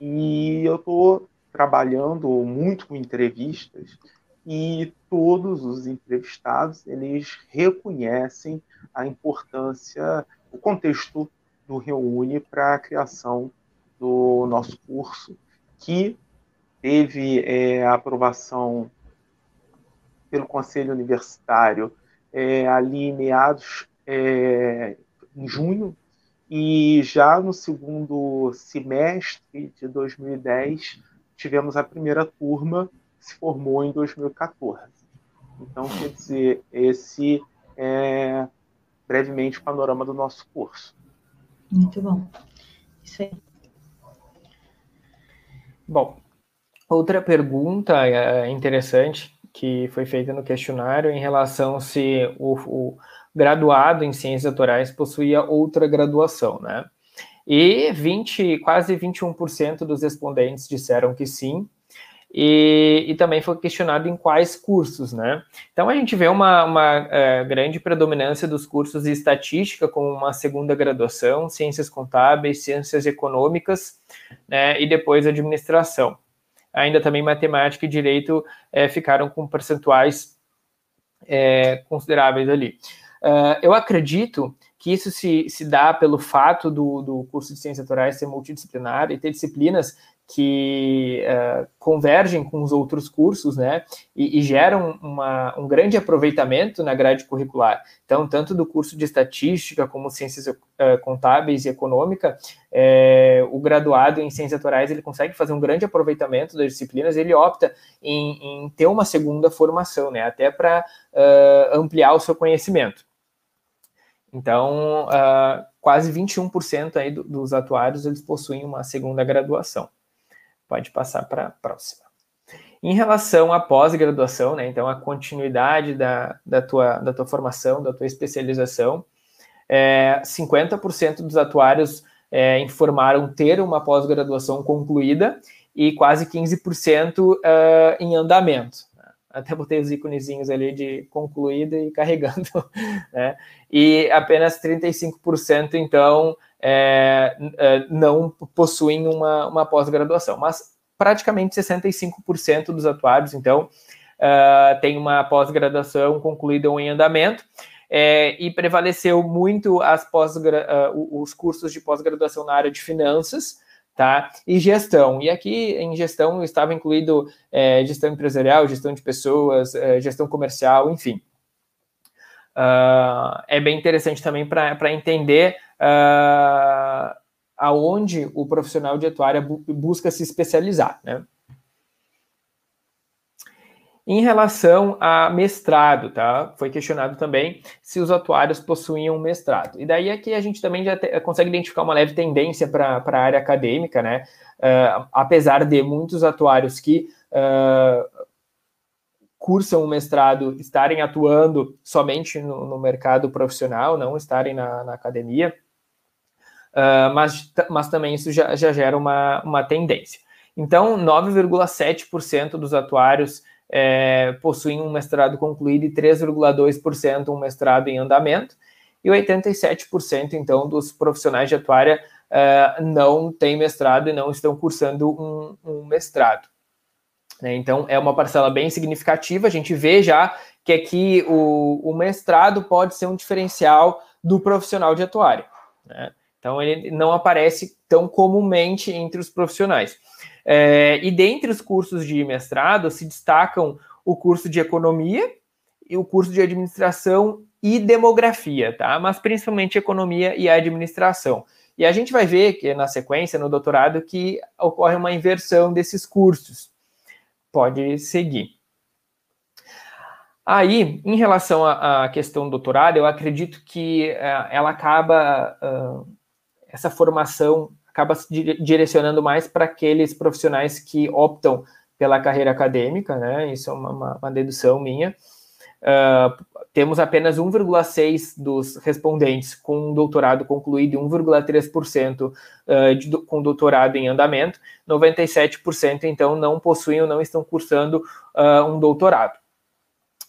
E eu estou trabalhando muito com entrevistas e todos os entrevistados, eles reconhecem a importância, o contexto do REUNE para a criação do nosso curso, que teve é, a aprovação pelo Conselho Universitário É, ali em meados, é, em junho, e já no segundo semestre de dois mil e dez, tivemos a primeira turma que se formou em dois mil e quatorze. Então, quer dizer, esse é brevemente o panorama do nosso curso. Muito bom. Isso aí. Bom, outra pergunta interessante que foi feita no questionário em relação se o, o graduado em ciências atuariais possuía outra graduação, né? E vinte, quase vinte e um por cento dos respondentes disseram que sim, e, e também foi questionado em quais cursos, né? Então a gente vê uma, uma é, grande predominância dos cursos de estatística como uma segunda graduação, ciências contábeis, ciências econômicas, né, e depois administração. Ainda também matemática e direito é, ficaram com percentuais é, consideráveis ali. Uh, eu acredito que isso se, se dá pelo fato do, do curso de ciências atuariais ser multidisciplinar e ter disciplinas que uh, convergem com os outros cursos, né, e, e geram uma, um grande aproveitamento na grade curricular. Então, tanto do curso de estatística como ciências uh, contábeis e econômica, é, o graduado em ciências atuariais, ele consegue fazer um grande aproveitamento das disciplinas, ele opta em, em ter uma segunda formação, né, até para uh, ampliar o seu conhecimento. Então, uh, quase vinte e um por cento aí do, dos atuários, eles possuem uma segunda graduação. Pode passar para a próxima. Em relação à pós-graduação, né, então a continuidade da, da, tua, da tua formação, da tua especialização, é, cinquenta por cento dos atuários é, informaram ter uma pós-graduação concluída e quase quinze por cento é, em andamento. Até botei os íconezinhos ali de concluída e carregando, né? E apenas trinta e cinco por cento, então, é, é, não possuem uma, uma pós-graduação. Mas praticamente sessenta e cinco por cento dos atuários, então, uh, tem uma pós-graduação concluída ou em andamento. É, e prevaleceu muito as pós-gra- uh, os cursos de pós-graduação na área de finanças, tá? E gestão. E aqui em gestão estava incluído é, gestão empresarial, gestão de pessoas, é, gestão comercial, enfim. Uh, é bem interessante também para entender uh, aonde o profissional de atuária bu- busca se especializar, né? Em relação a mestrado, tá? Foi questionado também se os atuários possuíam mestrado. E daí aqui a gente também já te, consegue identificar uma leve tendência para a área acadêmica, né? Uh, apesar de muitos atuários que uh, cursam o mestrado estarem atuando somente no, no mercado profissional, não estarem na, na academia, uh, mas, mas também isso já, já gera uma, uma tendência. Então, nove vírgula sete por cento dos atuários é, possuem um mestrado concluído e três vírgula dois por cento um mestrado em andamento, e oitenta e sete por cento, então, dos profissionais de atuária uh, não têm mestrado e não estão cursando um, um mestrado. Né? Então, é uma parcela bem significativa. A gente vê já que aqui o, o mestrado pode ser um diferencial do profissional de atuária. Né? Então, ele não aparece tão comumente entre os profissionais. É, e dentre os cursos de mestrado se destacam o curso de economia e o curso de administração e demografia, tá? Mas principalmente economia e administração. E a gente vai ver que na sequência, no doutorado, que ocorre uma inversão desses cursos. Pode seguir. Aí, em relação à questão do doutorado, eu acredito que uh, ela acaba, uh, essa formação acaba se direcionando mais para aqueles profissionais que optam pela carreira acadêmica, né? Isso é uma, uma, uma dedução minha. Uh, temos apenas um vírgula seis por cento dos respondentes com doutorado concluído e um vírgula três por cento uh, de, com doutorado em andamento. noventa e sete por cento, então, não possuem ou não estão cursando uh, um doutorado.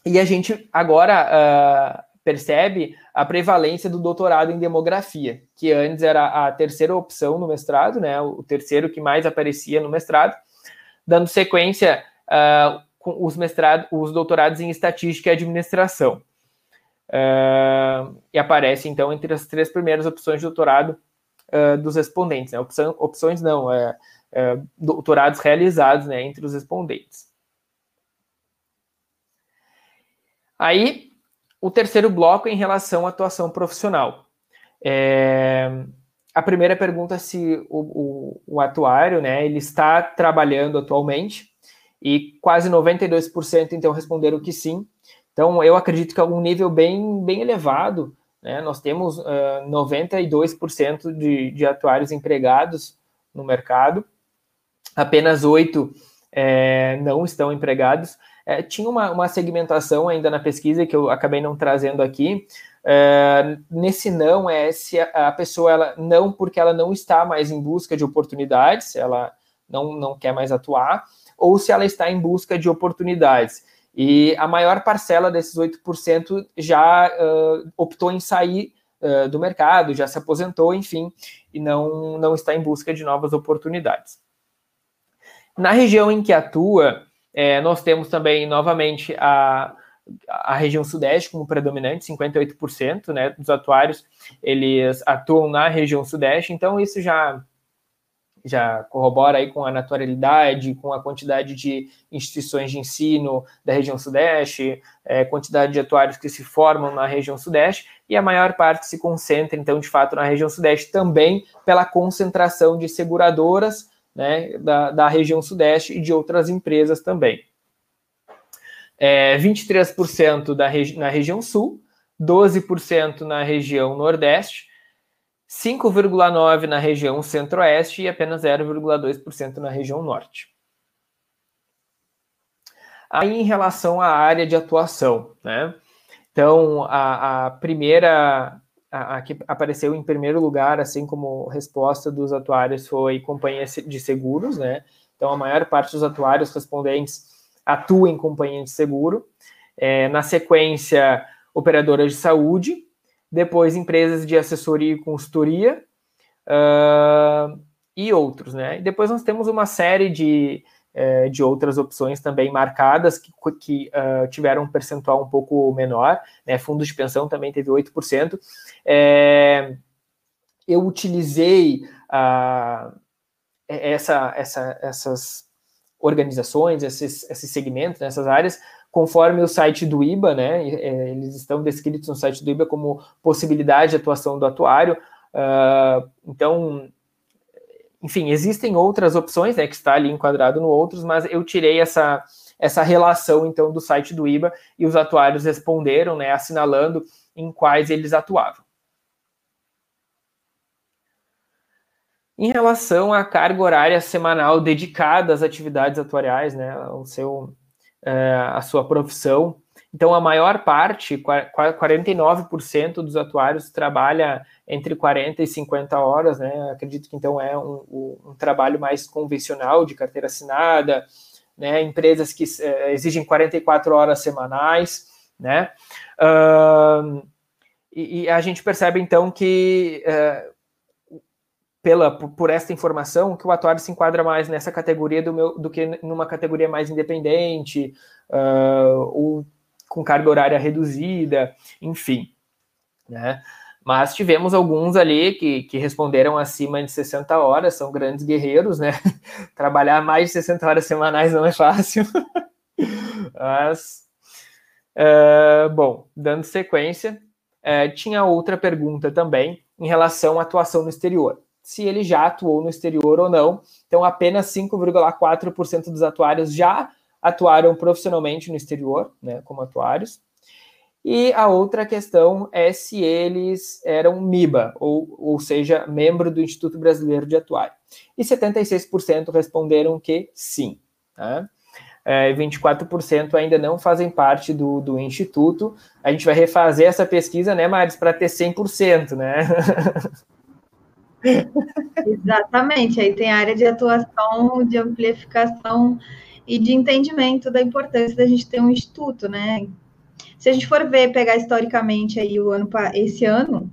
E a gente agora uh, percebe a prevalência do doutorado em demografia, que antes era a terceira opção no mestrado, né? O terceiro que mais aparecia no mestrado, dando sequência uh, com os, mestrado, os doutorados em estatística e administração. Uh, e aparece, então, entre as três primeiras opções de doutorado uh, dos respondentes. Né? Opção, opções não, é, é, doutorados realizados, né, entre os respondentes. Aí, o terceiro bloco é em relação à atuação profissional. É, a primeira pergunta é se o, o, o atuário, né, ele está trabalhando atualmente, e quase noventa e dois por cento, então, responderam que sim. Então, eu acredito que é um nível bem, bem elevado, né? Nós temos uh, noventa e dois por cento de, de atuários empregados no mercado, apenas oito por cento é, não estão empregados. É, tinha uma, uma segmentação ainda na pesquisa que eu acabei não trazendo aqui. É, nesse não é se a, a pessoa, ela não, porque ela não está mais em busca de oportunidades, ela não, não quer mais atuar, ou se ela está em busca de oportunidades. E a maior parcela desses oito por cento já uh, optou em sair uh, do mercado, já se aposentou, enfim, e não, não está em busca de novas oportunidades. Na região em que atua, É, nós temos também, novamente, a, a região sudeste como predominante, cinquenta e oito por cento, né, dos atuários, eles atuam na região sudeste, então isso já, já corrobora aí com a naturalidade, com a quantidade de instituições de ensino da região sudeste, é, quantidade de atuários que se formam na região sudeste, e a maior parte se concentra, então, de fato, na região sudeste, também pela concentração de seguradoras, né, da, da região sudeste e de outras empresas também. É, vinte e três por cento da regi- na região sul, doze por cento na região nordeste, cinco vírgula nove por cento na região centro-oeste e apenas zero vírgula dois por cento na região norte. Aí, em relação à área de atuação, né? Então, a, a primeira... A, a que apareceu em primeiro lugar, assim como resposta dos atuários, foi companhia de seguros, né? Então, a maior parte dos atuários respondentes atua em companhia de seguro. É, na sequência, operadoras de saúde, depois empresas de assessoria e consultoria uh, e outros, né? E depois nós temos uma série de, uh, de outras opções também marcadas que, que uh, tiveram um percentual um pouco menor, né? Fundos de pensão também teve oito por cento. É, eu utilizei ah, essa, essa, essas organizações, esses, esses segmentos, né, essas áreas, conforme o site do I B A, né, eles estão descritos no site do I B A como possibilidade de atuação do atuário. Ah, então, enfim, existem outras opções, né, que está ali enquadrado no outros, mas eu tirei essa, essa relação, então, do site do I B A e os atuários responderam, né, assinalando em quais eles atuavam. Em relação à carga horária semanal dedicada às atividades atuariais, né, ao seu, é, à sua profissão, Então, a maior parte, quarenta e nove por cento dos atuários trabalha entre quarenta e cinquenta horas, né? Acredito que, então, é um, um trabalho mais convencional, de carteira assinada, né? Empresas que eh, exigem quarenta e quatro horas semanais, né? Uh, e, e a gente percebe, então, que... Uh, Pela, por esta informação, que o atuário se enquadra mais nessa categoria do, meu, do que numa categoria mais independente, uh, ou com carga horária reduzida, enfim, né? Mas tivemos alguns ali que, que responderam acima de sessenta horas, são grandes guerreiros, né? Trabalhar mais de sessenta horas semanais não é fácil. Mas, uh, bom, dando sequência, uh, tinha outra pergunta também em relação à atuação no exterior. Se ele já atuou no exterior ou não. Então, apenas cinco vírgula quatro por cento dos atuários já atuaram profissionalmente no exterior, né, como atuários. E a outra questão é se eles eram M I B A, ou, ou seja, membro do Instituto Brasileiro de Atuário. E setenta e seis por cento responderam que sim. Né? É, vinte e quatro por cento ainda não fazem parte do, do Instituto. A gente vai refazer essa pesquisa, né, Maris, para ter cem por cento, né? Exatamente, aí tem a área de atuação, de amplificação e de entendimento da importância da gente ter um instituto, né? Se a gente for ver, pegar historicamente aí o ano, esse ano,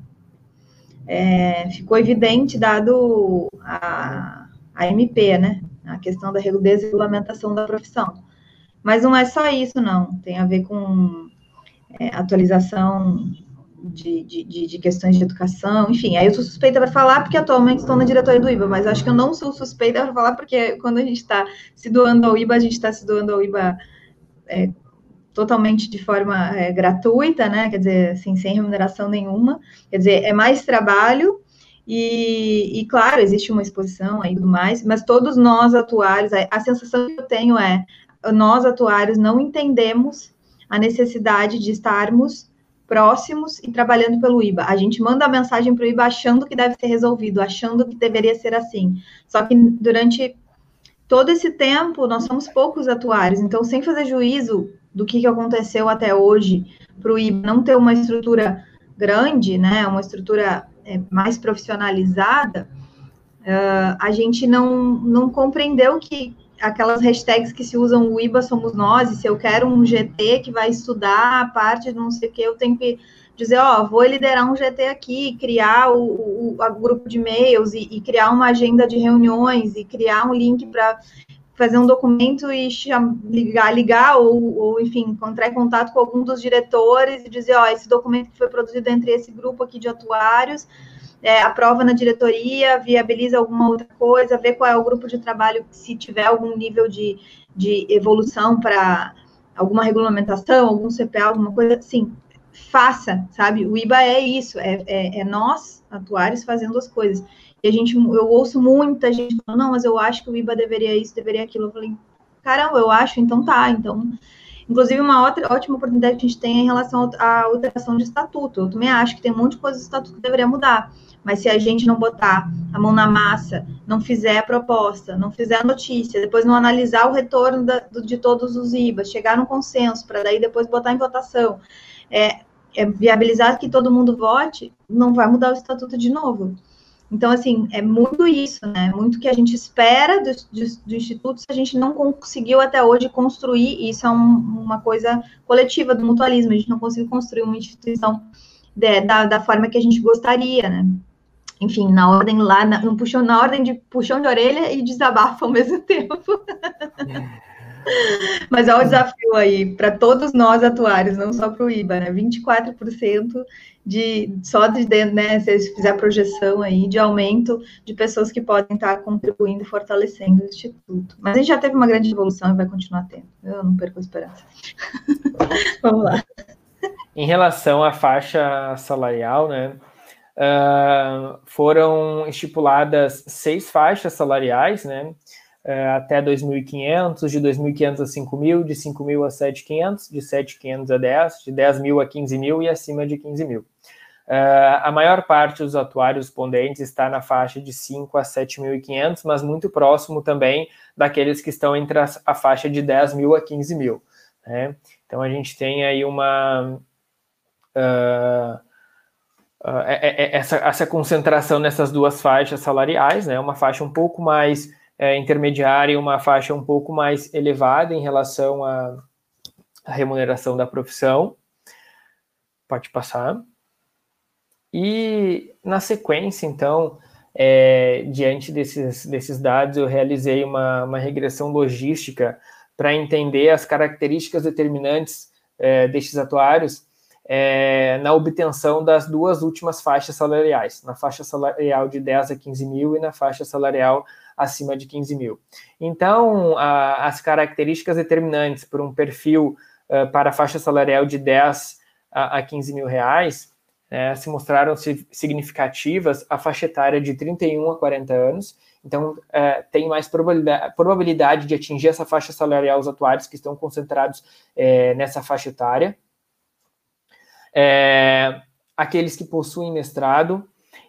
é, ficou evidente dado a, a M P, né? A questão da desregulamentação da profissão. Mas não é só isso, não. Tem a ver com é, atualização... De, de, de questões de educação, enfim, aí eu sou suspeita para falar, porque atualmente estou na diretoria do I B A, mas acho que eu não sou suspeita para falar, porque quando a gente está se doando ao I B A, a gente está se doando ao I B A é, totalmente de forma é, gratuita, né, quer dizer, assim, sem remuneração nenhuma, quer dizer, é mais trabalho, e, e claro, existe uma exposição aí e tudo mais, mas todos nós atuários, a, a sensação que eu tenho é, nós atuários não entendemos a necessidade de estarmos próximos e trabalhando pelo I B A. A gente manda a mensagem para o I B A achando que deve ser resolvido, achando que deveria ser assim. Só que durante todo esse tempo, nós somos poucos atuários. Então, sem fazer juízo do que, que aconteceu até hoje, para o I B A não ter uma estrutura grande, né, uma estrutura é, mais profissionalizada, uh, a gente não, não compreendeu que aquelas hashtags que se usam, o I B A somos nós, e se eu quero um G T que vai estudar a parte de não sei o que, eu tenho que dizer, ó, oh, vou liderar um G T aqui, criar o, o a grupo de e-mails, e, e criar uma agenda de reuniões, e criar um link para fazer um documento e cham- ligar, ligar ou, ou, enfim, entrar em contato com algum dos diretores e dizer, ó, oh, esse documento que foi produzido entre esse grupo aqui de atuários, É, aprova na diretoria, viabiliza alguma outra coisa, vê qual é o grupo de trabalho, se tiver algum nível de, de evolução para alguma regulamentação, algum C P A, alguma coisa assim, faça, sabe? O I B A é isso, é, é, é nós, atuários, fazendo as coisas. E a gente, eu ouço muita gente falando, não, mas eu acho que o I B A deveria isso, deveria aquilo. Eu falei, caramba, eu acho, então tá, então... Inclusive, uma outra, ótima oportunidade que a gente tem é em relação à alteração de estatuto. Eu também acho que tem um monte de coisa do estatuto que deveria mudar. Mas se a gente não botar a mão na massa, não fizer a proposta, não fizer a notícia, depois não analisar o retorno da, do, de todos os I B As, chegar num consenso para daí depois botar em votação, é, é viabilizar que todo mundo vote, não vai mudar o estatuto de novo. Então, assim, é muito isso, né? Muito que a gente espera do, do, do Instituto, se a gente não conseguiu até hoje construir, isso é um, uma coisa coletiva do mutualismo, a gente não conseguiu construir uma instituição de, da, da forma que a gente gostaria, né? Enfim, na ordem lá, na, no puxão, na ordem de puxão de orelha e desabafo ao mesmo tempo. Mas olha o desafio aí, para todos nós atuários, não só para o I B A, né? vinte e quatro por cento de, só de dentro, né? Se você fizer a projeção aí de aumento de pessoas que podem estar contribuindo e fortalecendo o Instituto. Mas a gente já teve uma grande evolução e vai continuar tendo. Eu não perco a esperança. Vamos lá. Em relação à faixa salarial, né? Uh, foram estipuladas seis faixas salariais, né? Até dois mil e quinhentos, de dois mil e quinhentos a cinco mil, de cinco mil a sete mil e quinhentos, de sete mil e quinhentos a dez mil, de dez mil a quinze mil e acima de quinze mil. Uh, a maior parte dos atuários respondentes está na faixa de cinco mil a sete mil e quinhentos, mas muito próximo também daqueles que estão entre a, a faixa de dez mil a quinze mil. Né? Então, a gente tem aí uma... Uh, uh, é, é, essa, essa concentração nessas duas faixas salariais, né? Uma faixa um pouco mais é, intermediária e uma faixa um pouco mais elevada em relação à, à remuneração da profissão. Pode passar. E, na sequência, então, é, diante desses, desses dados, eu realizei uma, uma regressão logística para entender as características determinantes é, destes atuários é, na obtenção das duas últimas faixas salariais, na faixa salarial de dez a quinze mil e na faixa salarial acima de quinze mil. Então, a, as características determinantes por um perfil uh, para a faixa salarial de dez a quinze mil reais, É, se mostraram significativas a faixa etária de trinta e um a quarenta anos, então é, tem mais probabilidade, probabilidade de atingir essa faixa salarial os atuários que estão concentrados é, nessa faixa etária, é, aqueles que possuem mestrado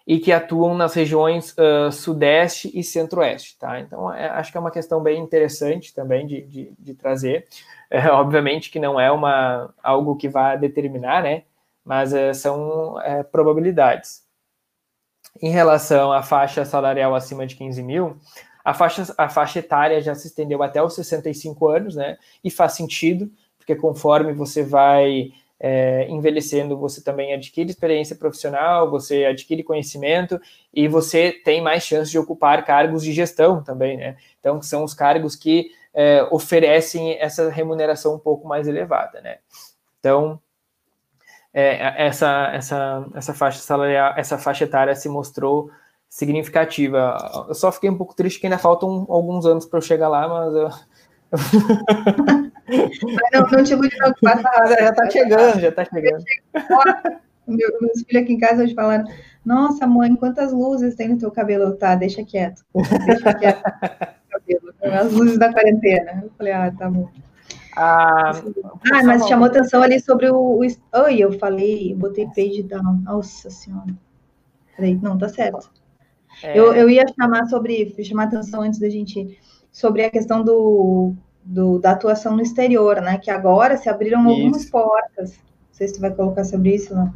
e que atuam nas regiões uh, sudeste e centro-oeste, tá? Então, é, acho que é uma questão bem interessante também de, de, de trazer, é, obviamente que não é uma, algo que vai determinar, né? Mas é, são é, probabilidades. Em relação à faixa salarial acima de quinze mil, a faixa, a faixa etária já se estendeu até os sessenta e cinco anos, né? E faz sentido, porque conforme você vai é, envelhecendo, você também adquire experiência profissional, você adquire conhecimento e você tem mais chance de ocupar cargos de gestão também, né? Então, são os cargos que é, oferecem essa remuneração um pouco mais elevada, né? Então, É, essa, essa, essa faixa salarial, essa faixa etária se mostrou significativa. Eu só fiquei um pouco triste que ainda faltam alguns anos para eu chegar lá, mas... Eu... não, não te ilude, não, já está chegando, já está chegando. Meu, meus filhos aqui em casa hoje falaram, nossa, mãe, quantas luzes tem no teu cabelo? Tá, deixa quieto, deixa quieto cabelo, as luzes da quarentena. Eu falei, ah, tá bom. Ah, ah, mas chamou atenção ali sobre o... Oi, oh, eu falei, botei page down. Nossa Senhora. Peraí, não, tá certo. É... Eu, eu ia chamar sobre, chamar atenção antes da gente, sobre a questão do, do, da atuação no exterior, né? Que agora se abriram isso. Algumas portas. Não sei se tu vai colocar sobre isso, não.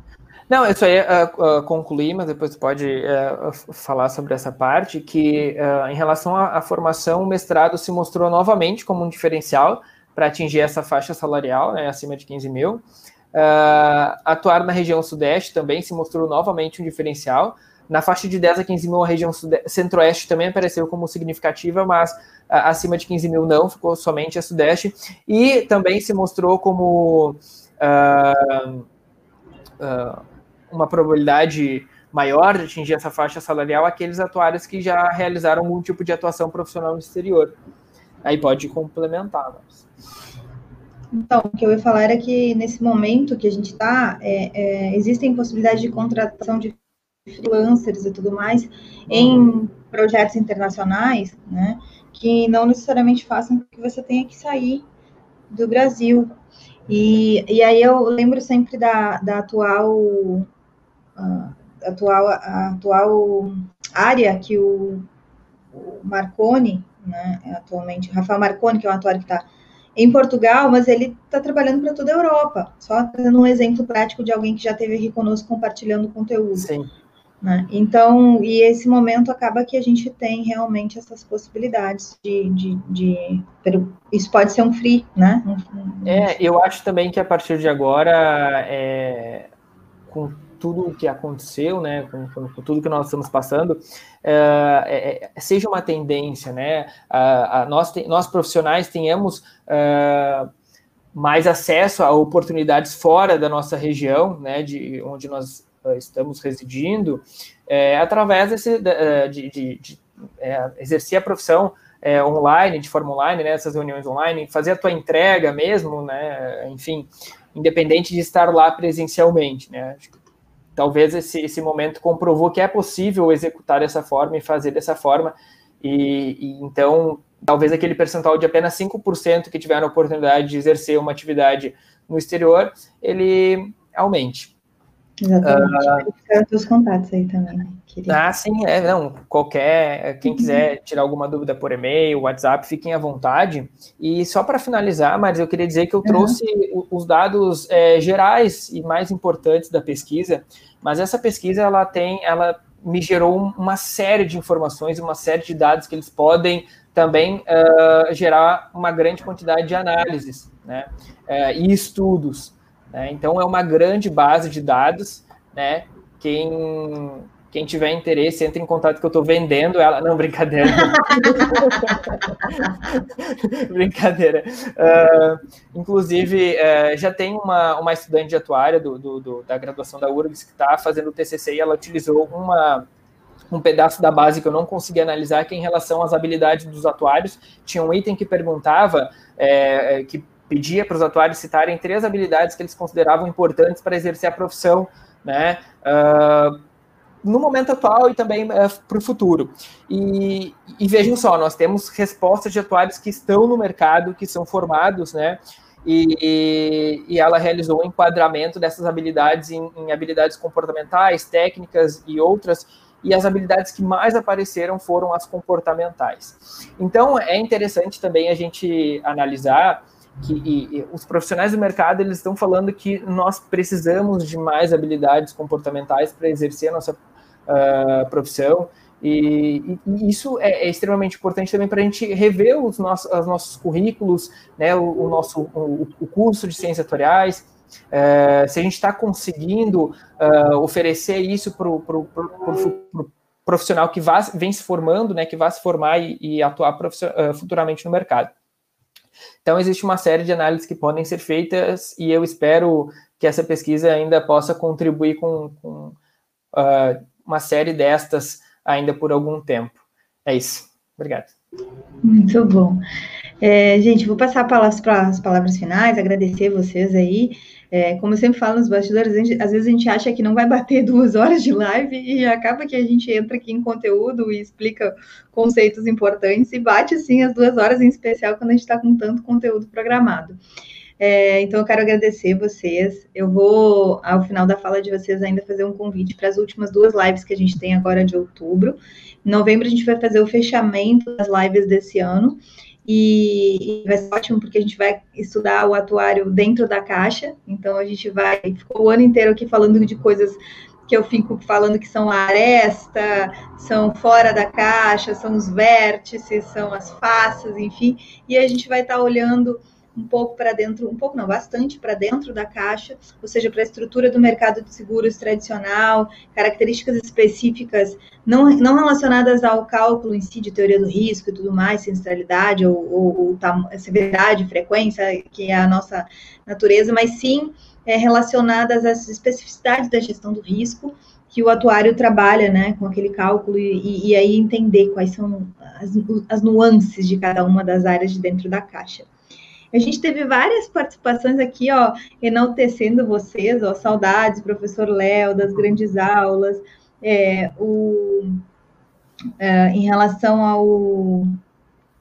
Não, eu só ia uh, concluir, mas depois tu pode uh, falar sobre essa parte, que uh, em relação à, à formação, o mestrado se mostrou novamente como um diferencial para atingir essa faixa salarial, né, acima de quinze mil. Uh, atuar na região sudeste também se mostrou novamente um diferencial. Na faixa de dez a quinze mil, a região centro-oeste também apareceu como significativa, mas uh, acima de quinze mil não, ficou somente a sudeste. E também se mostrou como uh, uh, uma probabilidade maior de atingir essa faixa salarial aqueles atuários que já realizaram algum tipo de atuação profissional no exterior. Aí pode complementar, mas... Então, o que eu ia falar era que nesse momento que a gente está, é, é, existem possibilidades de contratação de freelancers e tudo mais em projetos internacionais, né, que não necessariamente façam que você tenha que sair do Brasil. E, e aí eu lembro sempre da, da atual, a, atual, a atual área que o, o Marconi, né, atualmente, Rafael Marconi, que é um atuário que está em Portugal, mas ele está trabalhando para toda a Europa, só trazendo um exemplo prático de alguém que já esteve aqui conosco compartilhando conteúdo. Sim. Né? Então, e esse momento acaba que a gente tem realmente essas possibilidades de... de, de isso pode ser um free, né? É, eu acho também que a partir de agora, é, com tudo o que aconteceu, né, com, com tudo que nós estamos passando, é, é, seja uma tendência, né, a, a nós, te, nós profissionais tenhamos é, mais acesso a oportunidades fora da nossa região, né, de onde nós estamos residindo, é, através desse, de, de, de é, exercer a profissão é, online, de forma online, né, essas reuniões online, fazer a tua entrega mesmo, né, enfim, independente de estar lá presencialmente, né, acho que talvez esse, esse momento comprovou que é possível executar dessa forma e fazer dessa forma, e, e então talvez aquele percentual de apenas cinco por cento que tiveram a oportunidade de exercer uma atividade no exterior, ele aumente. Exatamente, uh, os contatos aí também, né? Queria... Ah, sim, é, não, qualquer, quem quiser tirar alguma dúvida por e-mail, WhatsApp, fiquem à vontade. E só para finalizar, Maris, eu queria dizer que eu trouxe uhum. os dados é, gerais e mais importantes da pesquisa, mas essa pesquisa, ela tem, ela me gerou uma série de informações, uma série de dados que eles podem também uh, gerar uma grande quantidade de análises, né, uh, e estudos. É, então, é uma grande base de dados, né? Quem, quem tiver interesse, entre em contato que eu estou vendendo ela. Não, brincadeira. brincadeira. Uh, inclusive, uh, já tem uma, uma estudante de atuária do, do, do, da graduação da U R G S que está fazendo o T C C e ela utilizou uma... um pedaço da base que eu não consegui analisar, que é em relação às habilidades dos atuários. Tinha um item que perguntava, é, que pedia para os atuários citarem três habilidades que eles consideravam importantes para exercer a profissão, né, uh, no momento atual e também uh, para o futuro. E, e vejam só, nós temos respostas de atuários que estão no mercado, que são formados, né, E, e, e ela realizou um enquadramento dessas habilidades em, em habilidades comportamentais, técnicas e outras, e as habilidades que mais apareceram foram as comportamentais. Então, é interessante também a gente analisar que e, e os profissionais do mercado, eles estão falando que nós precisamos de mais habilidades comportamentais para exercer a nossa uh, profissão, E, e isso é, é extremamente importante também para a gente rever os nossos, os nossos currículos, né, o, o nosso o, o curso de ciências atuariais, é, se a gente está conseguindo uh, oferecer isso para o pro, pro, pro, pro profissional que vá, vem se formando, né, que vai se formar e, e atuar uh, futuramente no mercado. Então, existe uma série de análises que podem ser feitas e eu espero que essa pesquisa ainda possa contribuir com, com uh, uma série destas ainda por algum tempo. É isso. Obrigado. Muito bom. É, gente, vou passar para as palavras finais, agradecer vocês aí. É, como eu sempre falo nos bastidores, gente, às vezes a gente acha que não vai bater duas horas de live e acaba que a gente entra aqui em conteúdo e explica conceitos importantes e bate, sim, as duas horas, em especial quando a gente está com tanto conteúdo programado. É, então, eu quero agradecer vocês. Eu vou, ao final da fala de vocês, ainda fazer um convite para as últimas duas lives que a gente tem agora de outubro. Em novembro, a gente vai fazer o fechamento das lives desse ano. E, e vai ser ótimo, porque a gente vai estudar o atuário dentro da caixa. Então, a gente vai... Ficou o ano inteiro aqui falando de coisas que eu fico falando que são a aresta, são fora da caixa, são os vértices, são as faces, enfim. E a gente vai estar olhando... um pouco para dentro, um pouco não, bastante para dentro da caixa, ou seja, para a estrutura do mercado de seguros tradicional, características específicas não, não relacionadas ao cálculo em si de teoria do risco e tudo mais, sinistralidade ou, ou, ou tam, severidade, frequência, que é a nossa natureza, mas sim é, relacionadas às especificidades da gestão do risco, que o atuário trabalha, né, com aquele cálculo e, e aí entender quais são as, as nuances de cada uma das áreas de dentro da caixa. A gente teve várias participações aqui, ó, enaltecendo vocês, ó, saudades, professor Léo, das grandes aulas, é, o, é, em relação ao,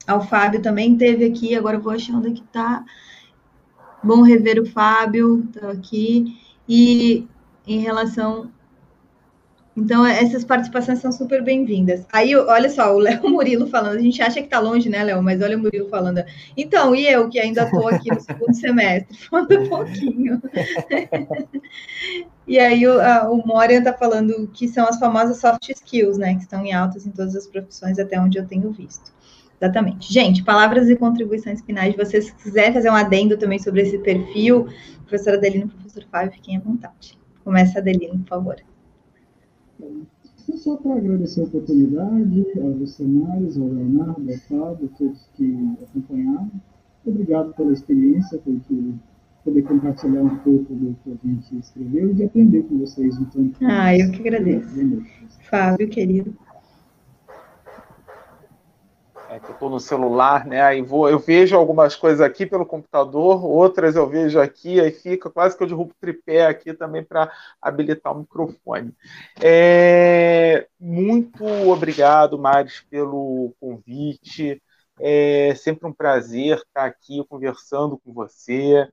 ao Fábio também teve aqui, agora eu vou achar onde que tá, bom rever o Fábio, tá aqui, e em relação... Então, essas participações são super bem-vindas. Aí, olha só, o Léo Murilo falando, a gente acha que tá longe, né, Léo? Mas olha o Murilo falando. Então, e eu que ainda tô aqui no segundo semestre? Falta um pouquinho. E aí, o, a, o Morian tá falando que são as famosas soft skills, né, que estão em altas em todas as profissões, até onde eu tenho visto. Exatamente. Gente, palavras e contribuições finais de vocês. Se quiser fazer um adendo também sobre esse perfil, professora Adelino e professor Fábio, fiquem à vontade. Começa, Adelino, por favor. Só para agradecer a oportunidade, aos cenários, ao Leonardo, ao Fábio, a todos que acompanharam. Obrigado pela experiência, por poder compartilhar um pouco do que a gente escreveu e de aprender com vocês um tanto. Ah, eu que agradeço. Fábio, querido. É que eu estou no celular, né? Aí vou, eu vejo algumas coisas aqui pelo computador, outras eu vejo aqui, aí fica quase que eu derrubo o tripé aqui também para habilitar o microfone. É, muito obrigado, Maris, pelo convite. É sempre um prazer estar aqui conversando com você.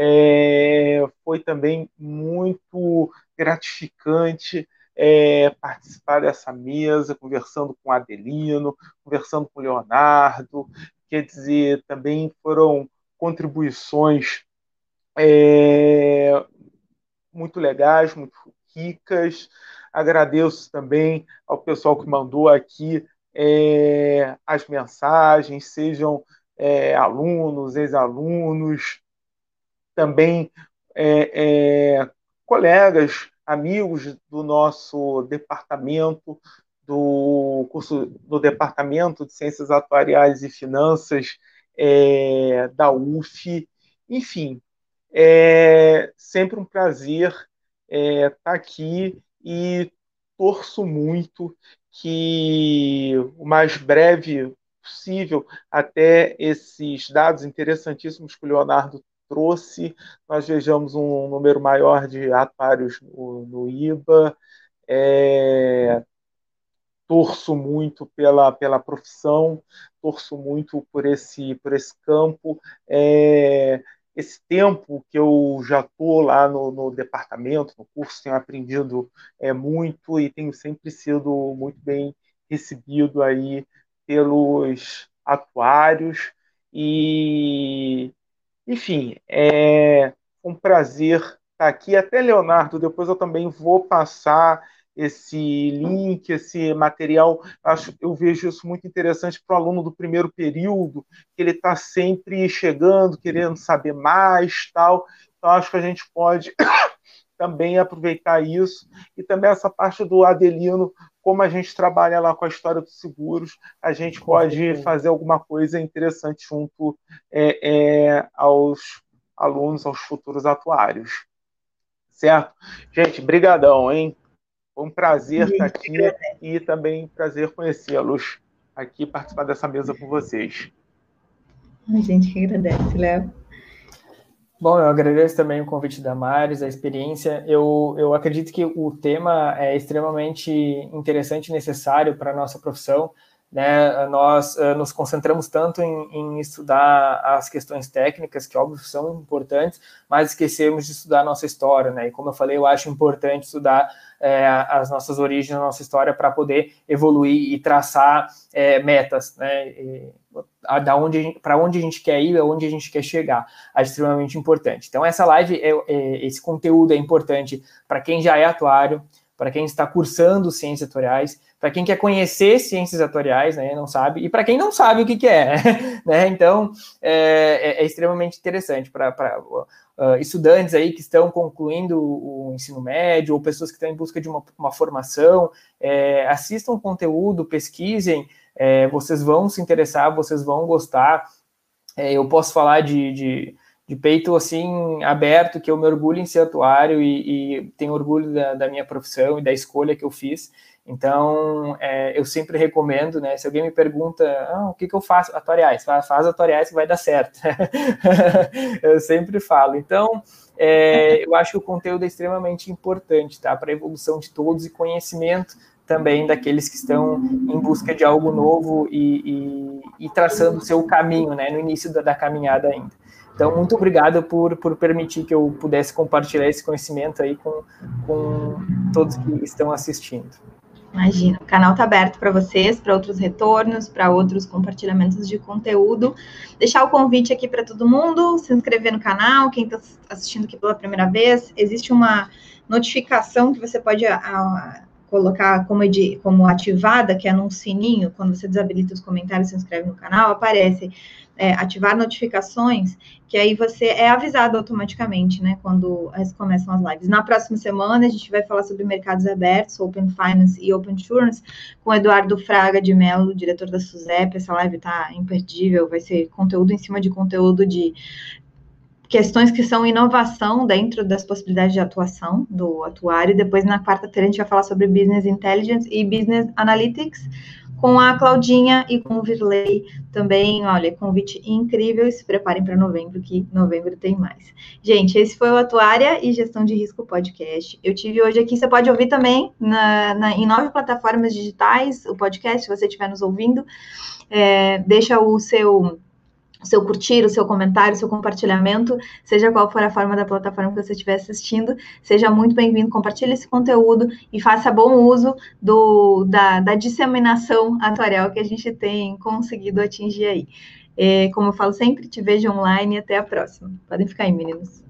É, foi também muito gratificante é, participar dessa mesa, conversando com Adelino, conversando com Leonardo, quer dizer, também foram contribuições é, muito legais, muito ricas. Agradeço também ao pessoal que mandou aqui é, as mensagens, sejam é, alunos, ex-alunos, também é, é, colegas, amigos do nosso departamento, do curso do Departamento de Ciências Atuariais e Finanças é, da U F. Enfim, é sempre um prazer estar tá aqui e torço muito que o mais breve possível, até esses dados interessantíssimos que o Leonardo trouxe, nós vejamos um número maior de atuários no, no I B A. É, torço muito pela, pela profissão, torço muito por esse, por esse campo. É, esse tempo que eu já estou lá no, no departamento, no curso, tenho aprendido é, muito e tenho sempre sido muito bem recebido aí pelos atuários. E enfim, é um prazer estar aqui. Até, Leonardo, depois eu também vou passar esse link, esse material. Acho, eu vejo isso muito interessante para o aluno do primeiro período, que ele está sempre chegando, querendo saber mais, tal. Então, acho que a gente pode também aproveitar isso. E também essa parte do Adelino, como a gente trabalha lá com a história dos seguros, a gente pode fazer alguma coisa interessante junto é, é, aos alunos, aos futuros atuários. Certo? Gente, brigadão, hein? Foi um prazer estar aqui e também prazer conhecê-los aqui, participar dessa mesa com vocês. A gente que agradece, Léo. Bom, eu agradeço também o convite da Maris, a experiência. Eu, eu acredito que o tema é extremamente interessante e necessário para a nossa profissão, né? Nós uh, nos concentramos tanto em, em estudar as questões técnicas, que óbvio são importantes, mas esquecemos de estudar a nossa história, né? E como eu falei, eu acho importante estudar é, as nossas origens, a nossa história, para poder evoluir e traçar é, metas, né? E, da onde para onde a gente quer ir, aonde a gente quer chegar, é extremamente importante. Então essa live, é, é, esse conteúdo é importante para quem já é atuário, para quem está cursando ciências atuariais, para quem quer conhecer ciências atuariais, né, não sabe, e para quem não sabe o que, que é, né? Então é, é extremamente interessante para uh, estudantes aí que estão concluindo o ensino médio ou pessoas que estão em busca de uma, uma formação. É, assistam o conteúdo, pesquisem. É, vocês vão se interessar, vocês vão gostar. É, eu posso falar de, de, de peito assim aberto, que eu me orgulho em ser atuário e, e tenho orgulho da, da minha profissão e da escolha que eu fiz. Então, é, eu sempre recomendo, né? Se alguém me pergunta, ah, o que, que eu faço? Atuariais. Faz, faz atuariais que vai dar certo. Eu sempre falo. Então, é, eu acho que o conteúdo é extremamente importante, tá? Para a evolução de todos e conhecimento também daqueles que estão em busca de algo novo e, e, e traçando o seu caminho, né, no início da, da caminhada ainda. Então, muito obrigado por, por permitir que eu pudesse compartilhar esse conhecimento aí com, com todos que estão assistindo. Imagina, o canal está aberto para vocês, para outros retornos, para outros compartilhamentos de conteúdo. Deixar o convite aqui para todo mundo, se inscrever no canal, quem está assistindo aqui pela primeira vez, existe uma notificação que você pode... A, a, colocar como, edi, como ativada, que é num sininho, quando você desabilita os comentários, se inscreve no canal, aparece é, ativar notificações, que aí você é avisado automaticamente, né, quando as, começam as lives. Na próxima semana, a gente vai falar sobre mercados abertos, Open Finance e Open Insurance, com Eduardo Fraga de Mello, diretor da SUSEP. Essa live tá imperdível, vai ser conteúdo em cima de conteúdo de questões que são inovação dentro das possibilidades de atuação do atuário. Depois, na quarta-feira, a gente vai falar sobre Business Intelligence e Business Analytics, com a Claudinha e com o Virley também. Olha, convite incrível, e se preparem para novembro, que novembro tem mais. Gente, esse foi o Atuária e Gestão de Risco Podcast. Eu tive hoje aqui, você pode ouvir também na, na, em nove plataformas digitais, o podcast, se você estiver nos ouvindo. É, deixa o seu... o seu curtir, o seu comentário, o seu compartilhamento, seja qual for a forma da plataforma que você estiver assistindo, seja muito bem-vindo, compartilhe esse conteúdo e faça bom uso do, da, da disseminação atuarial que a gente tem conseguido atingir aí. É, como eu falo sempre, te vejo online e até a próxima. Podem ficar aí, meninos.